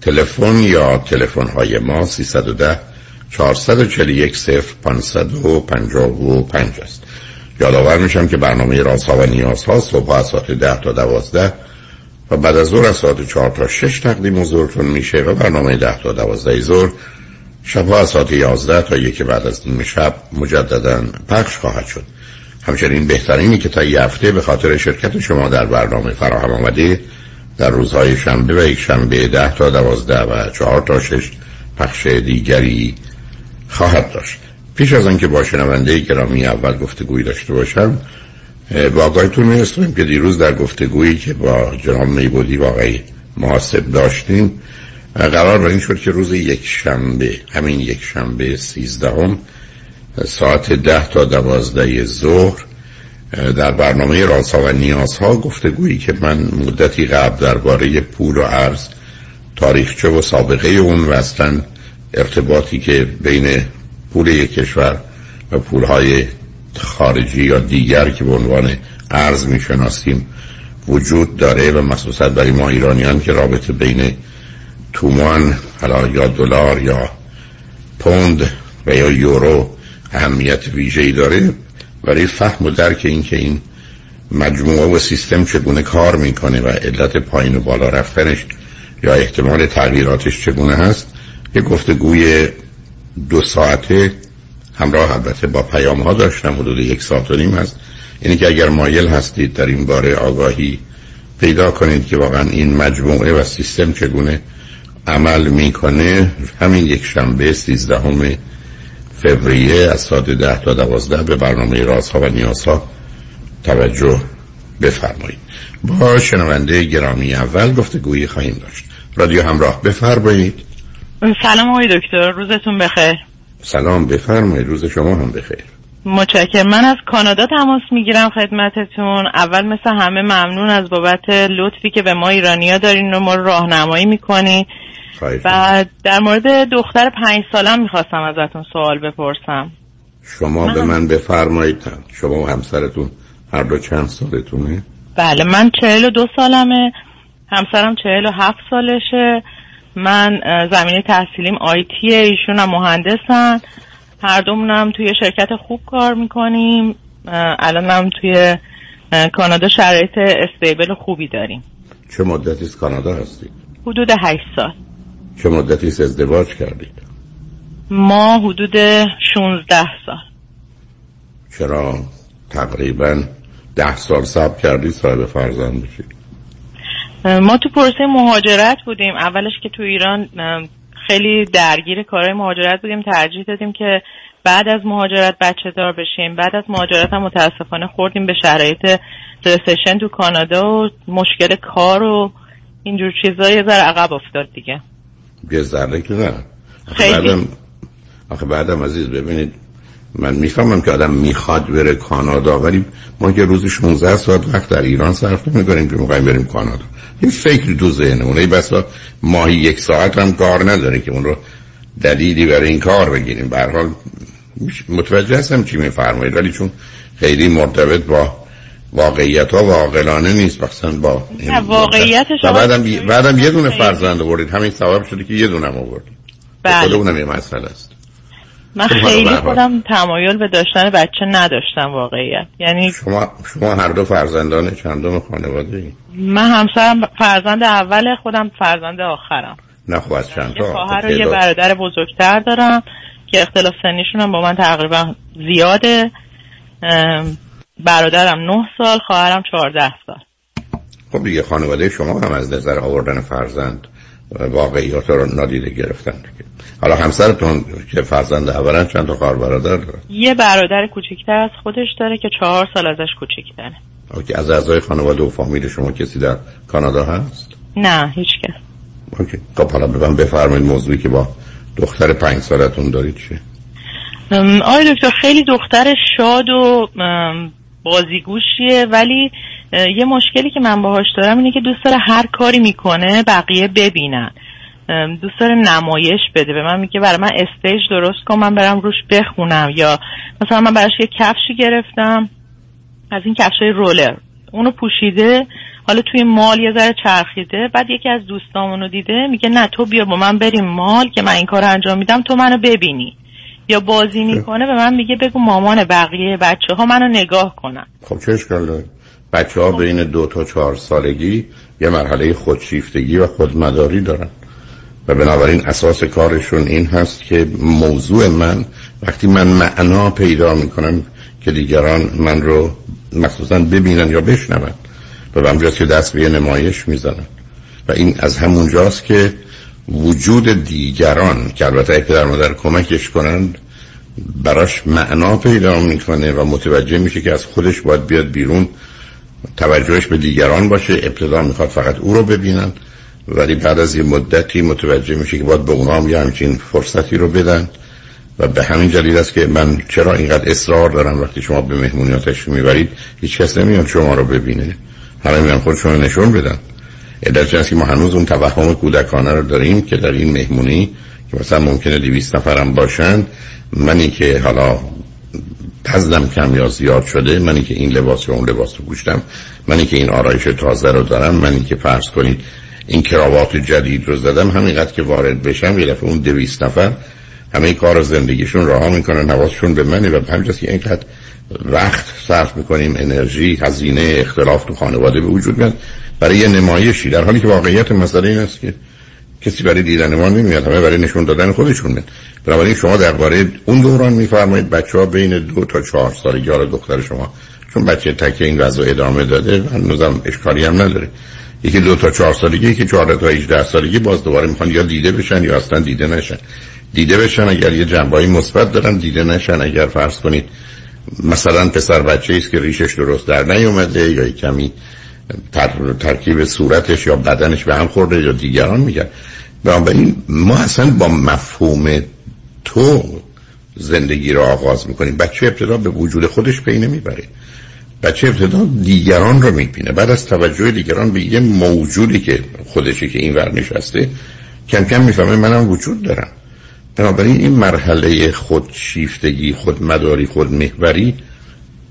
تلفن یا تلفن‌های ما 310-441-0555 است. یادآور میشم که برنامه رازها و نیازها صبح از ساعت 10 تا 12 و بعد از ظهر از ساعت 4 تا 6 تقدیم حضورتون میشه و برنامه 10 تا 12 ظهر شبها از ساعت 11 تا 1 بعد از نیم شب مجددا پخش خواهد شد. همچنین بهترینی که تا یه هفته به خاطر شرکت شما در برنامه فراهم آمده در روزهای شنبه و یک شنبه 10 تا 12 و 4 تا 6 پخش دیگری خواهد داشت. پیش از آنکه با شنونده گرامی اول گفتگویی داشته باشم با آگاهیتون می‌رسونم که دیروز در گفتگویی که با جناب میبودی واقعی محاسب داشتیم قرار بر این شد که روز یک شنبه، همین یک شنبه 13 ساعت 10 تا 12 ظهر در برنامه رازها و نیازها گفتگویی که من مدتی قبل درباره پول و ارز، تاریخچه و سابقه اون و اصلا ارتباطی که بین پول یک کشور و پولهای خارجی یا دیگر که به عنوان ارز میشناسیم وجود داره و مخصوصا برای ما ایرانیان که رابطه بین تومان حالا یا دلار یا پوند و یا یورو اهمیت ویژه‌ای داره برای فهم و درک این که این مجموعه و سیستم چگونه کار میکنه و علت پایین و بالا رفتنش یا احتمال تغییراتش چگونه هست. یه گفتگوی 2 ساعته همراه البته با پیام ها داشتم، حدود 1.5 ساعت هست. یعنی که اگر مایل هستید در این باره آگاهی پیدا کنید که واقعا این مجموعه و سیستم چگونه عمل میکنه، همین یک شنبه 13 فوریه از ساعت 10 تا 12 به برنامه رازها و نیازها توجه بفرمایید. با شنونده گرامی اول گفتگویی خواهیم داشت. رادیو همراه، بفرمایید. سلام آقای دکتر، روزتون بخیر. سلام، بفرمایید. روز شما هم بخیر. متشکرم. من از کانادا تماس میگیرم خدمتتون. اول مثل همه ممنون از بابت لطفی که به ما ایرانی‌ها دارین و ما راهنمایی میکنید. و در مورد دختر 5 سالم میخواستم ازتون سوال بپرسم. شما به من بفرمایید. شما و همسرتون هر دو چند سالتونه؟ بله، من 42 سالمه، همسرم 47 سالشه. من زمینه تحصیلیم آیتیه، ایشون هم مهندسن. هر دومونم توی شرکت خوب کار میکنیم. الانم توی کانادا شرایط استیبل خوبی داریم. چه مدتی از کانادا هستید؟ حدود 8 سال. چه مدتی از ازدواج کردید؟ ما حدود 16 سال. چرا تقریباً 10 سال صبر کردید صاحب فرزند بشید؟ ما تو پروسه مهاجرت بودیم. اولش که تو ایران خیلی درگیر کارهای مهاجرت بودیم، ترجیح دادیم که بعد از مهاجرت بچه دار بشیم. بعد از مهاجرت هم متاسفانه خوردیم به شرایط رسیشن تو کانادا و مشکل کار و اینجور چیزا، یه ذره عقب افتاد دیگه. یه ذره که نه، آخه بعدم عزیز ببینید، من میفهمم که آدم میخواد بره کانادا، ولی ما که روزی 16 ساعت وقت در ایران صرف نمی‌کنیم که می‌خوایم بریم کانادا. این فکر تو ذهنمونه. این بسا ماهی 1 ساعت هم کار نداره که اون رو دلیلی برای این کار بگیریم. به هر حال متوجه هستم چی می‌فرمایید، ولی چون خیلی مرتبط با واقعیت ها و عاقلانه نیست مثلا با واقعیتش. بعدم یه دونه فرزند آوردید، همین سبب شده که یه دونه هم آوردید. بله، اونم یه مسئله است. من خیلی خودم تمایل به داشتن بچه نداشتم واقعیت. یعنی شما هر دو فرزندان چندم خانواده اید؟ من همسرم فرزند اوله، خودم فرزند آخرم. نه خب از چند تا؟ یه خواهر و یه برادر بزرگتر دارم که اختلاف سنیشون هم با من تقریبا زیاده. برادرم 9 سال، خواهرم 14 سال. خب دیگه خانواده شما هم از نظر آوردن فرزند واقعیات رو نادیده گرفتن. حالا همسرتون که فرزند اولاً چند تا خواهر برادر داره؟ یه برادر کوچیکتر از خودش داره که 4 سال ازش کوچیک‌تره. اوکی، از اعضای خانواده و فامیل شما کسی در کانادا هست؟ نه، هیچکس. اوکی، خب حالا بفرمایید موضوعی که با دختر 5 سالتون دارید چیه؟ آره دکتر، خیلی دختر شاد و بازیگوشیه، ولی یه مشکلی که من باهاش دارم اینه که دوست داره هر کاری میکنه بقیه ببینن، دوست داره نمایش بده. به من میگه برای من استیج درست کن، من برم روش بخونم. یا مثلا من براش یه کفشی گرفتم از این کفشای رولر، اونو پوشیده، حالا توی مال یه ذره چرخیده، بعد یکی از دوستامونو دیده میگه نه تو بیا با من بریم مال که من این کارو انجام میدم تو منو ببینی. یا بازی میکنه به من میگه بگو مامان بقیه بچه‌ها منو نگاه کنن. خب چه اشکال داره؟ بچه‌ها بین 2 تا 4 سالگی یه مرحله خودشیفتگی و خودمداری دارن و بنابراین اساس کارشون این هست که موضوع من وقتی من معنا پیدا میکنم که دیگران من رو مخصوصا ببینن یا بشنون و به همجاست که دست به نمایش میزنن و این از همونجاست که وجود دیگران که البته ای پدر مادر کمکش کنن براش معنا پیدا میکنه و متوجه میشه که از خودش باید بیاد بیرون، توجهش به دیگران باشه. ابتدا میخواد فقط او رو ببینن ولی بعد از یه مدتی متوجه میشه که باید به اونا هم یه همچین فرصتی رو بدن و به همین جلید است که من چرا اینقدر اصرار دارم وقتی شما به مهمونیاتش میبرید هیچ کس نمیاد شما رو ببینه، همه میان خود شما نشون بدن. علت اینه که ما هنوز اون توهم کودکانه رو داریم که در این مهمونی که مثلا ممکنه 200 نفرم باشن، منی که حالا وزنم کم یا زیاد شده، منی که این لباس یا اون لباس رو پوشیدم، منی که این آرایش تازه رو دارم، منی که فرض کنید این کراوات جدید رو زدم، همینقدر که وارد بشم یه دفعه اون 200 نفر همه کار زندگیشون رها میکنن، حواسشون به منه و همینجاست که اینقدر وقت صرف میکنیم، انرژی، هزینه، اختلاف تو خانواده به وجود میاد برای یه نمایشی، در حالی که واقعیت مسئله این است که کسی برای دیدن ما نمیاد، همه برای نشون دادن خودشون میاد. بنابراین شما درباره اون دوران میفرمایید بچه‌ها بین 2 تا 4 سالگی، حالا دختر شما چون بچه تک این وضع ادامه داده هنوزم اشکالی هم نداره، یکی 2 تا 4 سالگی که 4 تا 18 سالگی باز دوباره میخوان یا دیده بشن یا اصلا دیده نشن. دیده بشن اگر یه جنبه‌ای مثبت دارن، دیده نشن اگر فرض کنید مثلا پسر بچه‌ای است که ریشش درست در نیومده یا کمی ترکیب صورتش یا بدنش به هم خورده یا دیگران میگن. بنابراین ما اصلا با مفهوم تو زندگی رو آغاز میکنیم. بچه ابتدا به وجود خودش پی نمیبره، بچه ابتدا دیگران رو میبینه، بعد از توجه دیگران به یه موجودی که خودشه که این ور نشسته کم کم میفهمه منم وجود دارم. بنابراین این مرحله خودشیفتگی، خودمداری، خودمحوری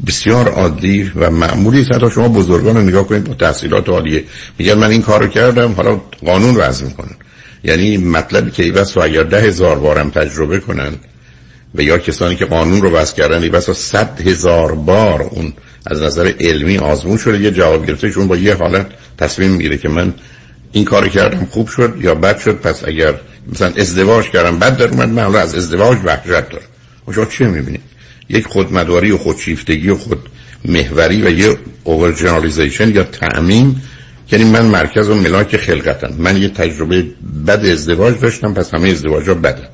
بسیار عادی و معمولی است. حتی شما بزرگان رو نگاه کنید با تحصیلات عالیه میگن من این کارو کردم، حالا قانون وضع میکنن. یعنی مطلبی که ایوس و اگر 10,000 بارم تجربه کنن و یا کسانی که قانون رو وضع کردن ایوس 100,000 بار اون از نظر علمی آزمون شده، یه جواب گرفتهشون با یه حالت تصمیم میگیره که من این کارو کردم خوب شد یا بد شد، پس اگر مثلا ازدواج کردم بد در اومد من حالا از ازدواج وحشت دارم. شما چی میبینید؟ یک خودمداری و خودشیفتگی و خودمحوری و یه اورجینالیزیشن یا تعمیم، یعنی من مرکز و ملاک خلقتم. من یه تجربه بد ازدواج داشتم پس همه ازدواج‌ها بدن،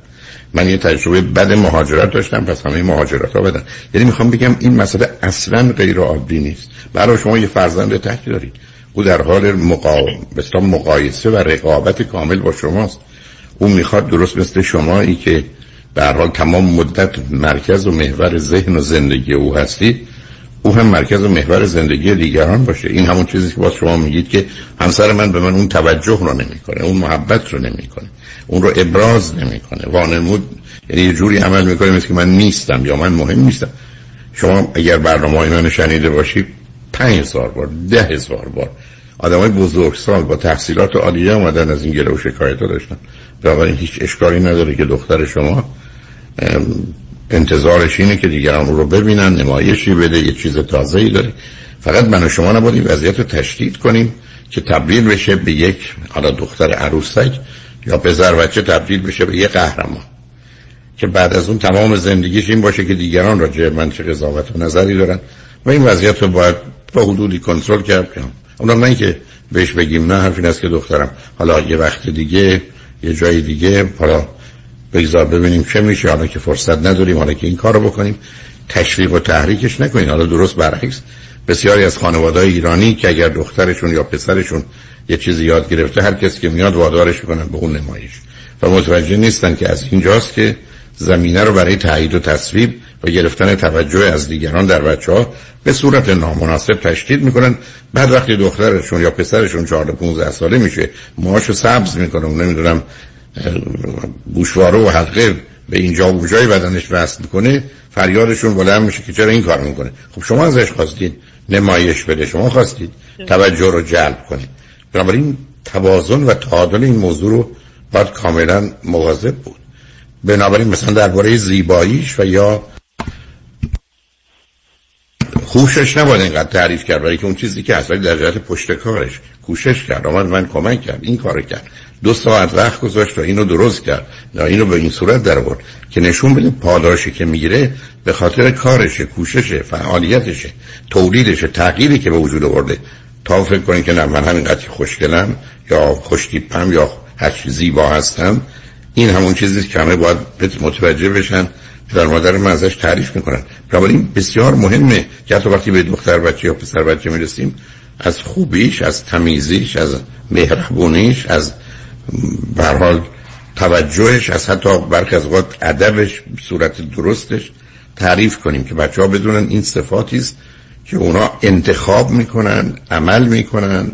من یه تجربه بد مهاجرت داشتم پس همه مهاجرت‌ها بدن. یعنی میخوام بگم این مسئله اصلا غیر عادی نیست. برای شما یه فرزند تک دارید، او در حال مقایسه و رقابت کامل با شماست. او میخواد درست مثل شمایی که در حال تمام مدت مرکز و محور ذهن و زندگی او هستی، او هم مرکز و محور زندگی دیگران باشه. این همون چیزی که باز شما میگید که همسر من به من اون توجه رو نمیکنه، اون محبت رو نمیکنه، اون رو ابراز نمیکنه، وانمود، یعنی یه جوری عمل میکنه مثل که من نیستم یا من مهم نیستم. شما اگر برنامه‌های من شنیده باشید 5,000 بار، 10,000 بار آدمای بزرگسال با تحصیلات عالیه اومدن از این گله و شکایت‌ها داشتن. بنابراین هیچ اشکالی نداره که دختر شما انتظارش اینه که دیگران اون رو ببینن، نمایشی بده، یه چیز تازه‌ای داره. فقط من و شما نباید این وضعیت رو تشدید کنیم که تبدیل بشه به یک حالا دختر عروسک یا پسر بچه تبدیل بشه به یه قهرمان که بعد از اون تمام زندگیش این باشه که دیگران راجع من چه قضاوت و نظری دارن. و این وضعیت رو باید با حدودی کنترل کرد. اونا من که بهش بگیم نه، حرف این است که دخترم حالا یه وقت دیگه یه جای دیگه حالا بگذار ببینیم چه میشه، حالا که فرصت نداریم، حالا که این کار رو بکنیم. تشویق و تحریکش نکنین. حالا درست برعکس بسیاری از خانواده‌های ایرانی که اگر دخترشون یا پسرشون یه چیزی یاد گرفته هر کسی که میاد وادارش میکنن به اون نمایش و متوجه نیستن که از اینجاست که زمینه رو برای تایید و تصویب و گرفتن توجه از دیگران در بچه‌ها به صورت نامناسب تشدید میکنن. بعد وقتی دخترشون یا پسرشون 14-15 ساله میشه، موهاشو سبز میکنه، اون نمیدونم گوشواره و حلقه به اینجا و جای بدنش وصل میکنه، فریادشون بلند میشه که چرا این کار میکنه. خب شما ازش خواستین نمایش بده، شما خواستید توجه رو جلب کنید. بنابراین توازن و تعادل این موضوع رو باید کاملا مواظب بود. بنابراین مثلا درباره زیباییش و یا خوشش نباید اینقدر تعریف کرد، برای که اون چیزی که اصلا در جهت پشت کارش کوشش کرد، من کمک کرد، این کارو کرد، 2 ساعت وقت گذاشت و اینو درست کرد، نه اینو به این صورت در آورد که نشون بده پاداشی که میگیره به خاطر کارشه، کوششه، فعالیتشه، تولیدشه، تغییری که به وجود آورده. تا فکر کنین که نه من همینقدر خوشگلم یا خوشتیپم یا هرچی زیبا هستم، این همون چیزی که همه باید متوجه بشن، در مادر من ازش تعریف میکنن. بنابراین بسیار مهمه که حتی وقتی به دختر بچه یا پسر بچه میرسیم، از خوبیش، از تمیزیش، از مهربونیش، از به هر حال توجهش، از حتی برخی از اوقات ادبش، صورت درستش تعریف کنیم که بچه‌ها بدونن این صفاتی است که اونا انتخاب میکنن، عمل میکنن،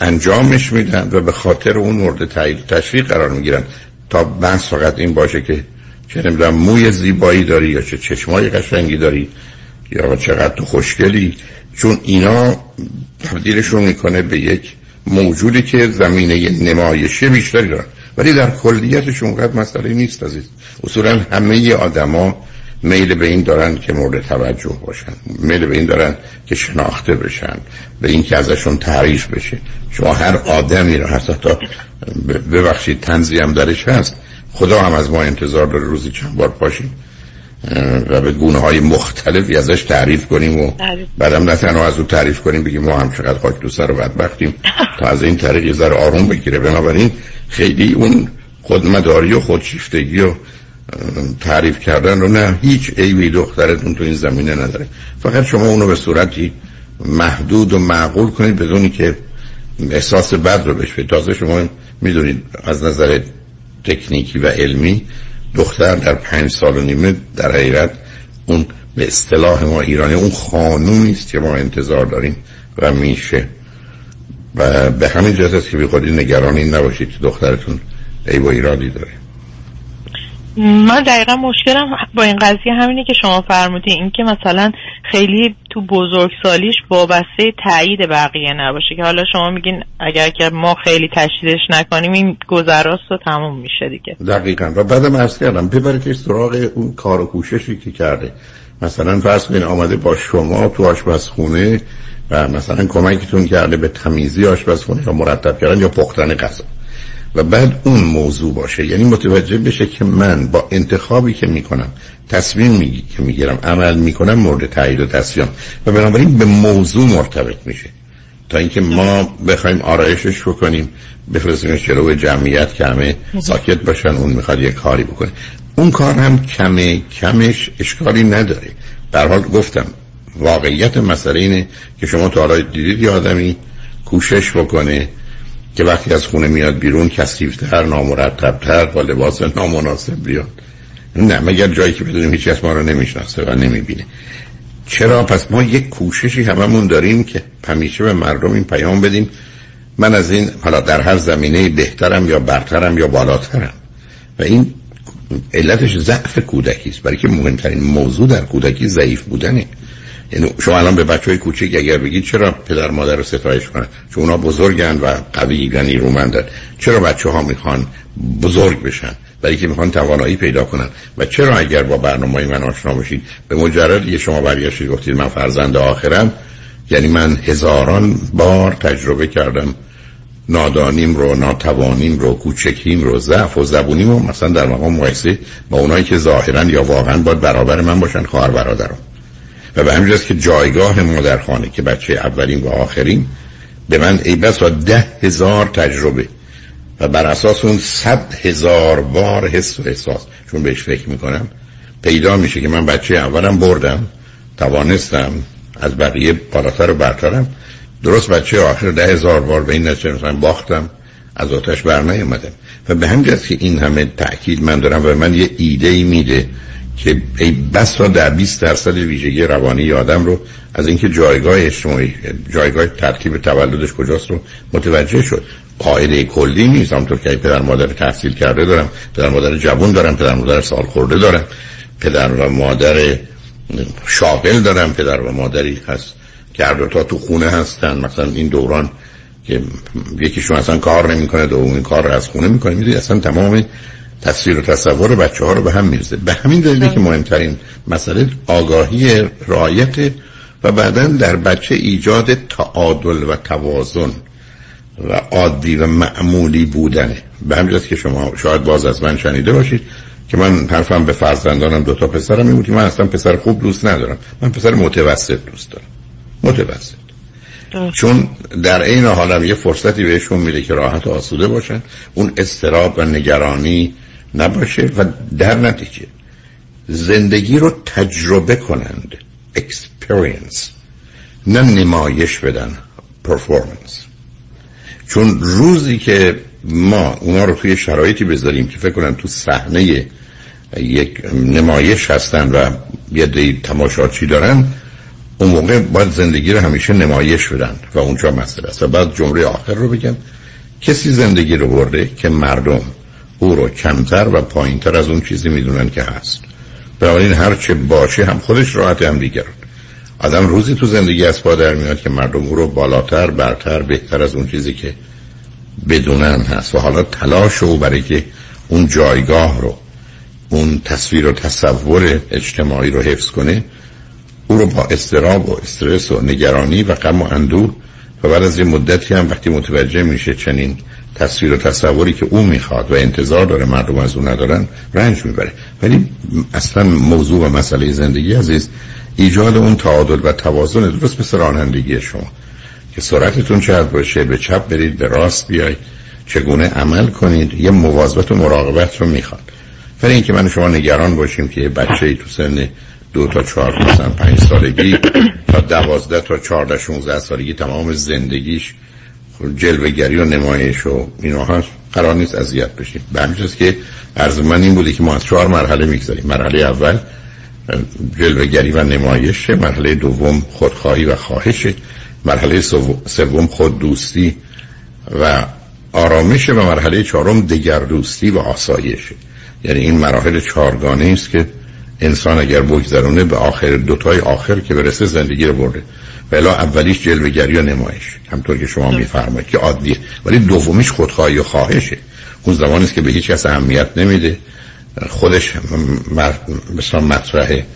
انجامش میدن و به خاطر اون مورد تایید و تشویق قرار میگیرن، تا بحث فقط این باشه که چه نمیدونم موی زیبایی داری یا چه چشمای قشنگی داری یا چقدر تو خوشگلی، چون اینا تبدیلشون میکنه به یک موجودی که زمینه نمایشی بیشتری دارن، ولی در کلیتش اونقدر مسئله نیست عزیز. اصولا همه آدما میل به این دارن که مورد توجه باشن، میل به این دارن که شناخته بشن، به این که ازشون تعریف بشه. شما هر آدمی رو حتی ببخشید طنزی هم درش هست، خدا هم از ما انتظار داره روزی چند بار پاشیم و به گونه‌های مختلفی ازش تعریف کنیم و بعدم نه تنها از او تعریف کنیم، بگیم ما هم چقدر خاک تو سر و بدبختیم، تا از این طریق یه ذره آروم بگیره. بنابراین خیلی اون خودمداری و خودشیفتگی و تعریف کردن رو نه، هیچ عیبی دخترتون تو این زمینه نداره، فقط شما اونو به صورتی محدود و معقول کنید بدونی که احساس بد رو بهش بدید. تازه شما میدونید از نظر تکنیکی و علمی دختر در 5.5 سال در حقیقت اون به اصطلاح ما ایرانی اون خانومی است که ما انتظار داریم و میشه، و به همین جهت است که بی خودی نگران این نباشید که دخترتون عیب و ایرادی داره. من دقیقا مشکلم با این قضیه همینه که شما فرمودی، این که مثلا خیلی تو بزرگسالیش وابسته تایید بقیه نباشه، که حالا شما میگین اگر که ما خیلی تشدیدش نکنیم این گذراست و تموم میشه دیگه. دقیقاً. و بعدم عرض کردم ببرید سراغ اون کار و کوششی که کرده، مثلا فرض کنید آمده با شما تو آشپزخونه و مثلا کمکتون کرده به تمیزی آشپزخونه یا مرتب کردن یا پختن غذا، و بعد اون موضوع باشه، یعنی متوجه بشه که من با انتخابی که میکنم، تصمیمی که میگیرم، عمل میکنم مورد تایید و تصفیه‌ام و بنابراین به موضوع مرتبط میشه، تا اینکه ما بخوایم آرایشش بکنیم بفرستیم جلوی جمعیت که همه ساکت باشن، اون میخواد یه کاری بکنه، اون کار هم کمه کمش اشکالی نداره. به هر حال گفتم واقعیت مسئله اینه که شما تا حالا دیدید یه آدمی کوشش بکنه که وقتی از خونه میاد بیرون کثیف‌تر، نامرتب‌تر، با لباس نامناسب بیاد؟ نه، مگر جایی که بدونیم هیچ کس ما رو نمیشناسه و نمیبینه. چرا؟ پس ما یک کوششی هممون داریم که همیشه به مردم این پیام بدیم من از این، حالا در هر زمینه، بهترم یا برترم یا بالاترم، و این علتش ضعف کودکی است، برای که مهمترین موضوع در کودکی ضعیف بودنه. یعنی شما الان به بچهای کوچیک اگر بگید چرا پدر مادر رو ستایش کنن، چون اونا بزرگن و قوی و نیرومندن. چرا بچه‌ها میخوان بزرگ بشن؟ برای که میخوان توانایی پیدا کنن. و چرا اگر با برنامه‌های من آشنا بشید، به مجرد یه شما برگشتید گفتید من فرزند آخرم، یعنی من هزاران بار تجربه کردم نادانیم رو، ناتوانیم رو، کوچکیم رو، ضعف و زبونیم رو، مثلا در مقام مقایسه با اونایی که ظاهراً یا واقعاً باید برابر من باشن، خواهر برادرم. و به همین جاست که جایگاه مادرخانه که بچه اولین و آخرین به من ای بسا 10,000 تجربه و بر اساس اون 100,000 بار حس و احساس، چون بهش فکر میکنم، پیدا میشه که من بچه اولم بردم، توانستم، از بقیه بالاتر و برترم. درست بچه آخر 10,000 بار به این نتیجه رسیدم باختم، از آتش بر نیومدم. و به همین جاست که این همه تأکید من دارم و من یه ایده‌ای میده که ای بس را در 20% ویژگی روانی آدم رو از اینکه جایگاه اجتماعی، جایگاه ترتیب تولدش کجاست رو متوجه شد. قاعده کلی نیست، همونطور که پدر مادر تحصیل کرده دارم، پدر مادر جوان دارم، پدر مادر سال خورده دارم، پدر و مادر شاغل دارم، پدر و مادری هست که هر دوتا تو خونه هستن، مثلا این دوران که یکیشون اصلا کار نمیکنه و اون کار رو از خونه میکنه، میدونی اصلا تمام تصویر و تصور بچه‌ها رو به هم میرزه. به همین دلیلی که مهمترین مسئله آگاهی رعایت و بعداً در بچه ایجاد تعادل و توازن و عادی و معمولی بودنه. به همین جاست که شما شاید باز از من شنیده باشید که من حرفم به فرزندانم، دوتا پسرم، میگم من اصلا پسر خوب دوست ندارم، من پسر متوسط دوست دارم. متوسط چون در این حال یه فرصتی بهشون میده که راحت و آسوده باشن، اون اضطراب و نگرانی نباشه و در نتیجه زندگی رو تجربه کنند، experience، نه نمایش بدن، performance. چون روزی که ما اونا رو توی شرایطی بذاریم که فکر کنن تو صحنه یک نمایش هستن و یه دید تماشاچی دارن، اون موقع باید زندگی رو همیشه نمایش بدن و اونجا مسئله است. و بعد جمله آخر رو بگم، کسی زندگی رو برده که مردم او رو کمتر و پایینتر از اون چیزی میدونن که هست. بنابراین هر چه باشه هم خودش راحت، هم دیگران. آدم روزی تو زندگی از پا در میاد که مردم او رو بالاتر، برتر، بهتر از اون چیزی که بدونن هست و حالا تلاش او برای که اون جایگاه رو، اون تصویر و تصور اجتماعی رو حفظ کنه، او رو با اضطراب و استرس و نگرانی و غم و اندوه و بعد از یه مدتی هم وقتی متوجه میشه چنین تصویر و تصوری که او میخواد و انتظار داره مردم از او ندارن، رنج میبره. ولی اصلا موضوع و مسئله زندگی عزیز ایجاد اون تعادل و توازن، درست مثل رانندگی شما که سرعتتون چقدر باشه، به چپ برید، به راست بیاید، چگونه عمل کنید، یه مواظبت و مراقبت رو میخواد. ولی اینکه من شما نگران باشیم که بچه‌ای تو سن 2 تا 4 تا 5 سالگی تا 12 تا 14 16 سالگی تمام زندگیش جلوه‌گری و نمایش و اینها قرار نیست اذیت بشیم. به همین جاست که عرض من این بوده که ما از 4 مرحله میگذریم. مرحله اول جلوه‌گری و نمایشه، مرحله دوم خودخواهی و خواهشه، مرحله سوم خود دوستی و آرامشه و مرحله چهارم دیگر دوستی و آسایشه. یعنی این مراحل 4 گانه است که انسان اگر بگذرونه به آخر 2 تای آخر که برسه زندگی رو برده. ولی اولیش جلوه‌گری و نمایش، همطور که شما میفرمایید که عادیه، ولی دومیش خودخواهی و خواهشه. اون زمانی است که به هیچ کس اهمیت نمیده، خودش مثلا مطرحه،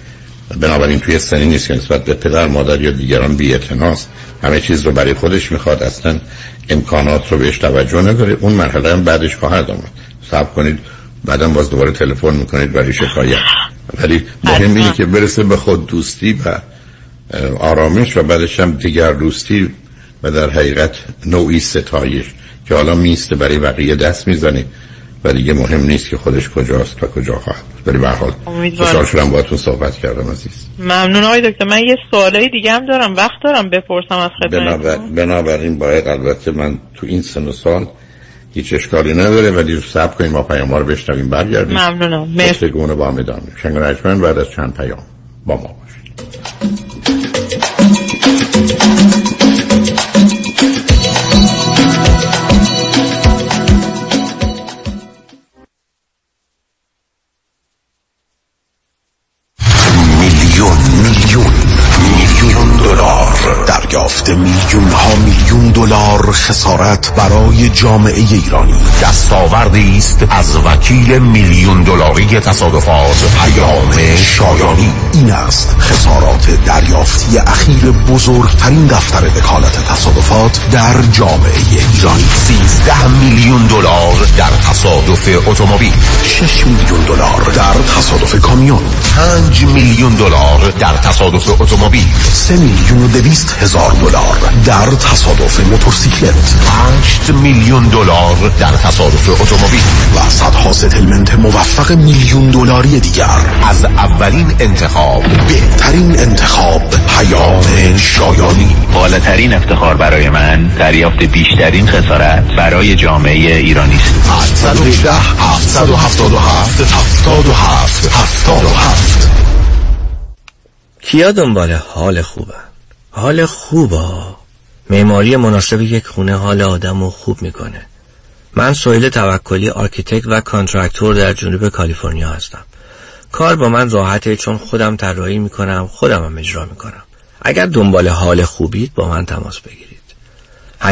بنابراین توی سنی نیست که نسبت به پدر، مادر یا دیگران بی‌اعتناست، همه چیز رو برای خودش میخواد، اصلا امکانات رو بهش توجه نداره. اون مرحله هم بعدش خواهد آمد. صبر کنید، بعدم باز دوباره تلفن میکنید برای شکایت. ولی مهم اینه که برسه به خود دوستی و آرامش و بعدش هم دیگر دوستی و در حقیقت نوعی ستایش که حالا میسته برای بقیه دست میزنه و دیگه مهم نیست که خودش کجاست و کجا خواهد. ولی به هر حال خوشحال شدم باهاتون صحبت کردم عزیز. ممنون آقای دکتر. من یه سوالای دیگه هم دارم، وقت دارم بپرسم از خدمتتون؟ بنابراین باید، البته من تو این سن و سال هیچ اشکالی نداره، ولی صبر کنیم ما پیام ها رو بشنویم برگردیم. ممنونم، مرسی. گفتگو با هم ادامه می‌دیم. شنگ رجمن بعد از چند پیام با ما باشید. $1,000,000 خسارت برای جامعه ایرانی دستاوردی است از وکیل $1,000,000 تصادفات پیام شایانی. این است خسارات دریافتی اخیر بزرگترین دفتر وکالت تصادفات در جامعه ایرانی. $13,000,000 در تصادف اتومبیل، $6,000,000 در تصادف کامیون، $5,000,000 در تصادف اتومبیل، $3,200,000 در تصادف موتورسیکلت، $8,000,000 در تصادف اتومبیل و صدها ستلمنت موفق $1,000,000 دیگر. از اولین انتخاب، بهترین انتخاب، پیام شایانی. بالاترین افتخار برای من دریافت بیشترین خسارت برای جامعه ایرانی است. 818-777-77-77. کیا دنبال حال خوبه؟ حال خوبه، معماری مناسب یک خونه حال آدمو خوب میکنه. من سهیل توکلی، آرکیتکت و کانترکتور در جنوب کالیفرنیا هستم. کار با من راحته چون خودم طراحی میکنم، خودم هم اجرا میکنم. اگر دنبال حال خوبید با من تماس بگیرید. 858-254-2611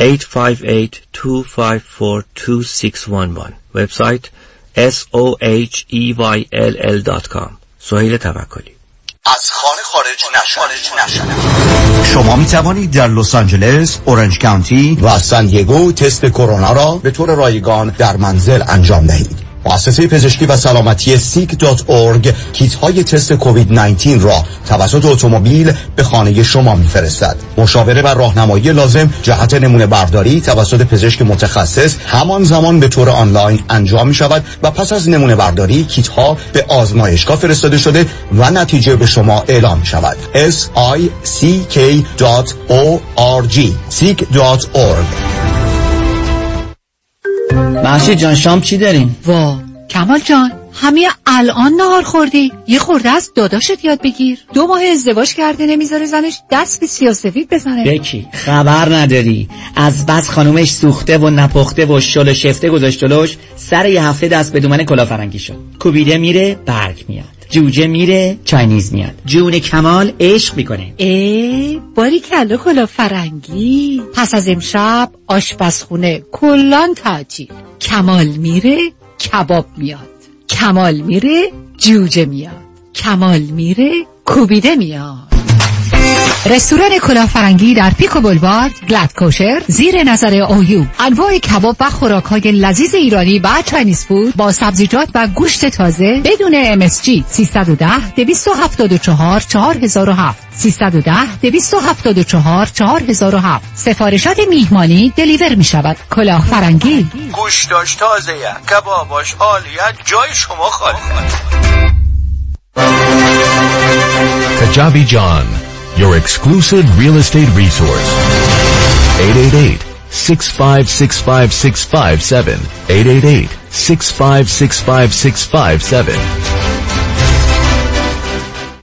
858-254-2611 وبسایت soheyll.com سهیل توکلی. از خانه خارج نشو. شما می توانید در لس آنجلس، اورنج کانتی و سان دیگو تست کرونا را به طور رایگان در منزل انجام دهید. مؤسسه پزشکی و سلامتی سیک دات ارگ کیت‌های تست کووید 19 را توسط اتومبیل به خانه شما می‌فرستد. مشاوره و راهنمایی لازم جهت نمونه برداری توسط پزشک متخصص همان زمان به طور آنلاین انجام می‌شود و پس از نمونه برداری کیت‌ها به آزمایشگاه فرستاده شده و نتیجه به شما اعلام می‌شود. sick.org sick.org. محشید جان شام چی داریم؟ وا کمال جان همین الان نهار خوردی؟ یه خورده از داداشت یاد بگیر. 2 ماه ازدواج کرده نمیذاره زنش دست به سیاه‌سفید بزنه. بکی خبر نداری از بس خانومش سوخته و نپخته و شل شفته گذاشت جلوش، سر یه هفته دست به دامن کلافرنگی شد. کوبیده میره برگ میاد، جوجه میره چاینیز میاد. جون کمال عشق میکنه. باریکلا کلافرنگی. پس از امشب آشپزخونه کلان تعطیل. کمال میره کباب میاد، کمال میره جوجه میاد، کمال میره کوبیده میاد. رستوران کلافرنگی در پیکو بولوارد، گلد کوشر، زیر نظر اویو. انواع کباب و خوراک‌های لذیذ ایرانی و چاینیز فود با سبزیجات و گوشت تازه بدون MSG. 310-274-4007 310-274-4007. سفارشات میهمانی دلیور می شود. کلافرنگی گوشتاش تازه، کباباش عالیه، جای شما خالی. کجابی جان your exclusive real estate resource. 888-656-5657 888-656-5657.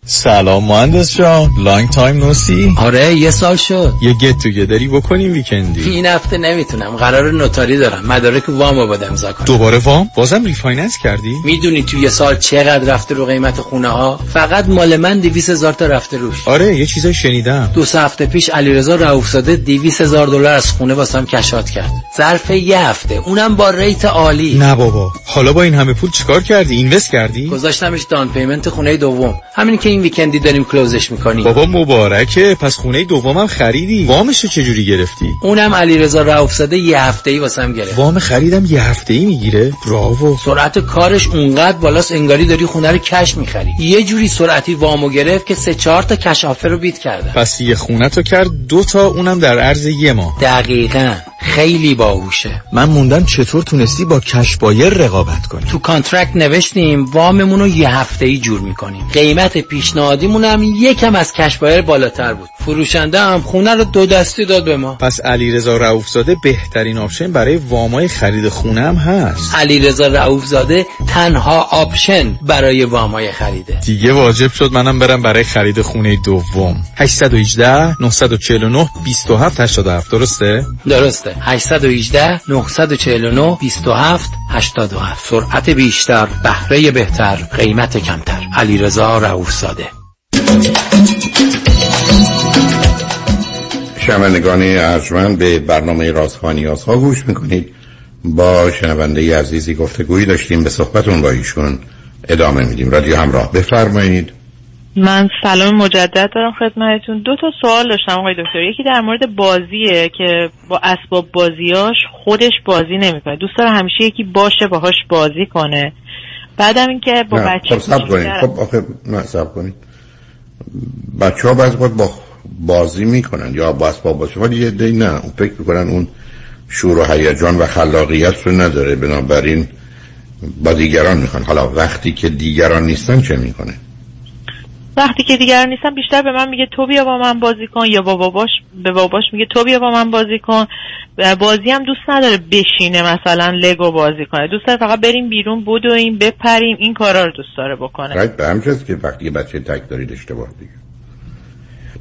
سلام مهندس جان، لانگ تایم نو سی. آره یه سال شد. یه گت توگیدری بکنیم ویکندی. این هفته نمیتونم، قرار نوتاری دارم، مدارک وامو باید امضا کنم. دوباره وام؟ بازم ریفایننس کردی؟ میدونی توی یه سال چقدر رفته رو قیمت خونه ها؟ فقط مال من 200,000 تا رفته روش. آره یه چیزای شنیدم. 2 هفته پیش علیرضا رئوفزاده $200,000 از خونه واسم کشات کرد ظرف یه هفته، اونم با ریت عالی. نه بابا، حالا با این همه پول چیکار کردی؟ اینوست کردی؟ گذاشتمش دان پیمنت خونه دوم. همین که این ویکندی داریم کلوزش میکنیم. بابا مبارکه، پس خونه دومم خریدی. وامش رو چجوری گرفتی؟ اونم علیرضا رئوفزاده یه هفته‌ای واسم گرفت. وام خریدم یه هفته‌ای میگیره؟ براو. سرعت کارش اونقدر بالاست انگاری داری خونه رو کش میخری. یه جوری سرعتی وامو گرفت که 3-4 تا کش آفر رو بیت کرد. پس یه خونه تو کرد 2 تا، اونم در عرض یه ماه. دقیقاً. خیلی باهوشه. من موندم چطور تونستی با کش بایر رقابت کنی؟ تو کانترکت نوشتیم واممون رو یه هفته‌ای جور میکنیم. قیمت پیشنهادیمون هم یکم از کش بایر بالاتر بود. فروشنده هم خونه رو 2 دستی داد به ما. پس علیرضا رئوفزاده بهترین آپشن برای وامای خرید خونه هم هست. علیرضا رئوفزاده تنها آپشن برای وامای خریده. دیگه واجب شد منم برم برای خرید خونه دوم. 818-949-2787 درسته؟ درسته. 818-949-2787. سرعت بیشتر، بهره بهتر، قیمت کمتر. علیرضا رئوفزاده. شنوندگان ارجمند به برنامه رازها و نیازها گوش میکنید. با شنونده عزیزی گفتگویی داشتیم، به صحبتون با ایشون ادامه میدیم. رادیو همراه بفرمایید. من سلام مجدد دارم خدمتتون. 2 تا سوال داشتم آقای دکتر. یکی در مورد بازیه که با اسباب بازیاش خودش بازی نمیکنه، دوست داره همیشه یکی باشه باهاش بازی کنه. بعدم اینکه با بچه‌ها صبر کنید. بچه‌ها بعضی وقت با بازی میکنن یا با اسباب بازی، ولی یه عده‌ای نه، اون فکر میکنن اون شور و هیجان و خلاقیت رو نداره، بنابراین با دیگران میخوان. حالا وقتی که دیگران نیستن چه میکنه؟ وقتی که دیگران نیستن بیشتر به من میگه تو بیا با من بازی کن، یا با باباش به باباش میگه تو بیا با من بازی کن. بازی هم دوست نداره بشینه مثلا لگو بازی کنه، دوست داره فقط بریم بیرون بدویم بپریم، این کارا رو دوست داره بکنه. راست به همچاست که وقتی بچه تک دارید اشتباه دیگه.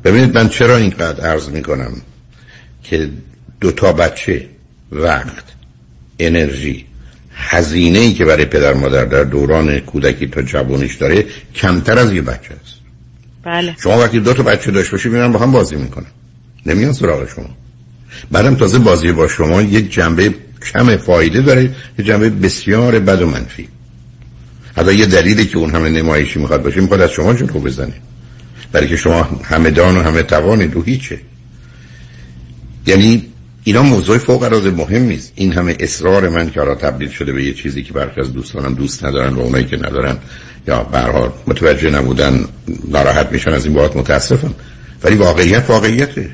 ببینید من چرا اینقدر عرض میکنم که 2 تا بچه وقت انرژی هزینه‌ای که برای پدر مادر در دوران کودکی تا جوانیش داره کمتر از یه بچه است. بله. شما وقتی دو تا بچه داشت باشی میرن با هم بازی میکنن، نمیان سراغ شما. بعدم تازه بازی با شما یک جنبه کم فایده داره، یک جنبه بسیار بد و منفی. حتی یه دلیلی که اون همه نمایشی میخواد باشه میخواد از شما جلو بزنه، برای که شما همه دان و همه توانید و هیچه. یعنی اینا موضوع فوق العاده مهمی است. این همه اصرار من که الان تبدیل شده به یه چیزی که برخی از دوستانم دوست ندارن و اونایی که ندارن یا به هر حال متوجه نبودن ناراحت میشن از این بابت، متاسفم، ولی واقعیته.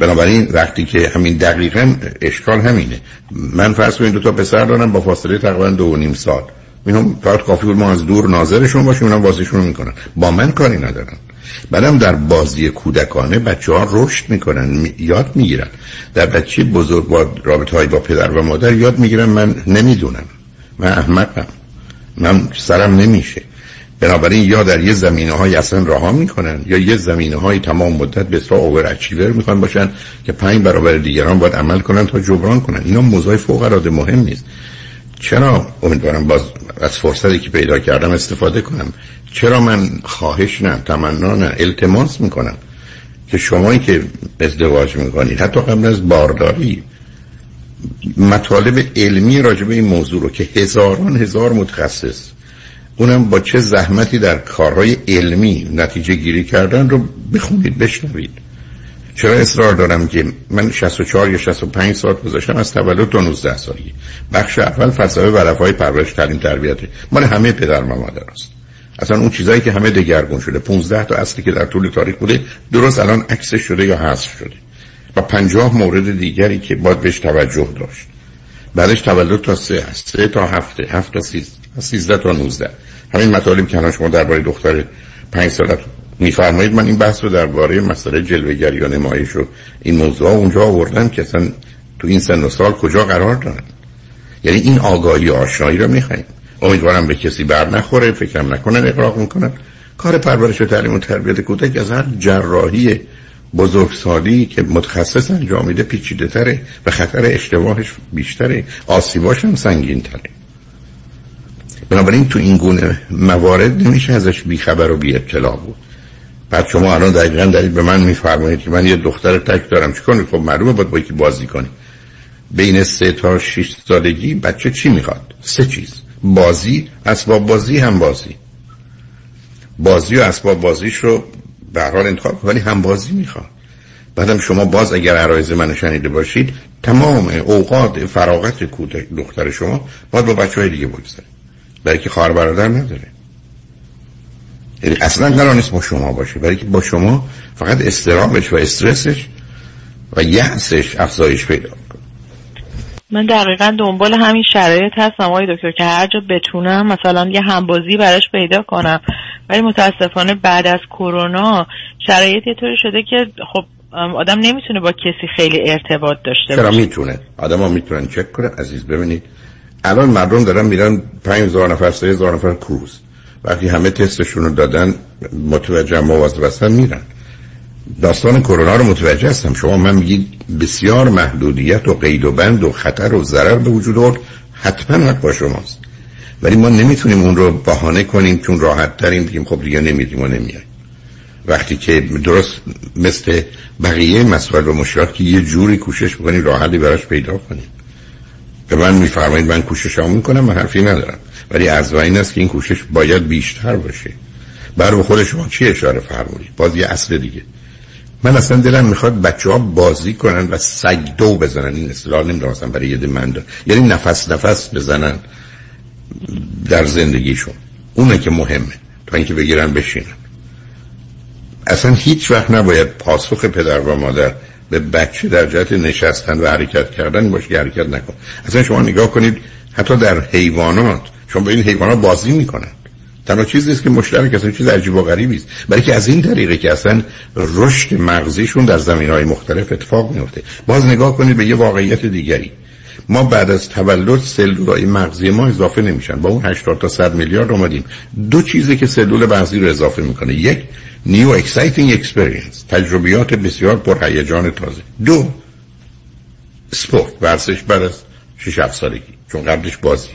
بنابراین وقتی که همین دقیقاً اشکال همینه. من فرض کنید دو تا پسر دارم با فاصله تقریباً 2.5 سال، اینم فقط کافی بود ما از دور ناظرشون باشیم، اونا بازیشون میکنن، با من کاری ندارن. بعدم در بازی کودکانه بچه‌ها رشد میکنن، یاد میگیرن. در بچه بزرگ با رابطه‌ای با پدر و مادر یاد میگیرن من نمیدونم، من احمقم، من سرم نمیشه. بنابراین یا در یه زمینه‌های اصلا رها میکنن یا یه زمینه‌های تمام مدت به اصطلاح اووراچیور میخوان باشن که 5 برابر دیگران باید عمل کنن تا جبران کنن. اینا موضوع فوق العاده مهم نیست. چرا امیدوارم باز از فرصتی که پیدا کردم استفاده کنم. چرا من خواهش نه، تمنا نه، التماس میکنم که شمایی که ازدواج میکنید حتی قبل از بارداری مطالب علمی راجع به این موضوع رو که هزاران هزار متخصص اونم با چه زحمتی در کارهای علمی نتیجه گیری کردن رو بخونید، بشنوید. چرا اصرار دارم که من 64 یا 65 ساعت گذاشتم از تولد تا 19 سالگی. بخش اول فلسفه و رفای پرورش تعلیم تربیت مال همه پدر و مادر است. اصلا اون چیزایی که همه دگرگون شده، 15 تا اصلی که در طول تاریخ بوده درست الان عکسش شده یا حذف شده و 50 مورد دیگری که باید بهش توجه داشت. بعدش تولد تا 3 است، 3 تا 7، 7 تا 13 تا 19. همین مطالب که الان شما درباره دختر 5 ساله میفرمایید، من این بحث رو درباره مسئله جلوه‌گری و نمایش و این موضوع اونجا آوردم که اصلا تو این سن و سال کجا قرار دارن. یعنی این آگاهی و آشنایی رو میخوایم. امیدوارم به کسی بر نخوره، فکرم نکنن اغراق میکنن. کار پرورش و تعلیم و تربیت کودک از هر جراحی بزرگسالی که متخصص انجام میده پیچیده‌تره و خطر اشتباهش بیشتره، آسیباش هم سنگین‌تره. بنابراین تو این گونه موارد نمیشه ازش بیخبر و بی اطلاع بود. بعد شما الان دقیقاً دارید به من میفرمایید که من یه دختر تک دارم چیکار؟ خب معلومه باید با یکی بازی کنی. بین 3 تا 6 سالگی بچه چی میخواد؟ 3 چیز: بازی، اسباب بازی، هم بازی. بازی و اسباب بازیش رو به هر حال انتخاب کنی، هم بازی میخواد. بعدم شما باز اگر عرایض منو شنیده باشید، تمام اوقات فراغت کودک دختر شما باید با بچه‌های دیگه بگذره. برای که خواهر برادر نداره. اصلا قرار نیست با شما باشه، برای که با شما فقط استرامش و استرسش و یأسش افزایش پیدا کنه. من دقیقاً دنبال همین شرایط هستم آقای دکتر که هر جا بتونم مثلا یه همبازی براش پیدا کنم، ولی متاسفانه بعد از کرونا شرایط یه طوری شده که خب آدم نمیتونه با کسی خیلی ارتباط داشته باشه. چرا میتونه؟ آدم‌ها میتونن چک کنن. عزیز ببینید الان مردم دارن میرن 5000 نفر 3000 نفر کروز. وقتی همه تستشون رو دادن متوجه مواظبستن میرن. داستان کرونا رو متوجه هستم. شما من میگید بسیار محدودیت و قید و بند و خطر و ضرر به وجود آورد، حتما حق با شماست، ولی ما نمیتونیم اون رو بهانه کنیم چون راحت تریم بگیم خب دیگه نمیریم و نمیایم، وقتی که درست مثل بقیه مسائل و مشکلات که یه جوری کوشش میکنیم راحتی براش پیدا کنیم. به من میفرمایید من کوششام میکنم، من حرفی ندارم، ولی عرض این است که این کوشش باید بیشتر باشه. برای خود شما چی اشاره فرمودید؟ باز یه اصل دیگه. من اصلا دلم میخواد بچه‌ها بازی کنن و سگ دو بزنن. این اصطلاح نمیدونم اصلا برای یه دمنده، یعنی نفس نفس بزنن در زندگیشون. اونه که مهمه تا اینکه بگیرن بشینن. اصلا هیچ وقت نباید پاسخ پدر و مادر به بچه در جهت نشستن و حرکت کردن باشه که حرکت نکنه. اصلا شما نگاه کنید حتی در حیوانات، شما با این حیوانات بازی میکنن. تنها چیزی است که مشترک اصلا چیز عجیب و غریبی است، برای که از این طریقه که اصلا رشد مغزیشون در زمینهای مختلف اتفاق میفته. باز نگاه کنید به یه واقعیت دیگری، ما بعد از تولد سلولای مغزی ما اضافه نمیشن. با اون 80 تا 100 میلیارد اومدیم. دو چیزی که سلول مغزی رو اضافه میکنه: یک، نیو اکسایتینگ اکسپریانس، تجربیات بسیار پرهیجان تازه. دو، اسپورت، ورزش بعد از 6-7 سالگی، چون قبلش بازیه،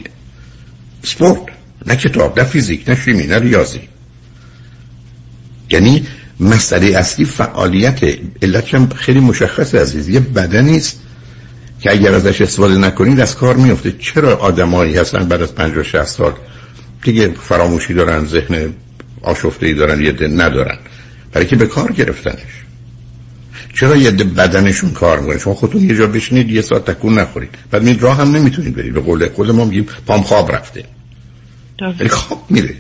سپورت، نه کتاب، نه فیزیک، نه شیمی، نه ریاضی. یعنی مسئله اصلی فعالیت. علتش هم خیلی مشخصه عزیز، یه بدنی است که اگر ازش استفاده نکنید از کار میفته. چرا آدمایی هستن بعد از 50-60 سال دیگه فراموشی دارن، ذهن آشفته‌ای دارن، یه ده ندارن، برای که به کار گرفتنش. چرا یه ده بدنشون کار میکنه؟ شما خودتون یه جا بشینید یه ساعت تکون نخورید، بعد میرید راه هم نمیتونید برید. به قول خود ما میگیم پام خواب رفته، ولی خواب میره.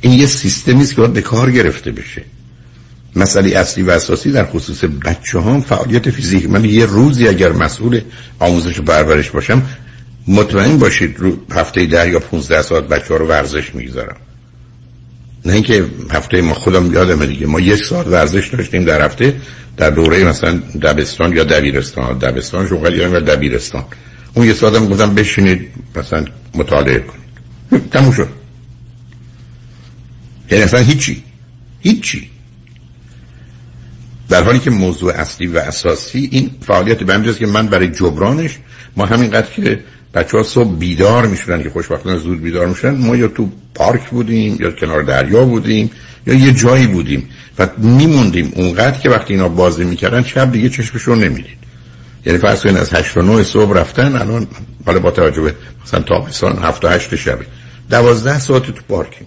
این یه سیستمی است که باید به کار گرفته بشه. مسئله اصلی و اساسی در خصوص بچه‌ها فعالیت فیزیک. من یه روزی اگر مسئول آموزش و پرورش باشم، مطمئن باشید رو هفته 10 یا 15 ساعت بچه‌ها رو ورزش می‌ذارم. نه اینکه هفته ما، خودم یادمه دیگه، ما یک ساعت ورزش داشتیم در هفته در دوره مثلا دبستان یا دبیرستان. دبستان شغل یا دبیرستان، اون یه ساعتم گفتم بشینید مثلا مطالعه کنید، تموم شد. یعنی اصلا هیچی. در حالی که موضوع اصلی و اساسی این فعالیت به همجاست که من برای جبرانش، ما همینقدر که بچه ها صبح بیدار میشونن که خوشبختانه زود بیدار میشونن، ما یا تو پارک بودیم یا کنار دریا بودیم یا یه جایی بودیم و میموندیم اونقدر که وقتی اینا بازی میکردن شب دیگه چشمشون نمیدید. یعنی فرض کنید از 8 و 9 صبح رفتن، الان حالا با توجه به مثلا تابستان 7 و 8 شب 12 ساعت تو پارکیم.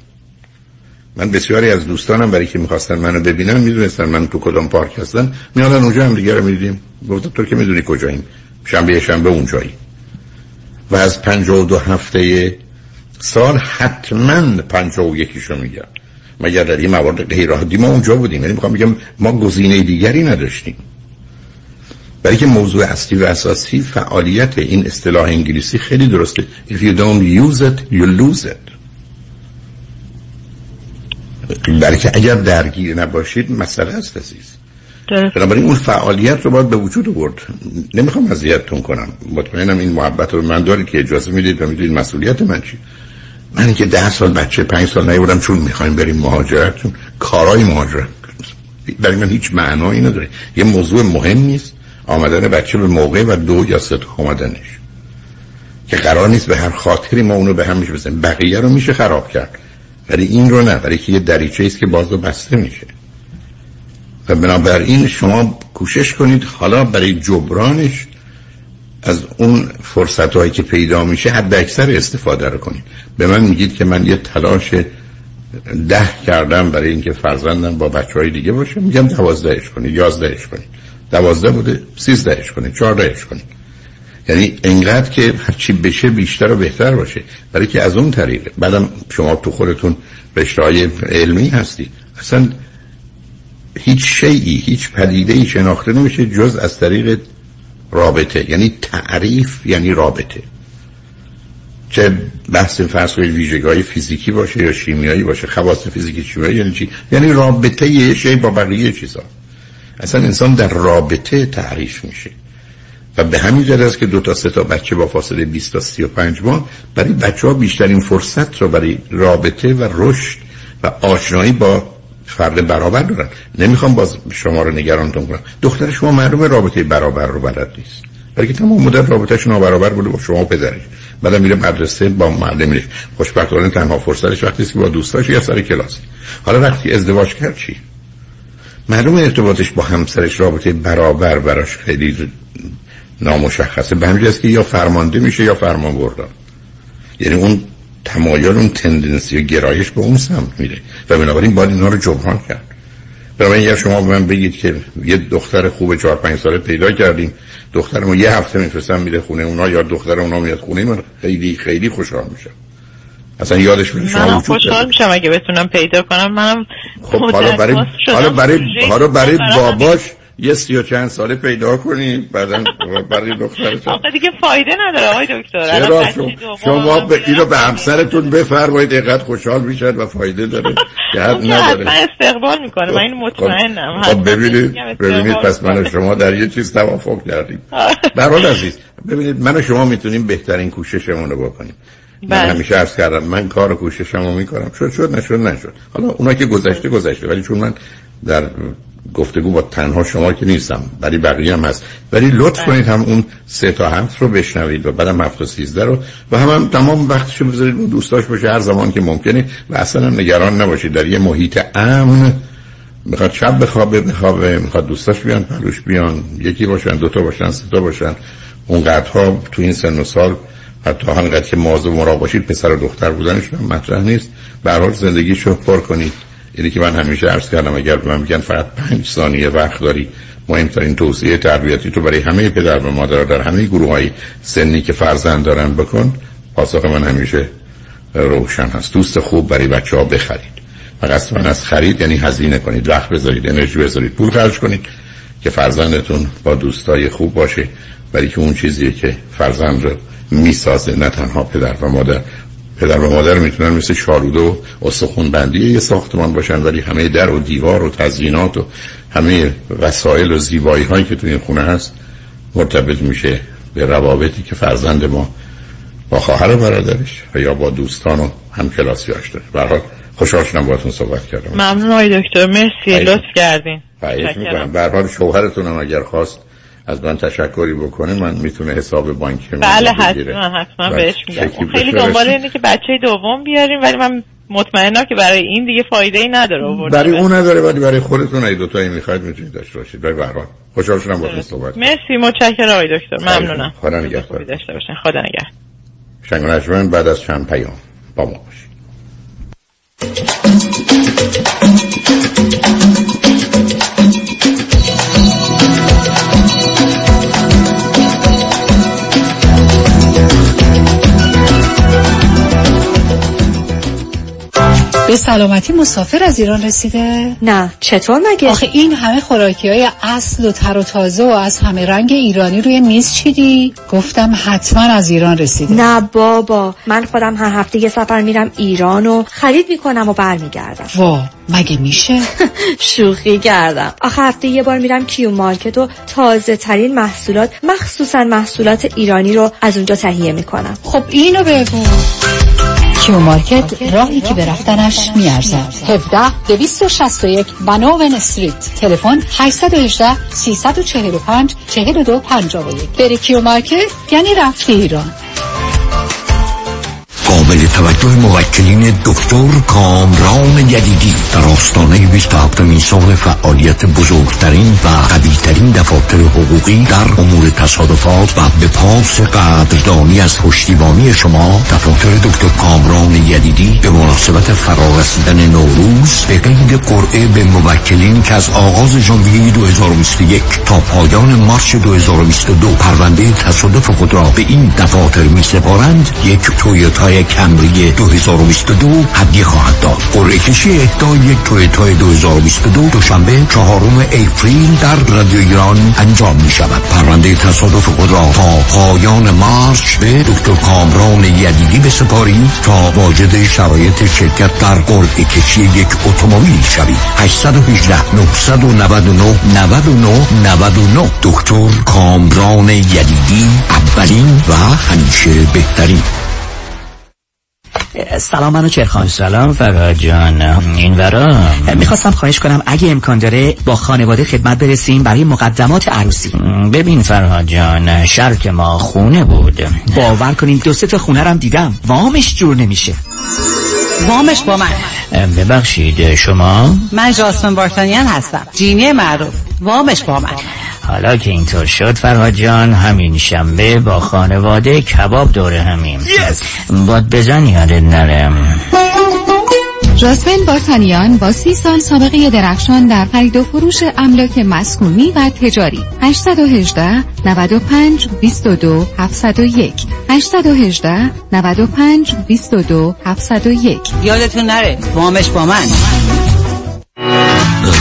من بسیاری از دوستانم برای که می‌خواستن منو ببینن می‌دونستن من تو کدام پارک هستم، میادن اونجا هم دیگه رو می‌دیدیم. گفتم تو که می‌دونی کجاییم، شنبه اونجایی. و از 52 هفته سال حتماً 51شو میگم، مگر در این موارد غیر عادی ما اونجا بودیم. یعنی می‌خوام بگم ما گزینه دیگری نداشتیم، برای که موضوع اصلی و اساسی فعالیت. این اصطلاح انگلیسی خیلی درسته، if you don't use it you lose it. برای که اگر درگیر نباشید مسئله است عزیز. بنابراین اون فعالیت رو باید به وجود آورد. نمیخوام اذیتتون کنم، مطمئنم این محبت رو من دارید که اجازه میدید و میدونید مسئولیت من چی. من که 10 سال بچه 5 سال نیوردم چون میخوایم بریم مهاجرت، چون کارهای مهاجرت برای من هیچ معنایی نداره. یه موضوع مهم نیست آمدن بچه به موقع و 2 یا 3 آمدنش، که قرار نیست به هر خاطری ما اونو به هم بزنیم. بقیه رو میشه خراب کرد، ولی این رو نه، برای که یه دریچه است که باز و بسته میشه. و بنابراین شما کوشش کنید حالا برای جبرانش از اون فرصتهایی که پیدا میشه حد اکثر استفاده رو کنید. به من میگید که من یه تلاش 10 کردم برای اینکه فرزندم با بچهای دیگه باشه، میگم 12ش کنید، 11ش کنید. 12 بوده 13ش کنید، 14ش کنید. یعنی انقدر که هرچی بشه بیشتر و بهتر باشه، برای که از اون طریقه بعدم شما تو خودتون رشته‌های علمی هستی. اصلا هیچ شیئی، هیچ پدیده‌ای شناخته نمیشه جز از طریق رابطه. یعنی تعریف یعنی رابطه، چه بحث فرض کنید ویژگی‌های فیزیکی باشه یا شیمیایی باشه. خواص فیزیکی شیمیایی یعنی چی؟ یعنی رابطه یه شی با بقیه چیزا. اصلا انسان در رابطه تعریف میشه و به همین جهت است که 2 تا 3 تا بچه با فاصله 20 تا 35 ماه برای بچه‌ها بیشترین فرصت رو برای رابطه و رشد و آشنایی با فرد برابر دارن. نمیخوام باز شما رو نگرانتون کنم، دختر شما معلومه رابطه برابر رو بلد نیست، برای که تمام مدت رابطه‌ش نابرابر بوده با شما و پدرش. بعدم میره مدرسه با معلمش، خوشبختانه تنها فرصتش وقتی است که با دوستاش یا سر کلاس. حالا وقتی ازدواج کرد چی؟ معلومه ارتباطش با همسرش رابطه برابر براش خیلی نامشخصه. به همین جاست که یا فرمانده میشه یا فرمانبردار. یعنی اون تمایل، اون تندنسی و گرایش به اون سمت میره و بنابراین باید اینا رو جبران کرد. بنابراین اگر شما به من بگید که یه دختر خوب 4-5 ساله پیدا کردیم، دخترمو یه هفته میفرستم میره خونه اونا یا دختر اونا میاد خونه من، خیلی خیلی خوشحال میشم. اصلا یادش میاد شما خوشحال میشم اگه بتونم پیدا کنم منم. خب حالا برای باباش یه 30 و چند ساله پیدا کنی، بعدن برای دخترتون آقا دیگه فایده نداره آقای دکتر. چرا شما اینو به همسرتون بفرمایید، اینقدر خوشحال میشن و فایده داره که حد نداره. من استقبال میکنه، من این مطمئنم. خب ببینید پس من و شما در یه چیز توافق کردیم. به هر حال عزیز ببینید، من و شما میتونیم بهترین کوششمون رو بکنیم. من همیشه عرض کردم من کار و کوششمو میکنم، شد نشد. حالا اونا که گذشته ولی چون من در گفتگو با تنها شما که نیستم ولی بقیه هم هست، ولی لطف کنید هم اون 3 تا 7 رو بشنوید و بعدم 7 تا 13 رو و هم تمام وقتشو بذارید اون دوستاش باشه هر زمان که ممکنه و اصلا نگران نباشید. در یه محیط امن، میخواد شب بخوابه، میخواد دوستاش بیان پلوش بیان، یکی باشن، دوتا باشن، سه تا باشن، اونقدرها تو این سن و سال حتی انقدر که مواظب و مراقب باشید پسر و دختر بودنشون هم مطرح نیست. به هر حال زندگیشو پر کنید. یعنی که من همیشه عرض کردم اگر به من میگن فقط 5 ثانیه وقت داری، مهمترین توصیه تربیتی تو برای همه پدر و مادرها در همه گروه‌های سنی که فرزند دارن بکن، پاسخ من همیشه روشن هست. دوست خوب برای بچه‌ها بخرید. فقط من از خرید یعنی هزینه کنید، وقت بذارید، انرژی بذارید، پول خرج کنید که فرزندتون با دوستای خوب باشه، برای که اون چیزیه که فرزند رو میسازه. نه تنها پدر و مادر، پدر و مادر میتونن مثل شالوده و استخوان بندی یه ساختمان باشن، ولی همه در و دیوار و تزیینات و همه وسایل و زیبایی هایی که توی این خونه هست مرتبط میشه به روابطی که فرزند ما با خواهر و برادرش و یا با دوستان و همکلاسیاش داره. به هر حال خوشحال شدم باهاتون صحبت کردم. ممنون آقای دکتر، مرسی، لطف کردین. تشکر می‌کنم. به هر حال شوهرتون هم اگر خواست از من تشکری بکنه، من میتونه حساب بانکی من بگیره. بله حتما بهش میگم. خیلی دنبال اینه که بچه دوم بیاریم، ولی من مطمئنم که برای این دیگه فایده‌ای نداره آوردن. برای اون نداره، ولی برای خودتون ای دو تایی میخواید میتونید داشته باشید. برای بهرام خوشحال شدم باهاتون صحبت. مرسی، متشکرم آقای دکتر، ممنونم. خدا نگهدار. داشته باشین. خدا نگهدار. شنگوناشون بعد از چند پیام با ما باشید. به سلامتی مسافر از ایران رسیده؟ نه، چطور مگه؟ آخه این همه خوراکی‌های اصل و تر و تازه و از همه رنگ ایرانی روی میز چیدی؟ گفتم حتما از ایران رسیده. نه بابا، من خودم هر هفته یه سفر میرم ایران و خرید میکنم و برمیگردم. وا، مگه میشه؟ شوخی کردم. آخه هفته یه بار میرم کیو مارکت و تازه ترین محصولات، مخصوصا محصولات ایرانی رو از اونجا تهیه میکنم. خب اینو بگو. کیو مارکت، راهی که به رفتنش میارزد. 17-261 بناوین استریت، تلفن 818-345-4251. بری کیو مارکت یعنی رفتی ایران. قابل توجه موکلین دکتر کامران یدیدی در آستانه 27 سال فعالیت بزرگترین و قویترین دفاتر حقوقی در امور تصادفات و به پاس قدردانی از پشتیبانی شما، دفاتر دکتر کامران یدیدی به مناسبت فرارسیدن نوروز به قید قرعه به موکلین که از آغاز ژانویه 2021 تا پایان مارس 2022 پرونده تصادف خود را به این دفاتر می سپارند یک تویوتا کمری 2022 هدیه خواهد داد. قرعه کشی اهدای یک تویوتا 2022 دوشنبه 4 اپریل در رادیو ایران انجام می شود. پرونده تصادف خود را تا پایان مارس به دکتر کامران یدیدی بسپارید تا واجد شرایط شرکت در قرعه کشی یک اتومبیل شوید. 818-999-9999. دکتر کامران یدیدی، اولین و همیشه بهترین. سلام منو چرخان. سلام فراد جان. این ورام میخواستم خواهش کنم اگه امکان داره با خانواده خدمت برسیم برای مقدمات عروسی. ببین فراد جان، شرک ما خونه بود، باور کنین 2-3 تا خونه رم دیدم، وامش جور نمیشه. وامش با من. ببخشید شما؟ من جاسمین بارتانیان هستم، جینی معروف. وامش با من. حالا که اینطور شد فرهاد جان، همین شنبه با خانواده کباب دوره همیم. باد بزن یادت نره. جاسمین بارتانیان با 30 سال سابقه درخشان در خرید و فروش املاک مسکونی و تجاری. 818-95-22-701. 818-95-22-701. یادتون نره، وامش با من.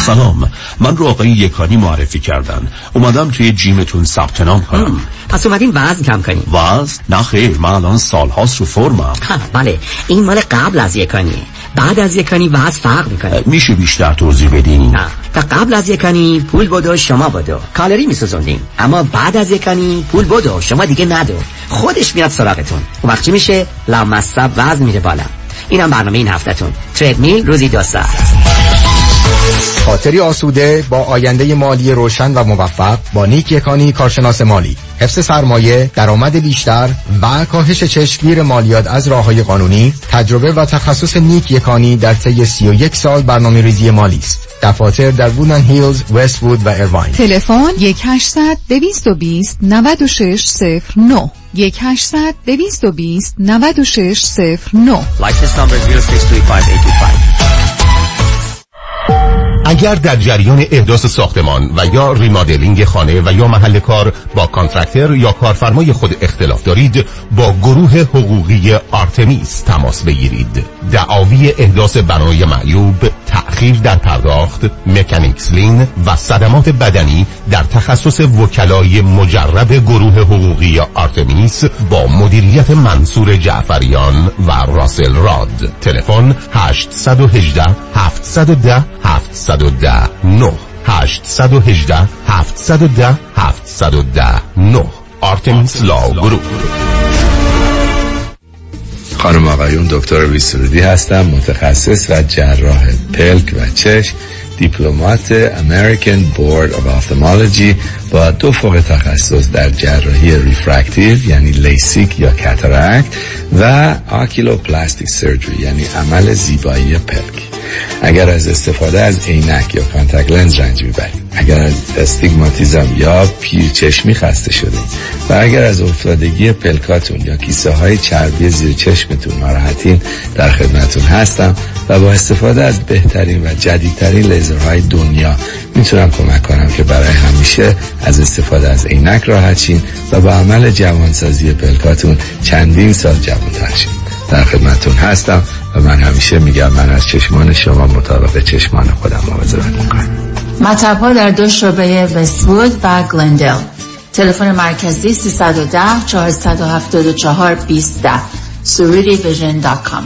سلام، من رو آقای یکانی معرفی کردن، اومدم توی جیمتون ثبت نام کنم. پس اومدین وزن کم کنیم؟ وزن؟ نه خیر، من الان سال‌هاست رو فرمم. بله، این مال قبل از یکانی. بعد از یکانی وزن فرق میکنه. میشه بیشتر توضیح بدین؟ نه، تا قبل از یکانی پول بودو شما بودو، کالری میسوزوندین، اما بعد از یکانی پول بودو شما دیگه ندو، خودش میاد سراغتون. اون وقت چی میشه؟ لامصب وزن میره بالا. اینم برنامه این هفتهتون. تریدمیل روزی 2 ساعت. خاطری آسوده با آینده مالی روشن و موفق با نیک یکانی کارشناس مالی. حفظ سرمایه، درآمد بیشتر و کاهش چشمگیر مالیات از راه‌های قانونی، تجربه و تخصص نیک یکانی در طی 31 سال برنامه‌ریزی مالی است. دفاتر در وودن هیلز، وست وود و ایرواین. تلفن 1-800-220-9609 1-800-220-9609. لایسنس نمبر 0625825. اگر در جریان احداث ساختمان و یا ریمادلینگ خانه و یا محل کار با کانترکتر یا کارفرمای خود اختلاف دارید، با گروه حقوقی آرتمیس تماس بگیرید. دعاوی احداث بنای معیوب، تأخیر در پرداخت، مکانیکس لین و صدمات بدنی در تخصص وکلای مجرب گروه حقوقی آرتمیس با مدیریت منصور جعفریان و راسل راد. تلفن 818-710-710-9 818-710-710-9. آرتمیس لاو گروپ. خانم آقایون، دکتر ویسرودی هستم، متخصص و جراح پلک و چشم، دیپلمات American Board of Ophthalmology با 2 فوق تخصص در جراحی ریفرکتیو یعنی لیسیک یا کاتاراکت و آکیلوپلاستیک سرجری یعنی عمل زیبایی پلک. اگر از استفاده از عینک یا کانتاکت لنز رنج میبرید، اگر از استیگماتیزم یا پیرچشمی خسته شدید و اگر از افتادگی پلکاتون یا کیسه های چربی زیر چشمتون ناراحتین، در خدمتون هستم و با استفاده از بهترین و جدیدترین لیزرهای دنیا میتونم کمک کنم که برای همیشه از استفاده از عینک راحت شین و با عمل جوانسازی پلکاتون چندین سال جوانتر شین. در خدمتون هستم و من همیشه میگم من از چشمان شما مطابق چشمان خودم مواظبت میکنم. مطب ها در 2 شعبه وست‌وود و گلندل. تلفن مرکزی 310-474-2010. sururivision.com.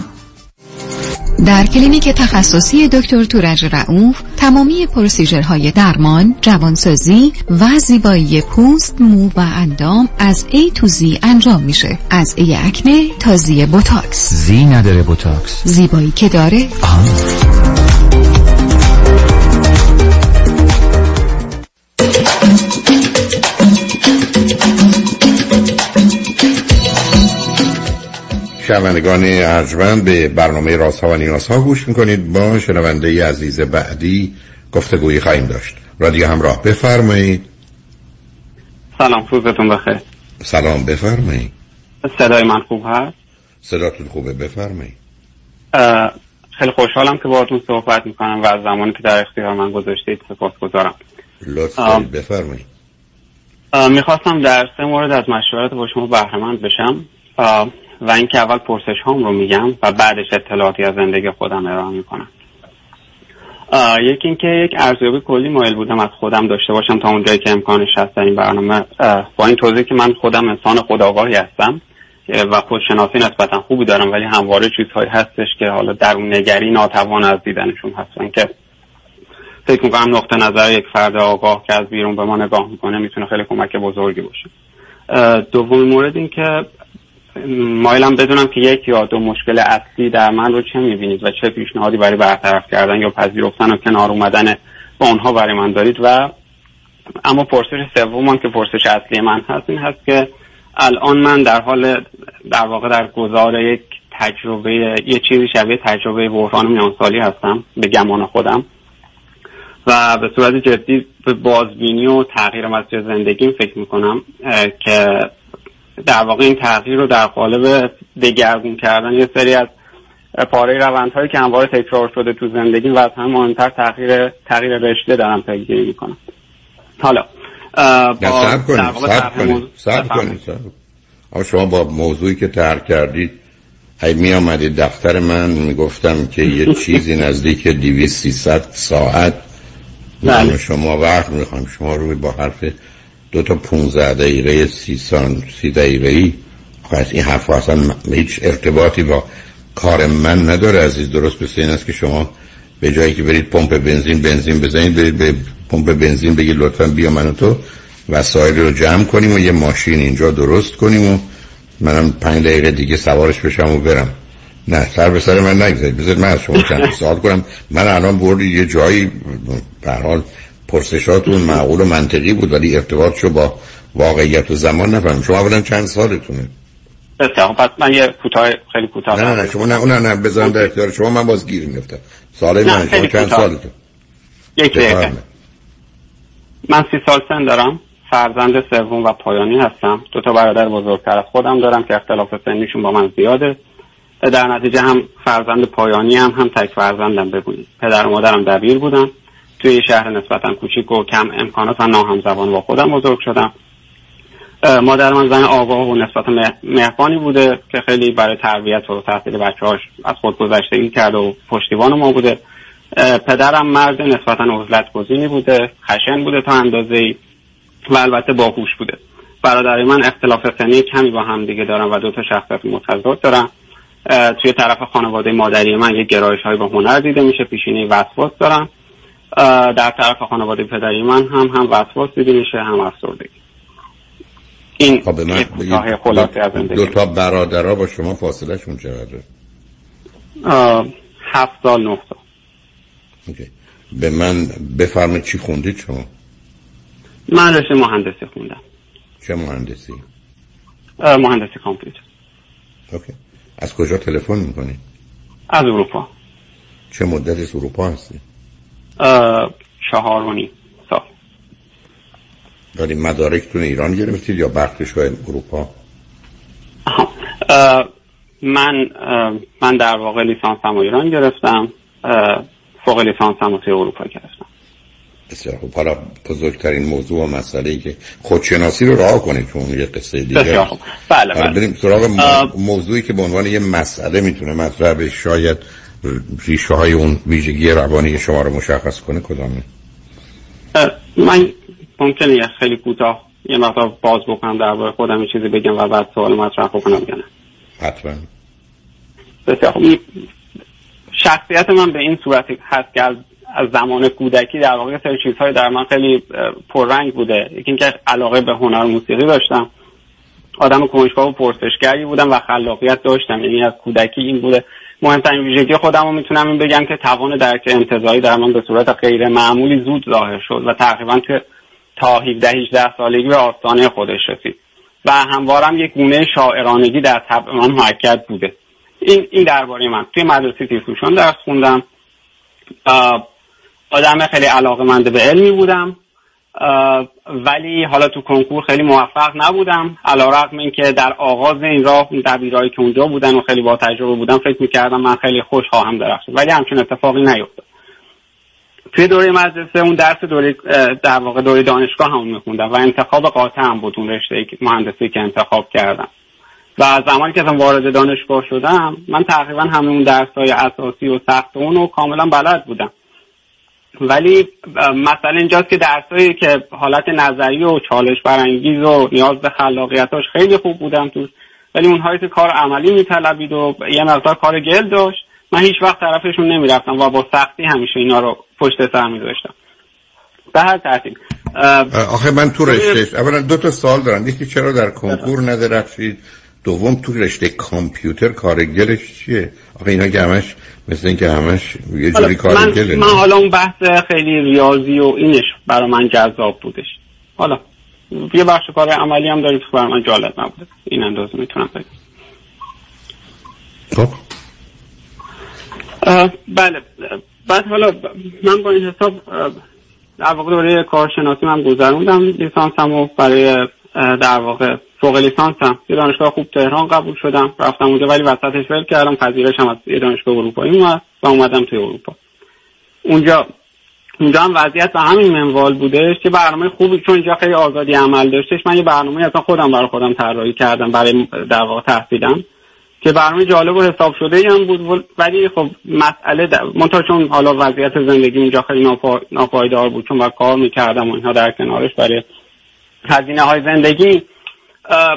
در کلینیک تخصصی دکتر تورج رؤوف تمامی پروسیجرهای درمان، جوانسازی و زیبایی پوست، مو و اندام از A تا Z انجام میشه. از A اکنه تا Z بوتاکس. زی نداره بوتاکس. زیبایی که داره. شنوندگان ارجمند، به برنامه رازها و نیازها گوش میکنید. با شنونده عزیز بعدی گفتگویی خواهیم داشت. رادیو همراه، بفرمایید. سلام، روزتون بخیر. سلام، بفرمایید. صدای من خوب هست؟ صداتون خوبه، بفرمایید. خیلی خوشحالم که باهاتون صحبت میکنم و از زمانی که در اختیار من گذاشتید سپاسگزارم. لطفاً بفرمایید. میخواستم در 3 مورد از مشورت با شما بهره مند بشم و اینکه اول پرسش هام رو میگم و بعدش اطلاعاتی از زندگی خودم ارائه میکنم. یکی اینکه یک ارزیابی کلی مایل بودم از خودم داشته باشم تا اونجایی که امکانش هست در این برنامه، با این توضیح که من خودم انسان خودآگاهی هستم و خودشناسی نسبتا خوبی دارم، ولی همواره چیزهایی هستش که حالا درون نگری ناتوان از دیدنشون هستن که فکر میکنم نقطه نظر یک فرد آگاه که از بیرون به ما نگاه میکنه میتونه خیلی کمک بزرگی باشه. دومین مورد این که مایلم بدونم که یک یا دو مشکل اصلی در من رو چه میبینید و چه پیشنهادی برای برطرف کردن یا پذیرفتن و کنار اومدن با اونها برای من دارید. و اما پرسش سومم که پرسش اصلی من هست این هست که الان من در حال در واقع در گذار یک تجربه، یه چیزی شبیه تجربه بحران میانسالی هستم به گمان خودم و به صورت جدی به بازبینی و تغییر مسیر زندگیم فکر میکنم که در واقع این تغییر رو در قالب دگرگون کردن یه سری از پاره روندهایی که همواره تکرار شده تو زندگی و از هم مهمتر تغییر رشته دارم پیگیری میکنم. حالا صبر کنید. شما با موضوعی که طرح کردید می آمدید دفتر من، میگفتم که یه چیزی نزدیک 200-300 ساعت من شما وقت میخوام. شما رو با حرف 2 تا 15 دقیقه 30 دقیقه خواهد. این حرف اصلا هیچ ارتباطی با کار من نداره عزیز. درست مثل این است که شما به جایی که برید پمپ بنزین بزنید، برید به پمپ بنزین بگید لطفاً بیا من و تو وسایل رو جمع کنیم و یه ماشین اینجا درست کنیم و منم 5 دقیقه دیگه سوارش بشم و برم. نه سر به سر من نگذارید، بذارید من از شما چند سوال کنم. من الان بردید یه جایی به هر حال پرسشاتون معقول و منطقی بود ولی ارتباطش با واقعیت و زمان نفهمم. شما اولا چند سالتونه؟ بسیار پس من یه کوتاه خیلی کوتاه. نه شما نه بذارم در اختیار شما، من باز گیر میافتم. سوال من شما چند سالتون؟ یک دقیقه. من 30 سال سن دارم، فرزند سوم و پایانی هستم. 2 تا برادر بزرگتر از خودم دارم که اختلاف سنیشون با من زیاده. در نتیجه هم فرزند پایانی هم تک فرزندم بگویید. پدر و مادرم دبیر بودن. توی شهر نسبتا کوچیک و کم امکانات و ناهم زبان با خودم بزرگ شدم. مادر من زن آقا و نسبتا مهربانی بوده که خیلی برای تربیت و تحصیل بچه‌هاش از خود گذشتگی کرد و پشتیبان ما بوده. پدرم مرد نسبتا عزلت‌گزینی بوده، خشن بوده تا اندازه‌ای و البته باهوش بوده. برادرای من اختلاف سنی کمی با هم دیگه دارن و 2 تا شخصیت متضاد دارن. توی طرف خانواده مادری من یه گرایش‌هایی به هنر دیده میشه، پیشینه وسواس دارن. در طرف خانواده پدری من هم وسواس دیده میشه، هم افسردگی. این کاهی خلاصه از زندگی. 2 تا برادرها با شما فاصله شون چقدره؟ 7 سال 9 سال. اوکی. به من بفرمایید چی خوندید شما؟ من رشته مهندسی خوندم. چه مهندسی؟ مهندسی کامپیوتر. اوکی. از کجا تلفن میکنید؟ از اروپا. چه مدت از اروپا هستی؟ 4.5 سال. ولی مدارکتون ایران گرفتید یا بختش اروپا؟ من در واقع لیسانسم ایران گرفتم، فوق لیسانسم توی اروپا گرفتم. بسیار خوب. حالا بزرگترین موضوع و مسئله ای که خودشناسی رو رها کنید چون یه قصه دیگه. بسیار خوب. بله. بریم سراغ موضوعی که به عنوان یه مسئله میتونه مطرح بشه، شاید ریشه های اون ویژگی روانی شما رو مشخص کنه. کدامه؟ من ممکنه یه خیلی کوتاه یه مقدار باز بکنم درباره خودم یه چیزی بگم و بعد سوال مطرح بکنم یا نه؟ حتما. بسیار خوب. شخصیت من به این صورت هست که از زمان کودکی در واقع سری چیزهای در من خیلی پررنگ بوده. یکی اینکه علاقه به هنر موسیقی داشتم، آدم کنجکاو و پرسشگری بودم و خلاقیت داشتم. یعنی از کودکی این بوده. مهمترین ویژگی خودم رو میتونم این بگم که توان درک امتزاعی در من به صورت غیر معمولی زود ظاهر شد و تقریبا تا 17-18 سالگی به آستانه خودش رسید و هموارم یک گونه شاعرانگی در طبع من موجود بوده. این درباره من. توی مدرسه تیفوشان درس خوندم. آدم خیلی علاقه‌مند به علمی بودم ولی حالا تو کنکور خیلی موفق نبودم. علی‌رغم اینکه در آغاز این راه دبیرایی که اونجا بودن و خیلی با تجربه بودن فکر می‌کردم من خیلی خوش خواهم درخشید ولی همچین اتفاقی نیفتاد. توی دوره مدرسه اون درس دوره در واقع دوره دانشگاه همون می‌خوندم و انتخاب قاطعم بود اون رشته مهندسی که انتخاب کردم. و زمانی که وارد دانشگاه شدم من تقریبا همه اون درس‌های اساسی و سخت اون رو کاملا بلد بودم. ولی مثلا اینجاست که درسایی که حالت نظری و چالش برانگیز و نیاز به خلاقیتاش خیلی خوب بودم توش ولی اونهایی که کار عملی میطلبید و یه مقدار کار گل داشت من هیچ وقت طرفشون نمیرفتم و با سختی همیشه اینا رو پشت سر می‌ذاشتم. به هر ترتیب آخه من تو رشته اولا 2 تا سوال دارم. یکی چرا در کنکور ندرخشید؟ دوم تو رشته کامپیوتر کارگرش چیه؟ آخه اینا که همش مثل این که همش یه جوری کارگره. من حالا اون بحث خیلی ریاضی و اینش برای من جذاب بودش. حالا یه بخش کار عملی هم دارید که برای من جالب نبوده. این اندازه میتونم بگم. خب بله. بعد حالا من با این حساب در واقع دوره کارشناسی من گذروندم. لیسانسمو برای در واقع فوق لیسانسم یه دانشگاه خوب تهران قبول شدم. رفتم اونجا ولی وسطش ول کردم. پذیرشم از یه دانشگاه اروپایی اومد و اومدم توی اروپا. اونجا هم وضعیت به همین منوال بودش که برنامه خوبی چون اینجا خیلی آزادی عمل داشتش. من یه برنامه اصلا برای خودم طراحی کردم برای در واقع تحصیلم که برنامه جالب و حساب شده هم بود ولی خب مسئله منتها چون حالا وضعیت زندگی اینجا خیلی ناپایدار بود چون با کار می‌کردم و اینها در کنارش برای هزینه‌های زندگی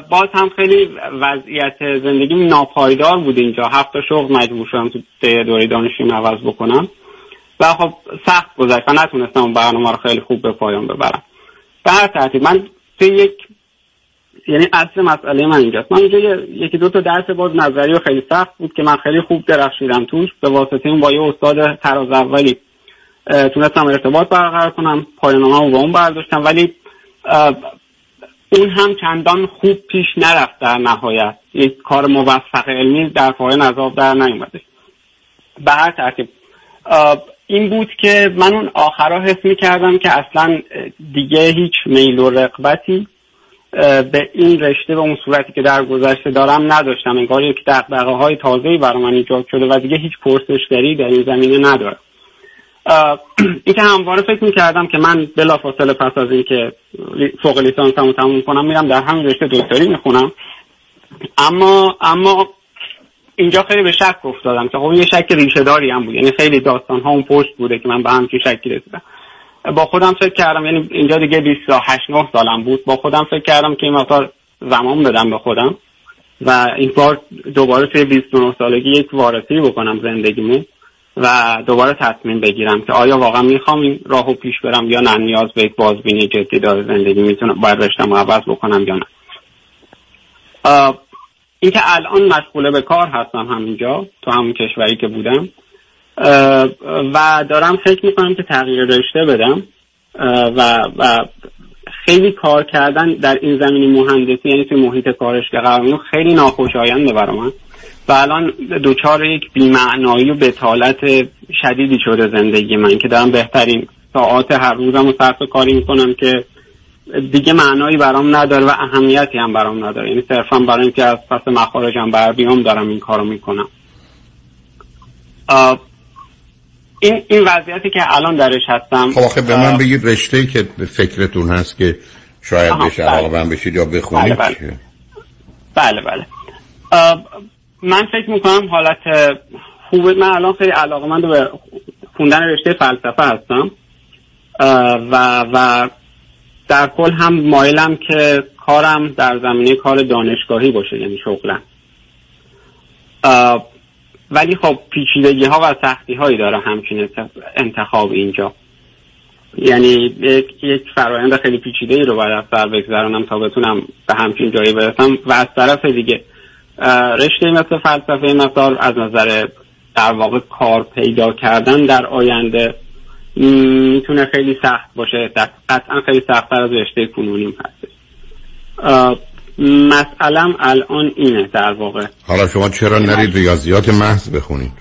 باز هم خیلی وضعیت زندگیم ناپایدار بود. اینجا 7 تا شغل مجبور شدم تو دوره دانشجویی عوض بکنم و خب سخت گذشت و نتونستم اون برنامه رو خیلی خوب به پایان ببرم. به هر ترتیب من توی یک یعنی اصل مسئله من اینجاست. من اونجا یکی دو تا درس باز نظری و خیلی سخت بود که من خیلی خوب درخشیدم توش. به واسطه اون با یه استاد تراز اولی تونستم ارتباط برقرار کنم، پایان‌نامه‌مو با اون برداشتم، ولی اون هم چندان خوب پیش نرفت. در نهایت یک کار موفق علمی در پایان از آب در نیومده. به هر ترتیب این بود که من اون آخرها حس می‌کردم که اصلا دیگه هیچ میل و رغبتی به این رشته به اون صورتی که در گذشته دارم نداشتم. انگار یک دغدغه‌های تازه‌ای برای من ایجاد شده و دیگه هیچ پرسشگری در این زمینه ندارم. این که همواره فکر می‌کردم که من بلافاصله پس از این که فوق لیسانسمو تموم کنم میرم در همین رشته دکتری میخونم، اما اینجا خیلی به شک افتادم که خب یه شک ریشه‌داری هم بود، یعنی خیلی داستان‌ها اون پشت بوده که من به همچین شکی رسیدم. با خودم فکر کردم، یعنی اینجا دیگه 28-9 سالم بود، با خودم فکر کردم که این مقدار زمان بدم به خودم و این بار دوباره توی 29 سالگی یک وارسی بکنم زندگیمو و دوباره تصمیم بگیرم که آیا واقعا میخوام این راهو پیش برم یا نه، نیاز به یک بازبینی جدی داره زندگی، میتونم باید رشته‌مو عوض بکنم یا نه. اینکه الان مشغول به کار هستم همینجا تو همون کشوری که بودم و دارم فکر میکنم که تغییر رشته بدم و خیلی کار کردن در این زمینه مهندسی، یعنی توی محیط کارش که قرارمون خیلی ناخوشاینده برام و الان دوچار یک بی‌معنایی و بتالت شدیدی شده زندگی من که دارم بهترین ساعات هر روزم رو صرف کاری میکنم که دیگه معنایی برام نداره و اهمیتی هم برام نداره، یعنی صرفا برای اینکه از پس مخارجم بر بیام دارم این کارو میکنم. این وضعیتی که الان درش هستم. خب آخه به من بگید رشته‌ای که فکرتون هست که شاید بشه علاقه‌مند بشید یا بخونید. بله. من فکر میکنم حالت خوبه. من الان خیلی علاقه‌مند به خوندن رشته فلسفه هستم و در کل هم مایلم که کارم در زمینه کار دانشگاهی باشه، یعنی شغلم. ولی خب پیچیدگی ها و سختی هایی داره همچین انتخاب اینجا، یعنی یک فرآیند خیلی پیچیده ای رو باید از سر بگذرونم تا بتونم به همچین جایی برسم و از طرف دیگه رشته مثل فلسفه مثلا از نظر در واقع کار پیدا کردن در آینده میتونه خیلی سخت باشه، قطعا خیلی سخت‌تر از رشته کنونیم هست. مسئلم الان اینه در واقع. حالا شما چرا نرید ریاضیات محض بخونید؟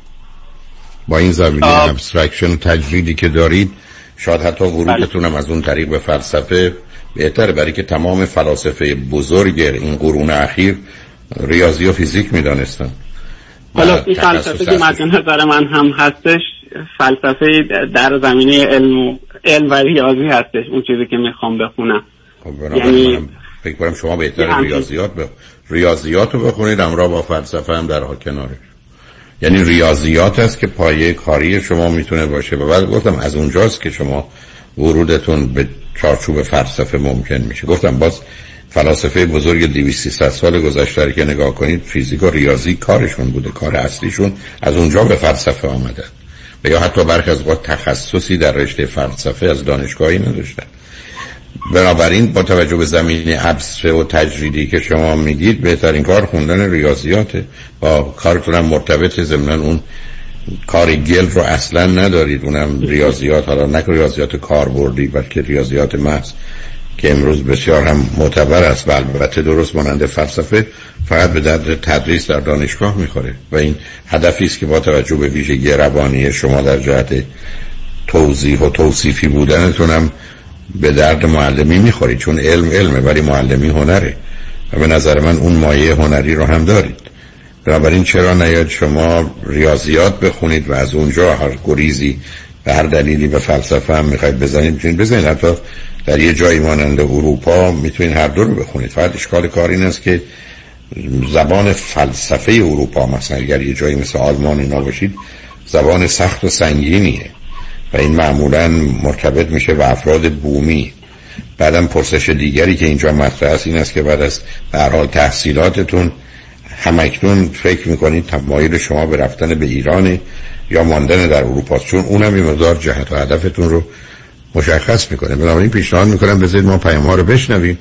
با این زمینه ابسترکشن و تجریدی که دارید شاید حتی ورودتون هم از اون طریق به فلسفه بهتره، برای که تمام فلاسفه بزرگ این قرون اخیر ریاضی و فیزیک میدانستن. حالا این فلسفه که مد نظر من هم هستش فلسفه در زمینه علم و ریاضی هستش، اون چیزی که میخوام بخونم. یعنی فکر کنم شما بهتر ریاضیاتو بخونید همراه با فلسفه هم در کنارش، یعنی ریاضیات هست که پایه کاری شما میتونه باشه و بعد گفتم از اونجاست که شما ورودتون به چارچوب فلسفه ممکن میشه. گفتم باز فلاسفه بزرگ 200-300 سال گذشته که نگاه کنید فیزیک و ریاضی کارشون بوده، کار اصلیشون، از اونجا به فلسفه آمدن و یا حتی برخی از اوقات تخصصی در رشته فلسفه از دانشگاهی نداشتن. بنابراین با توجه به زمینه ابستره و تجریدی که شما میگید بهترین کار خوندن ریاضیاته، با کارتون هم مرتبط، ضمن اون کار گل رو اصلا ندارید، اونم ریاضیات، حالا نه ریاضیات کاربردی بلکه ریاضیات محض که امروز بسیار هم معتبر است و البته درست مانند فلسفه فقط به درد تدریس در دانشگاه میخوره و این هدفی است که با توجه به ویژگی روانی شما در جهت توضیح و توصیفی بودنتون هم به درد معلمی میخوره، چون علم علمه ولی معلمی هنره و به نظر من اون مایه هنری رو هم دارید. بنابراین چرا نیاد شما ریاضیات بخونید و از اونجا هر گریزی به هر دلیلی به فلسفه هم میخواید بزنید حتی در یه جایی مانند اروپا میتونید هر دو رو بخونید. فقط اشکال کار این است که زبان فلسفه اروپا مثلا اگر یه جایی مثل آلمان اینا باشید زبان سخت و سنگینیه و این معمولا مرتبط میشه به افراد بومی. بعدم پرسش دیگری که اینجا مطرح است این است که بعد از به هر حال تحصیلاتتون همکنون فکر میکنید تمایل شما به رفتن به ایران یا ماندن در اروپا، چون اونم یه مقدار جهت و هدفتون رو مشخص میکنه. بنابراین پیشنهاد میکنم بذارید ما پیام ها رو بشنویم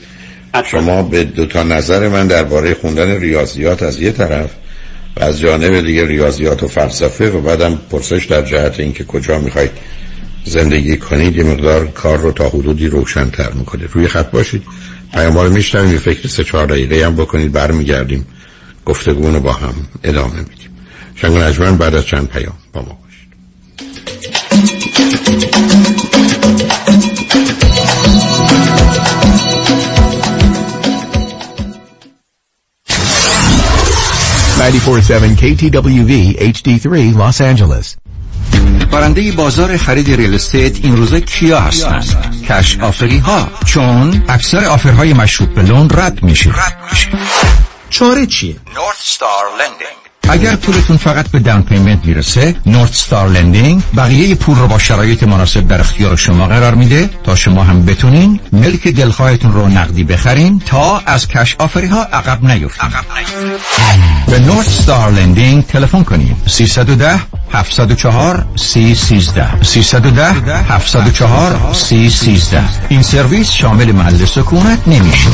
شما به دو تا نظر من درباره خوندن ریاضیات از یه طرف و از جانب دیگه ریاضیات و فلسفه و بعدم پرسش در جهت اینکه کجا میخواید زندگی کنید یه مقدار کار رو تا حدودی روشن‌تر میکنه. روی خط باشید، پیام رو میشنویم، یه فکر 3-4 دقیقه هم بکنید، برمیگردیم گفتگو رو با هم ادامه میدیم. شنگون اجمن بعد از چند پیام با ما باشید. KTWV HD3 Los Angeles. برنده بازار خرید ریل استیت این روزا کیا هستند؟ کش آفری ها، چون اکثر آفرهای مشروط به لون رد میشه. چاره چیه؟ نورث ستار لندینگ. اگر پولتون فقط به داون پیمنت میرسه، نورث ستار لندینگ بقیه پول رو با شرایط مناسب در اختیار شما قرار میده تا شما هم بتونین ملک دلخواهتون رو نقدی بخرین تا از کش آفری ها عقب نیفتید. به نورث ستار لندینگ تلفن کنین 310-704-C13 310-704-C13. این سرویس شامل محل سکونت نمیشه.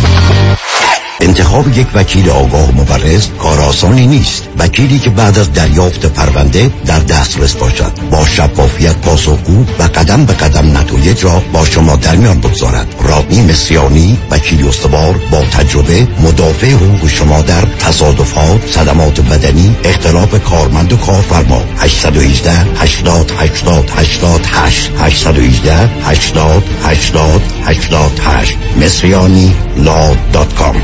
انتخاب یک وکیل آگاه مبرز کار آسانی نیست. وکیلی که بعد از دریافت پرونده در دسترس باشد، با شفافیت پاسخگو و قدم به قدم نتایج را با شما در میان بگذارد. رادین مصریانی، وکیل استوار با تجربه، مدافع حقوق شما در تصادفات، صدمات بدنی، اختلاف کارمند و کارفرما. 818-80-80-88 818-80-80-88 masrianilaw.com.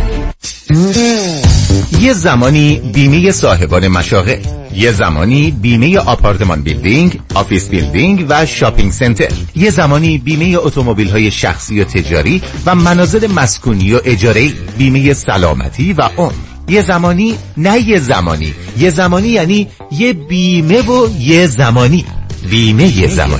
یه زمانی بیمه صاحبان مشاغل، یه زمانی بیمه آپارتمان بیلدینگ، آفیس بیلدینگ و شاپینگ سنتر، یه زمانی بیمه اتومبیل‌های شخصی و تجاری و منازل مسکونی و اجاره‌ای، بیمه سلامتی و عمر. یه زمانی، نه یه زمانی، یه زمانی یعنی یه بیمه و یه زمانی بیمه. یه زمان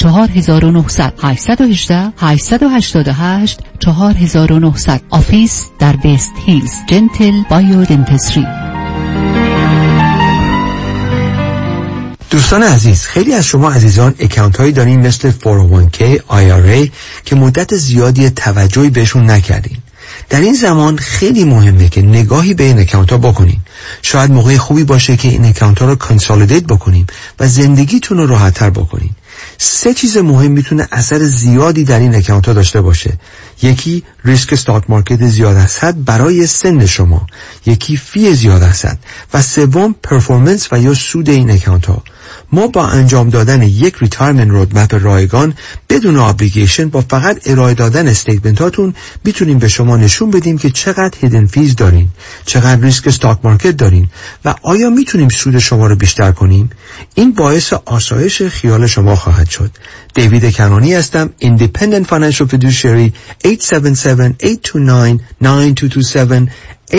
818-888-4900. آفیس در بیست هیلز، جنتل بایو دنتستری. دوستان عزیز، خیلی از شما عزیزان اکانت هایی دارین مثل 401k IRA که مدت زیادی توجهی بهشون نکردین. در این زمان خیلی مهمه که نگاهی به این اکانت ها بکنین. شاید موقع خوبی باشه که این اکانت ها رو کانسالیدیت بکنیم و زندگیتون رو راحت تر بکنین. 3 چیز مهم میتونه اثر زیادی در این اکانت ها داشته باشه. یکی ریسک استاک مارکت زیاد است برای سن شما، یکی فی زیاد است و سوم پرفورمنس و یا سود این اکانت ها. ما با انجام دادن یک ریتایرمنت رودمپ رایگان بدون ابلیگیشن با فقط ارائه دادن استیتمنت هاتون میتونیم به شما نشون بدیم که چقدر هیدن فیز دارین، چقدر ریسک استاک مارکت دارین و آیا میتونیم سود شما رو بیشتر کنیم. این باعث آسایش خیال شما خواهد شد. دیوید کنانی هستم، ایندیپندنت فینانشل فیدوشری. 877-829-9227 877-829-9227.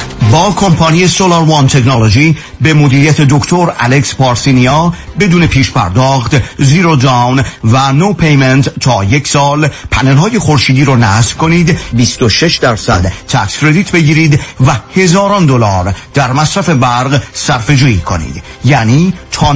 با کمپانی سولار وان تکنولوژی به مدیریت دکتر الکس پارسینیا بدون پیش پرداخت، زیرو داون و نو پیمنت تا 1 سال پنل های خورشیدی رو نصب کنید، 26% تکس کردیت بگیرید و هزاران دلار در مصرف برق صرفه جویی کنید، یعنی تا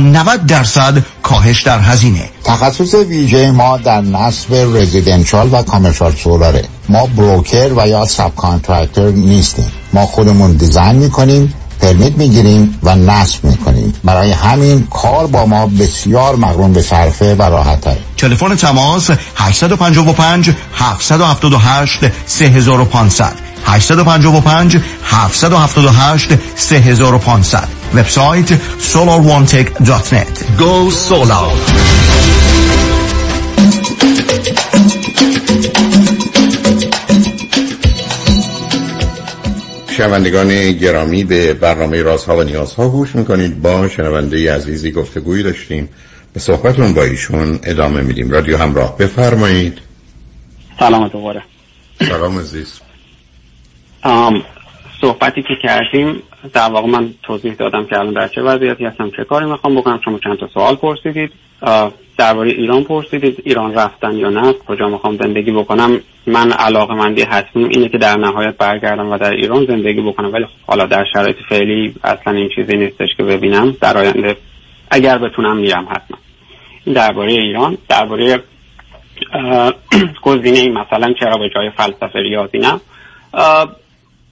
90% کاهش در هزینه. تخصص ویژه ما در نصب رزیدنشال و کامرشال سولاره. ما بروکر و یا ساب کانترکتور نیستیم. ما خودمون دیزاین میکنیم، پرمیت میگیریم و نصب میکنیم. برای همین کار با ما بسیار مقرون به صرفه و راحت‌تره. تلفن تماس 855 778 3500 855 778 3500. وبسایت solarone.net. Go solar. شنوندگان گرامی، به برنامه رازها و نیازها گوش میکنید. با شنونده عزیزی گفتگویی داشتیم، به صحبتون با ایشون ادامه میدیم. رادیو همراه، بفرمایید. سلام دوباره. سلام عزیز. صحبتی که کردیم در واقع من توضیح دادم که الان در چه وضعیتی هستم، چه کاری میخوام بکنم. شما چند تا سوال پرسیدید، درباره ایران پرسیدید، ایران رفتن یا نه، کجا میخوام زندگی بکنم. من علاقه‌مندی حتمیم اینه که در نهایت برگردم و در ایران زندگی بکنم، ولی حالا در شرایط فعلی اصلا این چیزی نیستش که ببینم. در آینده اگر بتونم میرم حتما. درباره ایران، درباره گزینه مثلا چرا به جای فلسفه ریاضی نه،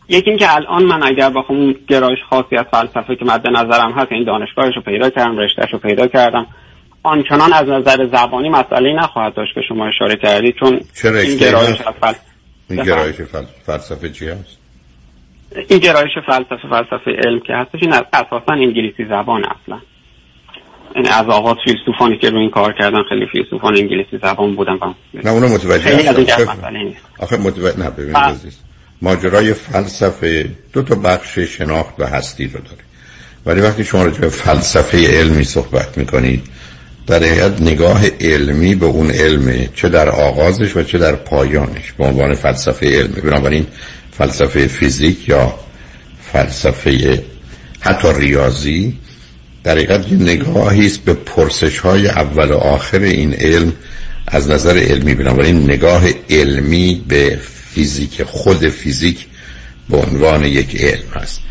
یکی این که الان من اگر بخوام گرایش خاصی از فلسفه که مد نظرم هست، این دانشگاهش رو پیدا کردم، رشتهش رو پیدا کردم، آنچنان از نظر زبانی مسئله‌ای نخواهد داشت که شما اشاره کردید، چون این گرایش فلسفه، این گرایش فلسفه چی هست؟ این گرایش فلسفه علم که هستش، این اساساً انگلیسی زبان اصلا. این از آقا فیلسوفانی که رو این کار کردن خیلی فیلسوفان انگلیسی زبان بودن. نه اونم متوجه هستم. آخه متوجه نه، ببینید عزیز، ماجرای فلسفه دو تا بخش شناخت و هستی رو داره، ولی وقتی شما راجع به فلسفه علمی صحبت می‌کنید، در حقیقت نگاه علمی به اون علمه، چه در آغازش و چه در پایانش، به عنوان فلسفه علمی. بنابراین فلسفه فیزیک یا فلسفه حتی ریاضی در حقیقت نگاهی است به پرسش‌های اول و آخر این علم از نظر علمی. بنابراین نگاه علمی به فیزیک، خود فیزیک به عنوان یک علم است.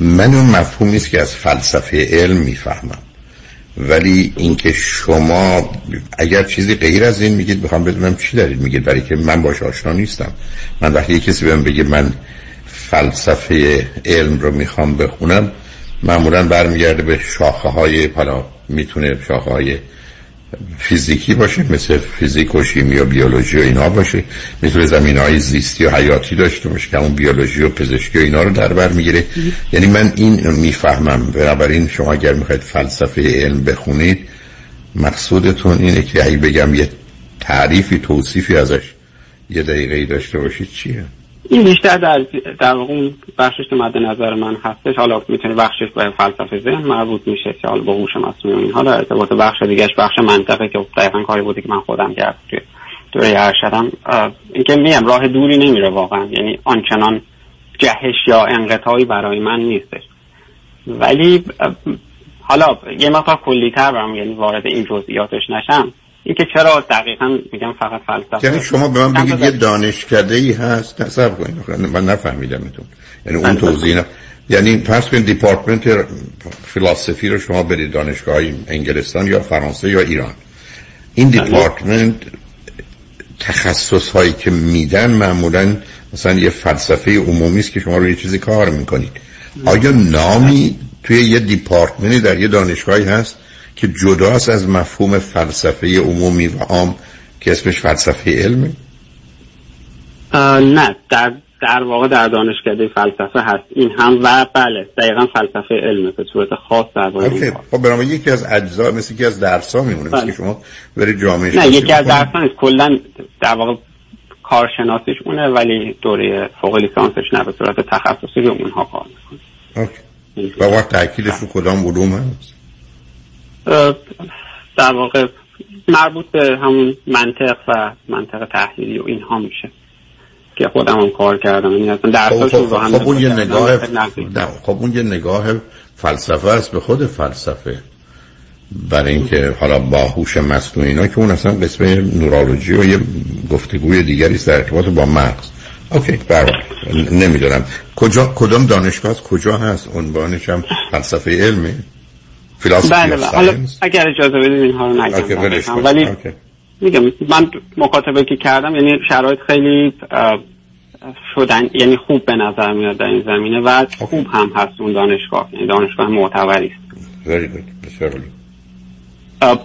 من اون مفهومی است که از فلسفه علم میفهمم، ولی اینکه شما اگر چیزی غیر از این میگید، میخوام بدونم چی دارید میگید، برای که من باهاش آشنا نیستم. من وقتی کسی بهم بگه من فلسفه علم رو میخوام بخونم، معمولا برمیگرده به شاخه های پلا، میتونه شاخه های فیزیکی باشه، مثل فیزیک و شیمی و بیولوژی و اینا باشه، مثل زمینه‌های زیستی و حیاتی داشته باشه که اون بیولوژی و پزشکی و اینا رو در بر میگیره. یعنی من این میفهمم. بنابراین شما اگر میخواید فلسفه علم بخونید، مقصودتون اینه که اگه بگم یه تعریفی، توصیفی ازش یه دقیقه‌ای داشته باشید، چیه؟ این بیشتر در واقع بخشش مد نظر من هستش. حالا میتونه بخشش به فلسفه ذهن مربوط میشه که حالا به هوش مصنوعی اینها در ارتباط، بخش دیگهش بخش منطقه که دقیقاً کاری بوده که من خودم کردم توی دوره ارشدم. این که میگم راه دوری نمیره واقعا، یعنی آنچنان جهش یا انقطاعی برای من نیستش، ولی حالا یه مقدار کلی‌تر برم، یعنی وارد این جزئیاتش نشم، اینکه چرا دقیقاً میگم فقط فلسفه. یعنی شما به من بگید یه دانشکده‌ای هست، تصور کنید، من نفهمیدمتون. یعنی اون توضیح، یعنی فرض کنید دیپارتمنت فلسفی رو شما برید دانشگاه انگلستان یا فرانسه یا ایران، این دیپارتمنت تخصص‌هایی که میدن معمولاً مثلا یه فلسفه عمومی است که شما روی چیزی کار میکنید. آیا نامی توی یه دیپارتمنت در یه دانشگاهی هست که جداست از مفهوم فلسفه عمومی و عام که اسمش فلسفه علمه؟ نه، در واقع در دانشکده فلسفه هست این هم، و بله دقیقا فلسفه علمه به صورت خاص در واقع. خب برام یکی از اجزا، مثل یکی از درس‌ها میمونه، مثل شما برید جامعه شناسی. نه، یکی از درس‌ها نیست، کلا در واقع کارشناسیش اونه، ولی دوره فوق لیسانسش نه، به صورت تخصصی به اونها کار می‌کنه. اوکی. و وقت تأکیدش رو کدام علوم هست؟ در واقع مربوط به همون منطق و منطق تحلیلی و اینها میشه که خودم هم کار کردم. این اصلا درساشون رو هم خب اون یه نگاه فلسفه است به خود فلسفه، برای اینکه حالا با هوش مصنوعی اینا که اون اصلا قسم نورولوژی و یه گفتگوی دیگری است در ارتباط با مغز. اوکی، برابر. نمیدونم کدام دانشگاه است، کجا هست، عنوانش هم فلسفه علمه. بله، حالا اگر اجازه بدید اینها رو نگم، ولی میگم من مکاتبه که کردم، یعنی شرایط خیلی شدن، یعنی خوب به نظر میاد در این زمینه و خوب هم هست اون دانشگاه، یعنی دانشگاه معتبری است. very good بسیار عالی.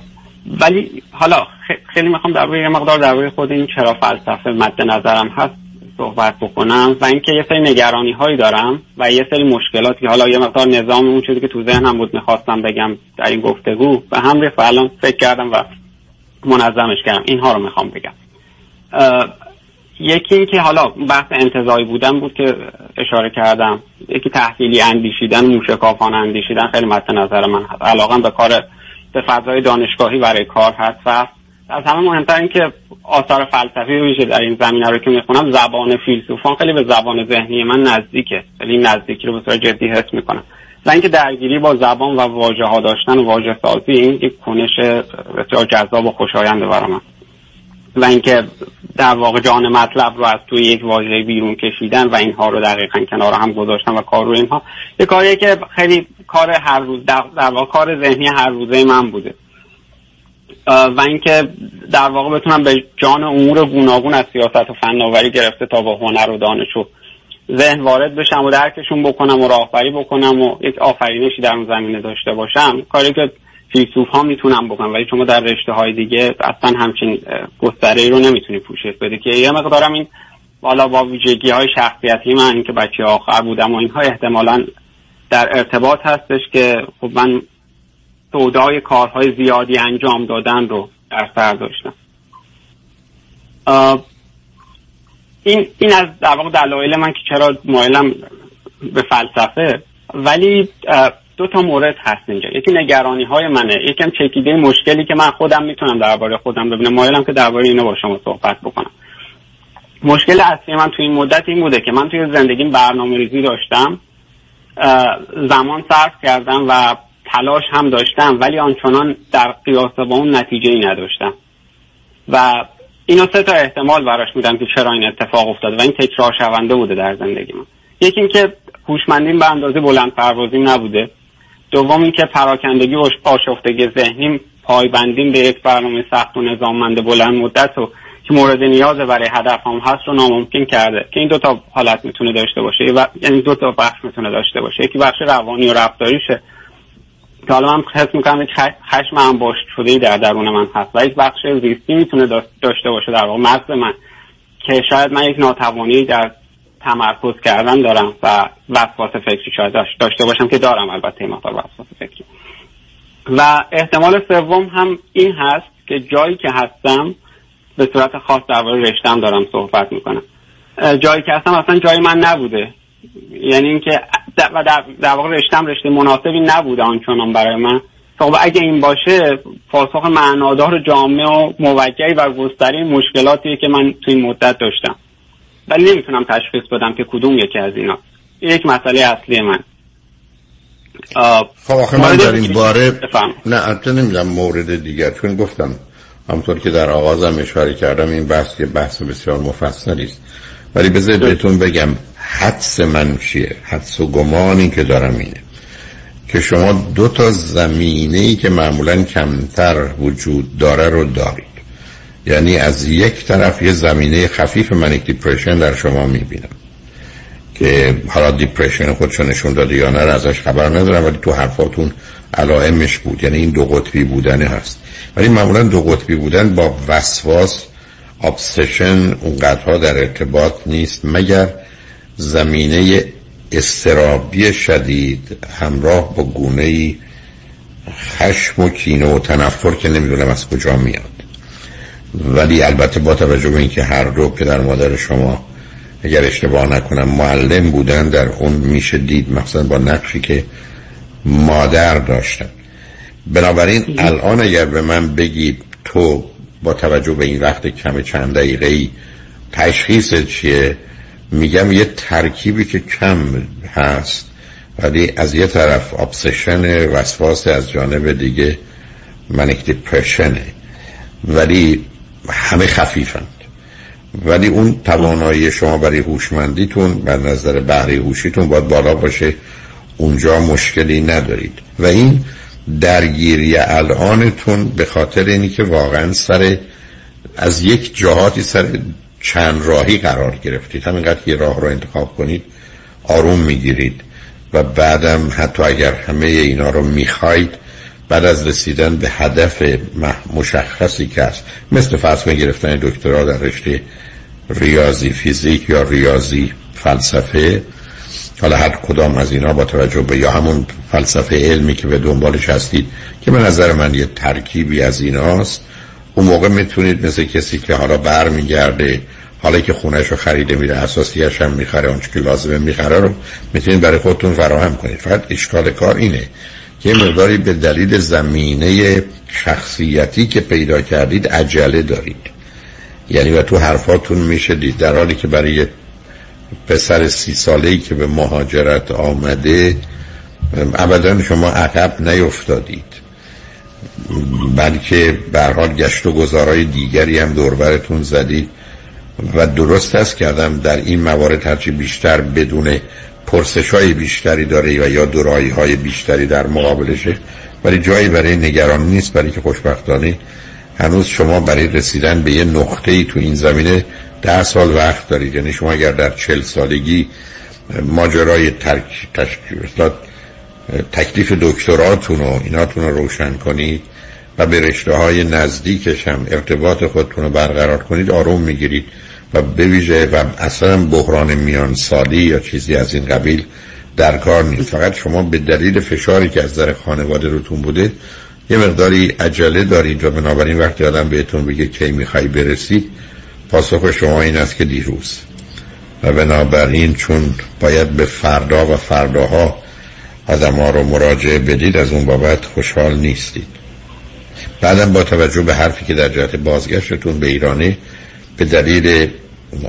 ولی حالا خیلی میخوام درباره یه مقدار درباره خود این چرا فلسفه مد نظرم هست صحبت بکنم و اینکه یه سری نگرانی هایی دارم و یه سری مشکلاتی که حالا یه مقدار نظام اون چیزی که تو ذهنم بود میخواستم بگم در این گفتگو و هم رفت الان فکر کردم و منظمش کردم. اینها رو میخوام بگم. یکی این که حالا بحث انتزاعی بودن بود که اشاره کردم، یکی تحلیلی اندیشیدن، موشکافانه اندیشیدن خیلی مد نظر من هست. علاقم به کار به فضای دانشگاهی برای کار هست و از همه مهمتر این که آثار فلسفی میشه در این زمینه رو که میخونم زبان فیلسوفان خیلی به زبان ذهنی من نزدیکه، خیلی نزدیکی رو به طور جدی حس میکنم و اینکه درگیری با زبان و واژه ها داشتن و واژه سازی این یک کنش بسیار جذاب و خوشایند برام و اینکه در واقع جان مطلب رو از توی یک واژه بیرون کشیدن و اینها رو دقیقاً کنار هم گذاشتن و کار رو اینها یه کاریه که خیلی کار هر روز در واقع کار ذهنی هر روزه من بوده و اینکه در واقع بتونم به جان امور گوناگون از سیاست و فناوری گرفته تا به هنر و دانش و ذهن وارد بشم و درکشون بکنم و راهبری بکنم و یک آفرینشی در اون زمینه داشته باشم، کاری که فیلسوف ها میتونم بکنم ولی شما در رشته های دیگه اصلا همچین گستره ای رو نمیتونی پوشش بده که یه مقدارم این والا با ویژگی های شخصیتی من که بچه آخر بودم و اینها احتمالاً در ارتباط هستش که خب من سودای کارهای زیادی انجام دادن رو در سر داشتم. این از در واقع دلایل من که چرا مایلم به فلسفه. ولی دو تا مورد هست اینجا، یکی نگرانی های منه، یکم چکیده مشکلی که من خودم میتونم درباره خودم ببینم، مایلم که درباره اینو با شما صحبت بکنم. مشکل اصلی من تو این مدت این بوده که من توی زندگیم برنامه‌ریزی داشتم، زمان صرف کردم و تلاش هم داشتم ولی آنچنان در قیاس با اون نتیجه‌ای نداشتم و اینو سه تا احتمال براش میدم که چرا این اتفاق افتاد و این تکرار شونده بوده در زندگی من. یکی اینکه هوشمندیم به اندازه بلند پروازیم نبوده. دوم اینکه پراکندگی و آشفتگی ذهنیم، پایبندیم به یک برنامه سخت و نظاممند بلند مدت و که مورد نیاز برای هدفم هست رو ناممکن کرده که این دو تا حالت میتونه داشته باشه، یعنی دو تا بخش میتونه داشته باشه، یکی بخش روانی و رفتاریشه که حالا من حس میکنم یک خشم انباشت شده‌ای در درون من هست و یک بخش ریسکی میتونه داشته باشه در واقع مغز من که شاید من یک ناتوانی در تمرکز کردن دارم و وسواس فکری شاید داشته باشم که دارم البته این مقدار وسواس فکری. و احتمال سوم هم این هست که جایی که هستم به صورت خاص درباره رشته‌ام دارم صحبت میکنم، جایی که هستم اصلا جای من نبوده، یعنی اینکه در واقع رشته‌ام رشته مناسبی نبوده آنچنان برای من. خب اگه این باشه پاسخ معنادار جامع و موجهی و گستره مشکلاتیه که من توی این مدت داشتم ولی نمیتونم تشخیص بدم که کدوم یکی از اینا. یک مسئله اصلی من. خب آخه من در این باره نه البته نمیدونم مورد دیگر، چون گفتم همونطور که در آغازم اشاره کردم این بحث یه بحث بسیار مفصلی است ولی بذارید بهتون بگم حدس من چیه، حدس و گمانی که دارم اینه که شما دو تا زمینه‌ای که معمولاً کمتر وجود داره رو دارید. یعنی از یک طرف یه زمینه خفیف منیک دیپرشن در شما میبینم که حالا دیپرشن خودشو نشون داده یا نه ازش خبر ندارم ولی تو حرفاتون علائمش بود، یعنی این دو قطبی بودن هست ولی معمولاً دو قطبی بودن با وسواس ابسشن اونقدرها در ارتباط نیست مگر زمینه استرابی شدید همراه با گونه‌ای خشم و کینه و تنفر که نمیدونم از کجا میاد. ولی البته با توجه به اینکه هر دو پدر مادر شما اگر اشتباه نکنم معلم بودن در اون میشه دید، مثلا با نقشی که مادر داشتن. بنابراین الان اگر به من بگید تو با توجه به این وقت کم چند دقیقه‌ای تشخیص چیه، میگم یه ترکیبی که کم هست ولی از یه طرف ابسشن وسواس از جانب دیگه منیک دیپرشنه ولی همه خفیفند ولی اون توانایی شما برای هوشمندیتون به نظر بهره هوشیتون باید بالا باشه، اونجا مشکلی ندارید و این درگیری الانتون به خاطر اینی که واقعا سر از یک جهاتی سر چند راهی قرار گرفتید، همینقدر که راه رو انتخاب کنید آروم میگیرید و بعدم حتی اگر همه اینا رو میخواید بعد از رسیدن به هدف مشخصی که هست، مثل فرض کنید گرفتن دکترا در رشته ریاضی فیزیک یا ریاضی فلسفه، حالا هر کدام از اینا با توجه به یا همون فلسفه علمی که به دنبالش هستید که به نظر من یه ترکیبی از ایناست، اون موقع میتونید مثل کسی که حالا بر میگرده، حالا که خونهشو خریده میره اساسیش هم میخره، اون چیزی که لازمه میخره رو میتونید برای خودتون فراهم کنید. فقط اشکال کار اینه که مقداری به دلیل زمینه شخصیتی که پیدا کردید عجله دارید، یعنی و تو حرفاتون میشه دید، در حالی که برای پسر 30 ساله‌ای که به مهاجرت آمده ابدا شما عقب نیفتادید، بلکه به هر حال گشت و گذارهای دیگری هم دور برتون زدید و درست است که آدم در این موارد هرچی بیشتر بدون پرسش‌های بیشتری داره و یا دورایی‌های بیشتری در مقابلشه، ولی جایی برای نگرانی نیست، برای که خوشبختانه هنوز شما برای رسیدن به یه نقطه‌ای تو این زمینه 10 سال وقت دارید. یعنی شما اگر در 40 سالگی ماجرای تکلیف دکتراتون و ایناتون رو روشن کنید و به رشته‌های نزدیکش هم ارتباط خودتون رو برقرار کنید، آروم میگیرید و به ویژه و اصلا بحران میان سالی یا چیزی از این قبیل در کار نیست. فقط شما به دلیل فشاری که از در خانواده روتون بوده یه مقداری عجله دارید و بنابراین وقتی آدم بهتون بگه کی میخوایی برسید، پاسخ شما این است که دیروز، و بنابراین چون باید به فردا و فرداها آدم ها رو مراجعه بدید، از اون بابت خوشحال نیستید. بعدم با توجه به حرفی که در جهت بازگشتتون به ایرانه، به دلیل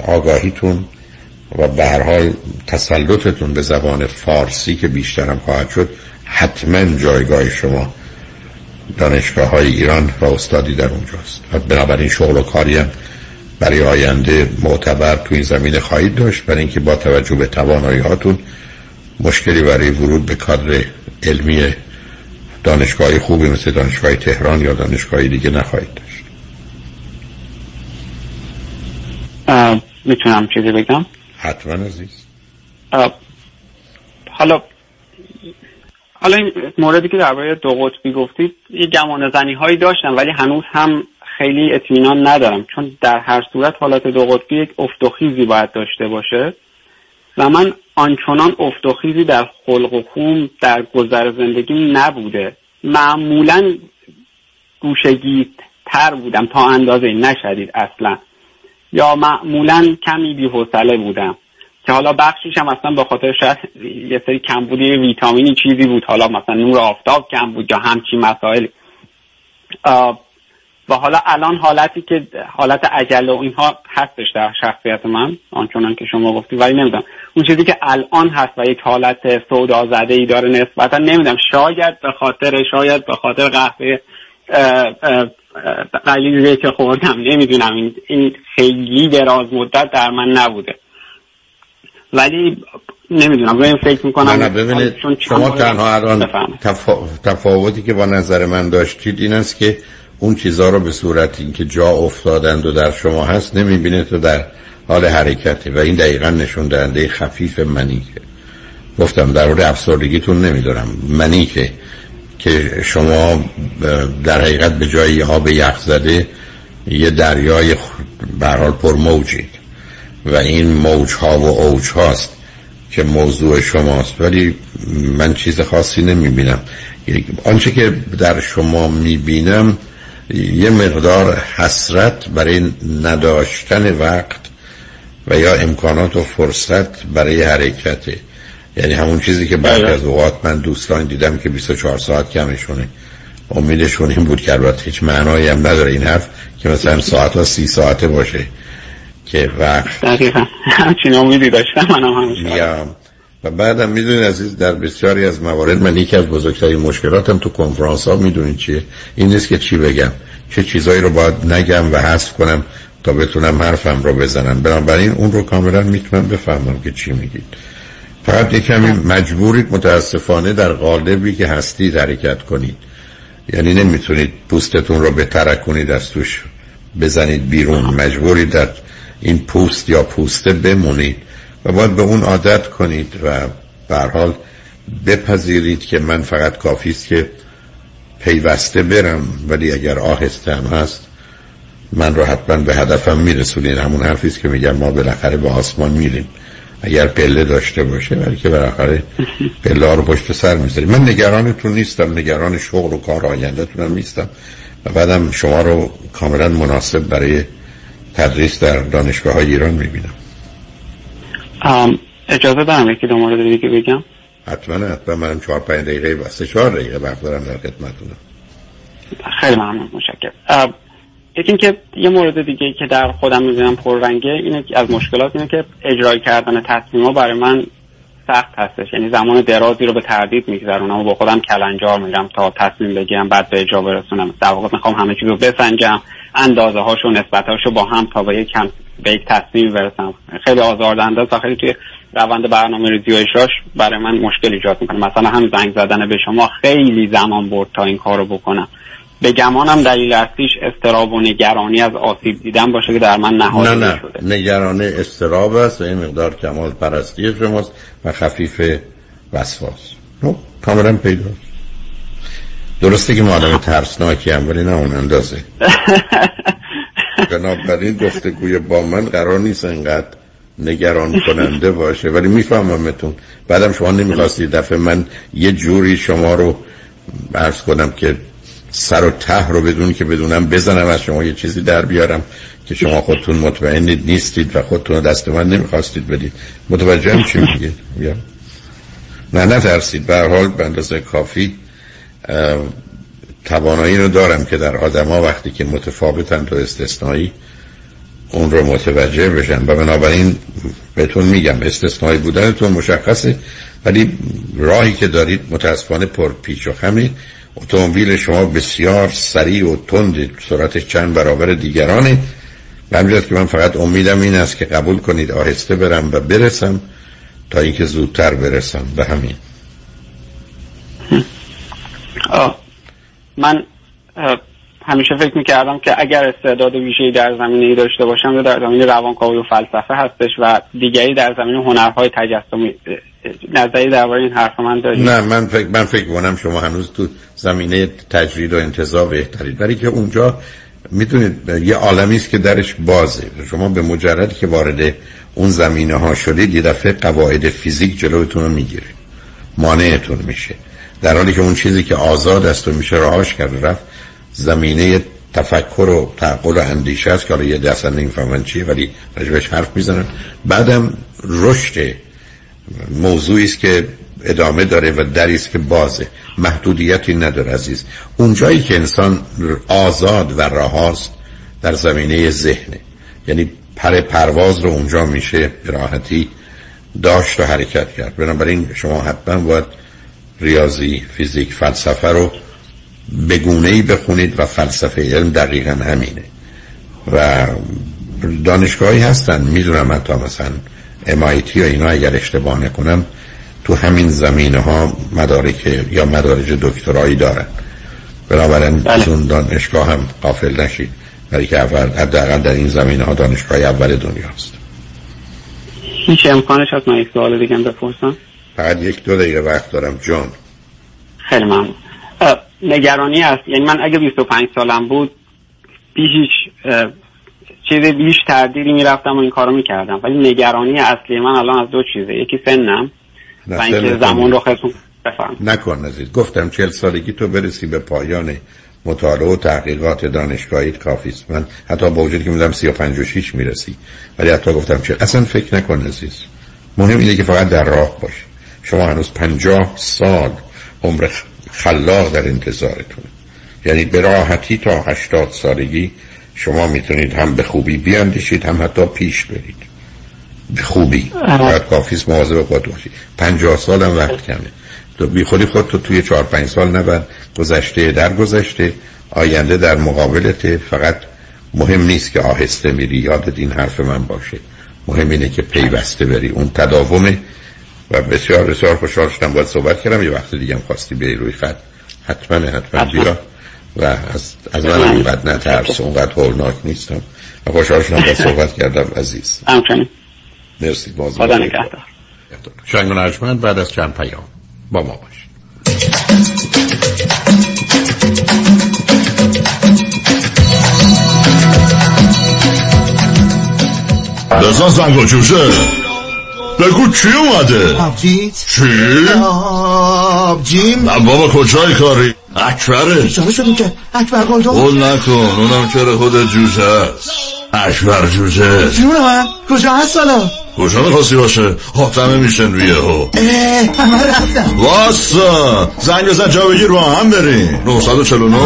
آگاهیتون و به هر حال تسلطتون به زبان فارسی که بیشتر هم خواهد شد، حتما جایگاه شما دانشگاه های ایران و استادی در اونجاست و بنابراین شغل و کاری هم برای آینده معتبر تو این زمینه خواهید داشت، برای اینکه با توجه به توانایی هاتون مشکلی برای ورود به کادر علمی دانشگاهی خوبی مثل دانشگاه تهران یا دانشگاهی دیگه نخواهید داشت. میتونم چیزی بگم؟ حتما عزیز. حالا این موردی که درباره دو قطبی گفتید یه گمان زنی هایی داشتم، ولی هنوز هم خیلی اطمینان ندارم، چون در هر صورت حالت دو قطبی یک افت و خیزی باید داشته باشه و من آنچنان افت و خیزی در خلق و خوم در گذر زندگی نبوده، معمولا گوشگی تر بودم تا اندازه نشدید اصلا، یا معمولا کمی بی‌حوصله بودم که حالا بخشیش هم اصلا به خاطر شاید یه سری کمبودی ویتامینی چیزی بود، حالا مثلا نور آفتاب کم بود یا همچین مسائل، و حالا الان حالتی که حالت عجله و اینها هستش در شخصیت من آنچنان که شما گفتی، ولی نمیدونم اون چیزی که الان هست و یک حالت سودازدهی داره نسبتا، نمیدونم شاید به خاطر قهوه قلیزی که خوردم، نمیدونم این خیلی دراز مدت در من نبوده، ولی نمیدونم باید فکر میکنم. ببینید شما تنها الان تفاوتی که با نظر من داشتید این است که اون چیزها رو به صورت اینکه جا افتادند و در شما هست نمیبینید تو در حال حرکته و این دقیقا نشون دهنده خفیف منیکه. گفتم در مورد افسردگیتون نمیدونم، منیکه که شما در حقیقت به جای یه آب یخ زده یه دریای به هر حال پر موجید و این موج ها و اوج هاست که موضوع شماست، ولی من چیز خاصی نمیبینم. آنچه که در شما میبینم یه مقدار حسرت برای نداشتن وقت و یا امکانات و فرصت برای حرکته، یعنی همون چیزی که بعد از اوقات من دوستان دیدم که 24 ساعت کمشونه، امیدشون این بود که البته هیچ معنایی هم نداره این حرف که مثلا ساعت ها 30 ساعته باشه که وقت دقیقا همچین امیدی داشتم منم همیشه. و بعدم میدونید عزیز در بسیاری از موارد من یکی از بزرگترین مشکلاتم تو کنفرانس ها میدونید چیه؟ این نیست که چی بگم، چه چیزایی رو باید نگم و حذف کنم تا بتونم حرفم رو بزنم، بنابراین اون رو کاملا میتونم بفهمم که چی میگید، فقط یکمی مجبورید متاسفانه در قالبی که هستید حرکت کنید، یعنی نمیتونید پوستتون رو بترکونید از توش بزنید بیرون، مجبورید در این پوست یا پوسته بمونید و باید به اون عادت کنید و به هر حال بپذیرید که من فقط کافی است که پیوسته برم، ولی اگر آهسته هم هست من رو حتما به هدفم میرسونید. همون حرفی است که میگم ما بالاخره به آسمان میریم اگر پله داشته باشه، ولی که بالاخره پله رو پشت سر میذاریم. من نگرانتون نیستم، نگران شغل و کار آینده‌تون هم نیستم و بعدم شما رو کاملا مناسب برای تدریس در دانشگاه های ایران میبینم. اجازه دارم که دو مورد دیگه بگم؟ حتما منم 4-5 دقیقه بسته 4 دقیقه وقت دارم در خدمتتونم. خیلی ممنون، متشکرم. یکی که یه مورد دیگه که در خودم می‌بینم پررنگه اینه که از مشکلات اینه که اجرا کردن تصمیم‌ها برای من سخت هستش، یعنی زمان درازی رو به تردید می‌گذرونم و با خودم کلنجار میرم تا تصمیم بگیرم بعد به اجرا برسونم. در واقع می‌خوام همه چیز رو بسنجم، اندازه‌هاش و نسبت‌هاش رو با هم تا به یک تصمیم برسم. خیلی آزاردهنده است، خیلی توی روند برنامه‌ریزی و اجراش برای من مشکل ایجاد می‌کنه. مثلا هم زنگ زدن به شما خیلی زمان برد تا این کارو بکنم. به گمانم دلیل اصلیش اضطراب و نگرانی از آسیب دیدن باشه که در من نهادینه شده. نه، نگرانی اضطراب است و این مقدار کمال پرستی شماست و خفیف وسواس. خب کاملا پیداست. درسته که ما آدم ترسناکی هم ولی نه اون اندازه. بنابراین گفتگوی با من قرار نیست انقدر نگران کننده باشه، ولی میفهممتون. بعدم شما نمیخواستید دفعه من یه جوری شما رو عرض کنم که سر و ته رو بدون که بدونم بزنم از شما یه چیزی در بیارم که شما خودتون مطمئن نیستید و خودتون دست من نمیخواستید بدید. متوجه هم چی میگید؟ نه ترسید، به هر حال به اندازه کافی توانایی رو دارم که در آدما وقتی که متفاوتن و استثنایی اون رو متوجه بشن و بنابراین بهتون میگم استثنایی بودنتون مشخصه، ولی راهی که دارید متاسفانه پر پیچ و خمه. اتومبیل شما بسیار سریع و تند، سرعتش چند برابر دیگرانه. همینجاست که من فقط امیدم این است که قبول کنید آهسته برم و برسم تا اینکه زودتر برسم به همین. من همیشه فکر می‌کردم که اگر استعداد ویژه‌ای در زمینه‌ای داشته باشم، در زمینه روانکاوی و فلسفه هستش و دیگری در زمینه هنرهای تجسمی. نظری درباره این حرف من دارید؟ نه، من فکر می‌کنم شما هنوز تو زمینه تجرید و انتزاع بهترید، برای که اونجا می‌دونید یه عالمی است که درش بازه. شما به مجردی که وارد اون زمینه‌ها شدید یه دفعه قواعد فیزیک جلوتون رو می‌گیره، مانعتون میشه، در حالی که اون چیزی که آزاد است و میشه راهش کرد رفت زمینه تفکر و تعقل و اندیشه است که حالا یه دفعه نمی‌فهمن چیه ولی راجبش حرف می‌زنن. بعدم رشد موضوعی است که ادامه داره و دری است که بازه، محدودیتی نداره عزیز. اون جایی که انسان آزاد و رهاست در زمینه ذهنه، یعنی پرواز رو اونجا میشه راحتی داشت و حرکت کرد. بنابراین شما حتما باید ریاضی، فیزیک، فلسفه رو به گونه‌ای بخونید و فلسفه علم دقیقاً همینه و دانشگاهی هستن میدونم حتی مثلا MIT یا اینا اگر اشتباه نکنم تو همین زمینه ها مدارک یا مدارج دکترایی دارن. بنابراین اون دانشگاه هم غافل نشید، برای که حداقل در این زمینه ها دانشگاه اول دنیا است. هیچ امکانش هست من یک سوال دیگه بپرسم؟ فقط 1-2 دقیقه وقت دارم جان. خیلی ممنون. نگرانی هست، یعنی من اگه 25 سالم بود بی هیچ چیزی بیش تردیدی میرفتم و این کارو میکردم، ولی نگرانی اصلی من الان از دو چیزه، یکی سنم و اینکه زمان رو خسون بفهم نکن. نزید گفتم 40 سالگی تو برسی به پایان مطالعه و تحقیقات دانشگاهیت کافیست. من حتی با وجود که میدم 35 و 6 میرسی، ولی حتی گفتم چه اصلا فکر نکن عزیز، مهم اینه که فقط در راه باش. شما هنوز 50 سال عمر خلاق در انتظارتونه، یعنی به راحتی تا 80 سالگی شما میتونید هم به خوبی بیاندیشید هم حتی پیش برید به خوبی. باید کافیست مواظب خودت باشید. 50 سال هم وقت کمه، تو بی خودی خودتو توی 4-5 سال نبر، گذشته در گذشته، آینده در مقابلته. فقط مهم نیست که آهسته میری، یادت این حرف من باشه، مهم اینه که پیوسته بری، اون تداومه. و بسیار بسیار خوشحال شدم باید صحبت کردم. یه وقت دیگه هم خواستی بری روی خط حتما بیا و از من هم اینقدر نترس، اونقدر هولناک نیستم. و با شما هم صحبت کردم عزیز. همچنین. مرسی باز. خدا نگهدار. شنگون ارجمند بعد از چند پیام با ما باشید. دزدان زنگو چوشه بگو چی اومده؟ آبجیت چی؟ آبجیم؟ بابا کجای کاری؟ اکبره اجابه شدیم که اکبر گلدو قول نکن اونم چرا خودت جوجه هست اکبر جوجه هست جونم هم؟ کجا هست حالا؟ کجا میخواستی باشه؟ حاتمه میشن رویه ها همه رفتم واسا زنگ بزن جا بگیر با هم بریم 949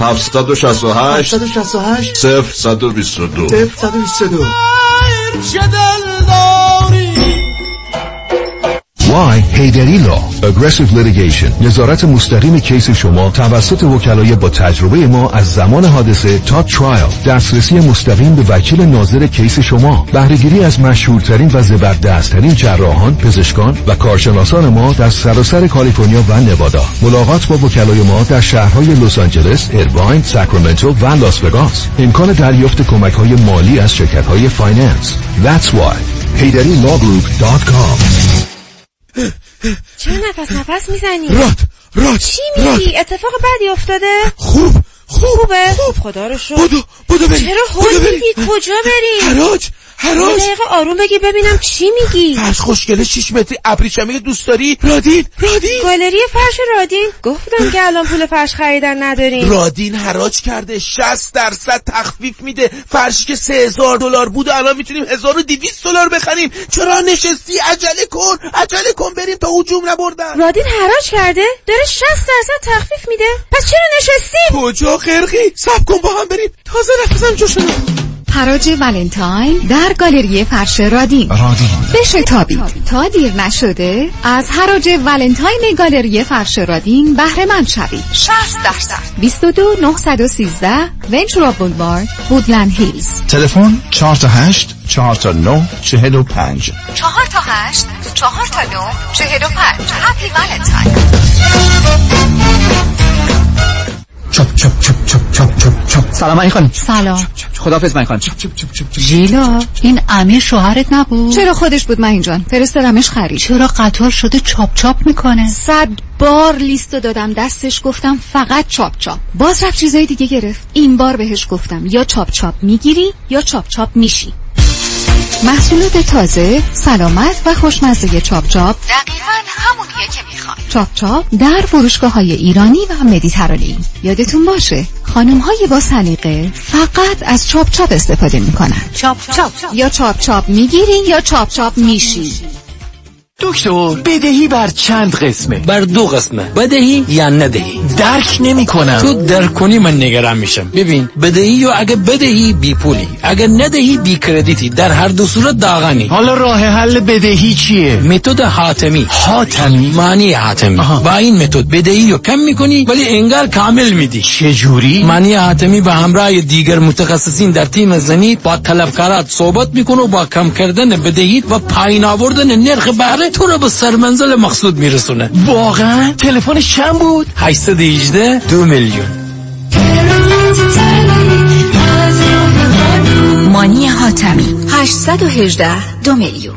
768 0122 0122 وای هیدری لا اگریسیو لیتیگیشن نظارت مستقیم کیس شما توسط وکلای با تجربه ما از زمان حادثه تا ترایل دسترسی مستقیم به وکیل ناظر کیس شما بهره‌گیری از مشهورترین و زبردست‌ترین جراحان پزشکان و کارشناسان ما در سراسر کالیفرنیا و نوادا ملاقات با وکلای ما در شهرهای لس آنجلس، ایرواین، ساکرامنتو و لاس وگاس امکان دریافت کمک‌های مالی از شرکت‌های فایننس That's why HeydariLawGroup.com چرا نفس میزنی؟ رات چی میگی؟ اتفاق بدی افتاده؟ خوبه؟ خدا رو شکر بدو بریم چرا هول میدی؟ کجا بریم؟ هراج دقیقه آروم بگی ببینم چی میگی؟ از خوشگله 6 متری ابریشمی دوست داری؟ رادین گالری فرش رادین گفتم که الان پول فرش خریدن نداریم رادین هراج کرده 60% تخفیف میده فرشی که $3000 بود و الان میتونیم $1200 بخریم چرا نشستی عجله کن بریم تا هجوم نبردن رادین هراج کرده داره 60% تخفیف میده پس چرا نشستی؟ کجا خرخی صبر کن با هم بریم تازه نفسم جوش اومد حراج ولنتاین در گالری فرش رادین بشه تابید تا دیر نشده از حراج ولنتاین گالری فرش رادین بهره مند شوید 60% 22913 ونچورا بولوارد وودلند هیلز تلفن 4-8-4-9-45 4-8-4-9-45 هپی ولنتاین چپ سلام علی خانم سلام خداحافظ من خانم ژیلا این امیر شوهرت نبود چرا خودش بود من اینجان فرستادمش خرید چرا قطار شده چاپ میکنه 100 بار لیستو دادم دستش گفتم فقط چاپ باز رفت چیزای دیگه گرفت این بار بهش گفتم یا چاپ میگیری یا چاپ میشی محصولات تازه، سلامت و خوشمزه چاپ دقیقاً همونیه که میخوان. چاپ در فروشگاه‌های ایرانی و مدیترانه‌ای. یادتون باشه، خانم‌های با سلیقه فقط از چاپ استفاده میکنن. چاپ یا چاپ میگیری یا چاپ میشی. دکتر بدهی بر چند قسمه؟ بر 2 قسمه بدهی یا ندهی درک نمی کنم تو درک کنی من نگران میشم ببین بدهی یا اگه بدهی بی پولی اگه ندهی بی کردیتی در هر دو صورت داغانی حالا راه حل بدهی چیه؟ متد حاتمی معنی حاتمی با این متد بدهی رو کم میکنی ولی انگار کامل میدی چجوری؟ معنی حاتمی به همراه دیگر متخصصین در تیم زمین با طلبکارات صحبت میکنه با کم کردن بدهی و پایین آوردن نرخ بهره تو رو به سرمنزل مقصود میرسونه واقعا تلفنش چند بود 818 2 میلیون مانی حاتمی 818 2 میلیون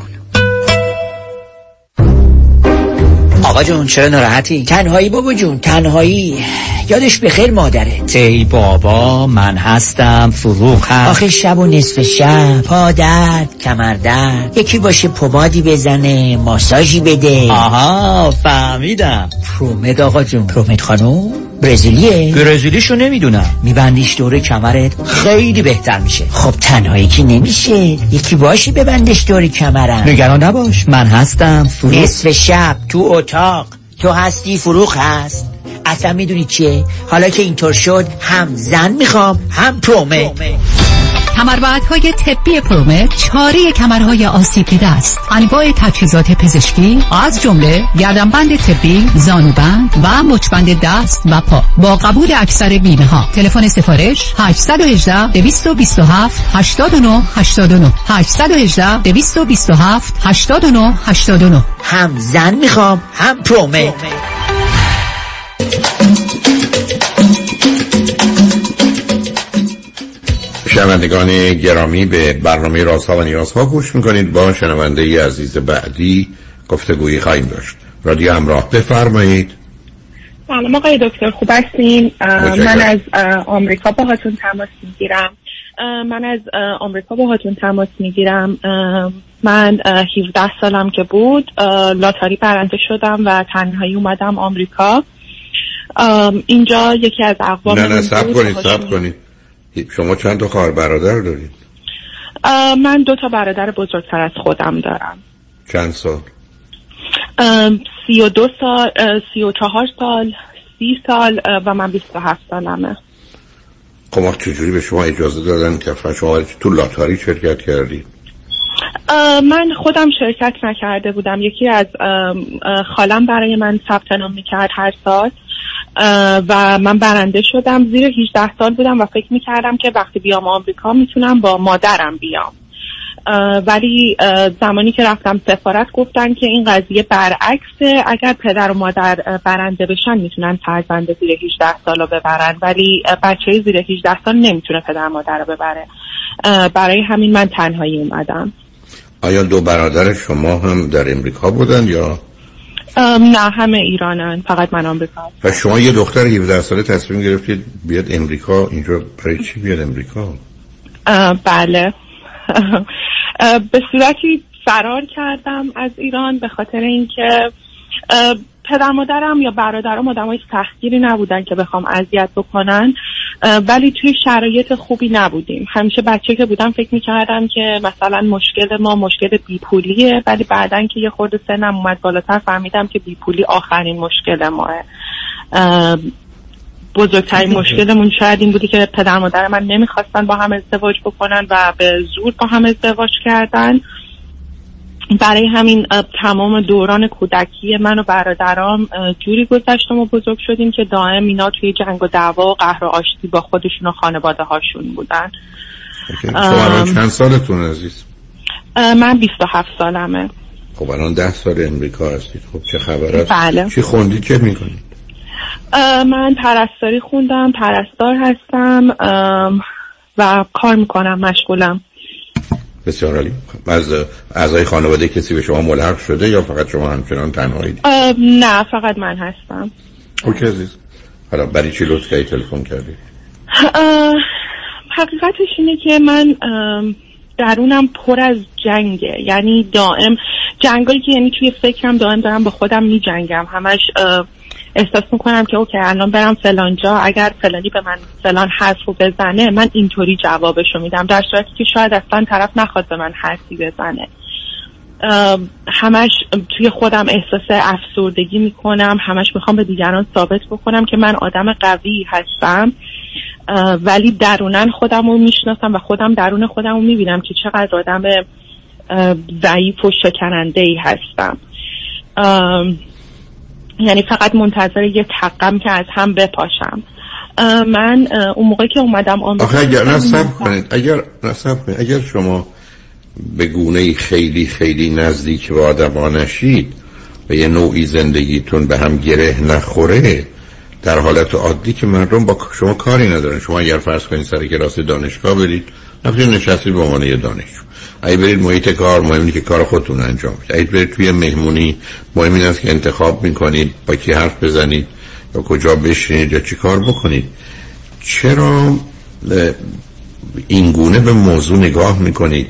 آقا جون چرا ناراحتی تنهایی بابا جون تنهایی یادش بخیر مادرت ای بابا من هستم فروغ هم آخه شب و نصف شب پا درد کمر درد یکی باشه پمادی بزنه ماساژی بده آها فهمیدم پرومد آقا جون پرومد خانوم برزیلیه برزیلیشو نمیدونم میبندیش دور کمرت خیلی بهتر میشه خب تنهایی که نمیشه یکی باشه ببندش دور کمرم نگران نباش من هستم فروغ نصف شب تو اتاق تو هستی فروغ هست اصلا میدونی چیه حالا که اینطور شد هم زن میخوام هم پرومه. کمربندهای طبی پرومه چاره کمرهای آسیب دیده است. انواع تجهیزات پزشکی از جمله گردنبند طبی، زانوبند و مچبند دست و پا با قبول اکثر بیمه‌ها. تلفن سفارش 818 227 8989 818 227 8989 هم زن میخوام هم پرومه. شنوندگان گرامی به برنامه رازها و نیازها گوش میکنید. با شنونده عزیز بعدی گفتگویی خواهیم داشت. رادیو همراه، بفرمایید. سلام آقای دکتر، خوب هستین؟ من از آمریکا باهاتون تماس میگیرم. من 17 سالم که بود لاتاری برنده شدم و تنهایی اومدم آمریکا. اینجا یکی از اقوام صبر کنید. شما چند تا خواهر برادر دارید؟ من 2 تا برادر بزرگتر از خودم دارم. چند سال؟ 32 سال، 34 سال، 30 سال و من 27 سالمه. خب چجوری به شما اجازه دادن که شما تو لاتاری شرکت کردید؟ من خودم شرکت نکرده بودم. یکی از خالم برای من ثبت نام میکرد هر سال و من برنده شدم. زیر 18 سال بودم و فکر میکردم که وقتی بیام آمریکا میتونم با مادرم بیام، ولی زمانی که رفتم سفارت گفتن که این قضیه برعکسه، اگر پدر و مادر برنده بشن میتونن فرزند زیر 18 سال رو ببرن، ولی بچه زیر 18 سال نمیتونه پدر و مادر رو ببره. برای همین من تنهایی اومدم. آیا 2 برادر شما هم در امریکا بودن یا؟ نه، همه ایرانن، فقط من آمریکا. و شما یه دختر 17 ساله تصمیم گرفتید بیاد امریکا. اینجا برای چی بیاد امریکا؟ بله. به صورتی فرار کردم از ایران به خاطر اینکه پدر مادرم یا برادرم آدمای سختگیری نبودن که بخوام اذیت بکنن، ولی توی شرایط خوبی نبودیم. همیشه بچه که بودم فکر می‌کردم که مثلا مشکل ما مشکل بیپولیه، ولی بعدن که یه خورده سنم اومد بالاتر فهمیدم که بیپولی آخرین مشکل ماه. بزرگترین مشکلمون شاید این بودی که پدر مادر من نمیخواستن با هم ازدواج بکنن و به زور با هم ازدواج کردن. برای همین تمام دوران کودکی من و برادرام جوری گذشتم و بزرگ شدیم که دائم اینا توی جنگ و دعوا و قهر و آشتی با خودشون و خانواده هاشون بودن. شما چند سالتون عزیز؟ من 27 سالمه. خب الان 10 سال امریکا هستید. خب چه خبر است؟ بله. چی خوندید، چه میکنید؟ من پرستاری خوندم، پرستار هستم و کار میکنم، مشغولم. بسیار عالی. از اعضای خانواده کسی به شما ملحق شده یا فقط شما همچنان تنهایید؟ نه، فقط من هستم. اوکی عزیز. حالا برای چی لطف کردی تلفن کردی؟ حقیقتش اینه که من درونم پر از جنگه، یعنی دائم جنگایی که یعنی توی فکرم دائم دارم با خودم می جنگم. همش احساس میکنم که اوکی الان برم فلان جا، اگر فلانی به من فلان حرفو بزنه من اینطوری جوابشو میدم، در صورتی که شاید اصلا طرف نخواد به من حرفی بزنه. همش توی خودم احساس افسردگی میکنم، همش میخوام به دیگران ثابت بکنم که من آدم قوی هستم، ولی درونن خودم رو میشناسم و خودم درون خودم رو میبینم که چقدر آدم ضعیف و شکننده‌ای هستم. یعنی فقط منتظر یه تقم که از هم بپاشم. من اون موقع که اومدم آمریکا، اگر شما به گونه‌ای خیلی خیلی نزدیک به آدم‌ها نشید و یه نوعی زندگیتون به هم گره نخوره، در حالت عادی که مردم با شما کاری ندارن. شما اگر فرض کنید سر کلاس دانشگاه برید، نفتیم نشستید به عنوان یه دانشجو. اگه برید محیط کار، مهم اینه که کار خودتون انجام بدید. اگه برید توی مهمونی، مهم این است که انتخاب میکنید با کی حرف بزنید یا کجا بشینید یا چی کار بکنید. چرا این گونه به موضوع نگاه میکنید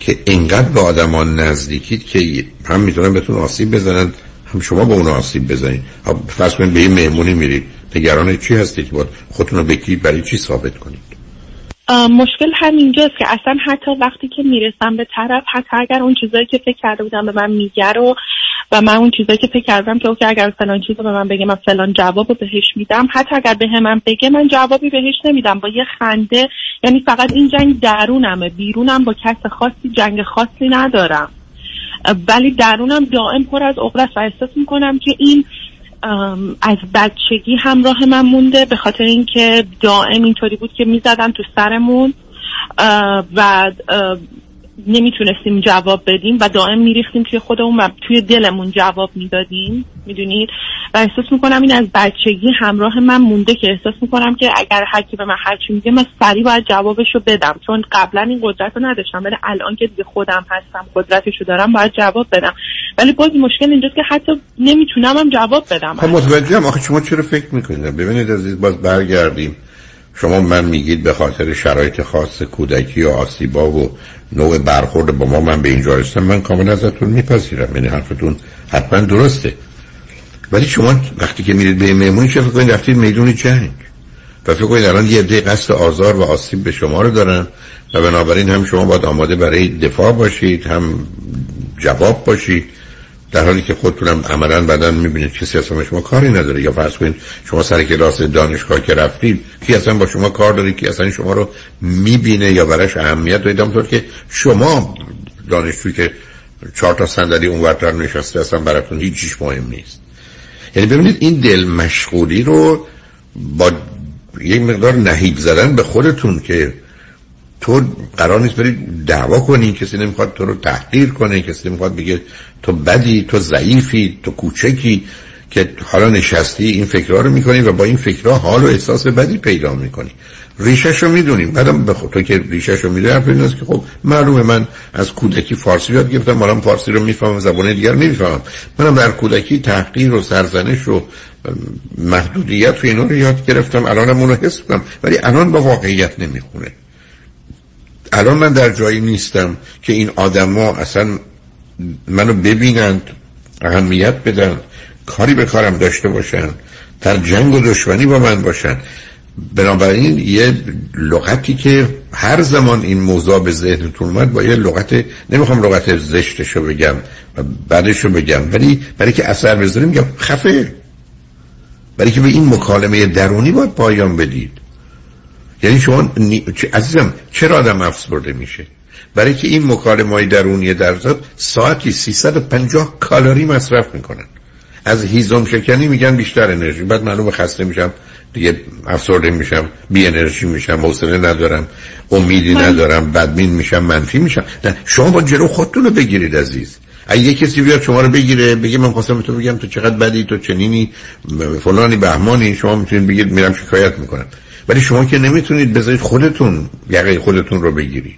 که اینقدر به آدمان نزدیکید که هم میتونن بهتون آسیب بزنن، هم شما به اون آسیب بزنید؟ فرض کنید به یه مهمونی میرید، نگران چی هستید؟ باید خودتون رو به کی برای چی ثابت کنید؟ مشکل همینجاست که اصلا حتی وقتی که میرسم به طرف، حتی اگر اون چیزایی که فکر کرده بودم به من میگه رو و من اون چیزایی که فکر کردم که اوکی اگر فلان چیزو به من بگه من فلان جوابو بهش میدم، حتی اگر به من بگه من جوابی بهش نمیدم، با یه خنده. یعنی فقط این جنگ درونمه، بیرونم با کس خاصی جنگ خاصی ندارم، ولی درونم دائم پر از عقده و احساس میکنم که این از بچگی همراه من مونده، به خاطر اینکه دائم اینطوری بود که میزدن تو سرمون و نمیتونستیم جواب بدیم و دائم میریختیم توی خودمون و توی دلمون جواب میدادیم، میدونید، و احساس میکنم این از بچگی همراه من مونده که احساس میکنم که اگر هر کی به من هر چی میگه من سریع باید جوابشو بدم، چون قبلا این قدرت رو نداشتم، ولی الان که دیگه خودم هستم قدرتشو دارم باید جواب بدم. ولی باز مشکل اینجاست که حتی نمیتونم هم جواب بدم. خب متوجهم. آخه شما چرا فکر میکنید؟ ببینید عزیز، باز برگردیم، شما من میگید به خاطر شرایط خاص کودکی و آسیبا و نوع برخورد با ما من به اینجا رسیدم. من کاملا ازتون میپذیرم، یعنی حرفتون حتما درسته، ولی شما وقتی که میرید به مهمونی چه فکر کنید رفتید میدون جنگ و فکر کنید الان یه عده قصد آزار و آسیب به شما رو دارن و بنابراین هم شما باید آماده برای دفاع باشید هم جواب باشید، در حالی که خودتونم عملاً بعداً میبینید کسی اصلا به شما کاری نداره. یا فرض کنید شما سر کلاس دانشگاه که رفتید کی اصلا با شما کار داره، کی اصلا شما رو میبینه یا براش اهمیت داره، همونطور که شما دانشجویی که 4 تا صندلی اونورتر نشسته اصلا براتون هیچیش مهم نیست. یعنی ببینید این دل مشغولی رو با یک مقدار نهیب زدن به خودتون که تو قرار نیست بری دعوا کنی، کسی نمیخواد تو رو تحقیر کنه، کسی نمیخواد بگه تو بدی، تو ضعیفی، تو کوچکی، که حالا نشستی این فکرها رو میکنی و با این فکرها حال و احساس بدی پیدا میکنی. ریشه‌شو میدونیم، بعدم تو که ریشه‌شو میدونی این است که خب معلومه من از کودکی فارسی یاد گرفتم، حالا فارسی رو میفهمم، زبان دیگر نمیفهمم. منم در کودکی تحقیر و سرزنش و محدودیت و اینا رو یاد گرفتم، الانم اون رو حس میکنم، ولی الان با واقعیت نمیخونه. الان من در جایی نیستم که این آدما اصلا منو ببینند، اهمیت بدن، کاری به کارم داشته باشن، در جنگ و دشمنی با من باشن. بنابراین یه لغتی که هر زمان این موضوع به ذهنتون اومد با یه لغت، نمیخوام لغت زشتشو بگم و بدشو بگم، ولی برای که اثر بذاره میگم خفه، برای که به این مکالمه درونی باید پایان بدید. یعنی شما عزیزم چرا آدم افسرده میشه؟ برای که این مکالمه‌های درونی در ذات ساعتی 350 کالری مصرف میکنن. از هیزم شکنی میگن بیشتر انرژی، بعد معلومه خسته میشم دیگه، افسرده میشم، بی انرژی میشم، حوصله ندارم، امیدی ندارم، بدبین میشم، منفی میشم. نه، شما با جلو خودتون رو بگیرید عزیز. اگه یه کسی بیاد شما رو بگیره بگه من خواستم به تو بگم تو چقدر بدی، تو چنینی، فلانی، بهمانی، شما میتونید بگید میرم شکایت میکنم، ولی شما که نمیتونید. بذارید خودتون یقه خودتون رو بگیرید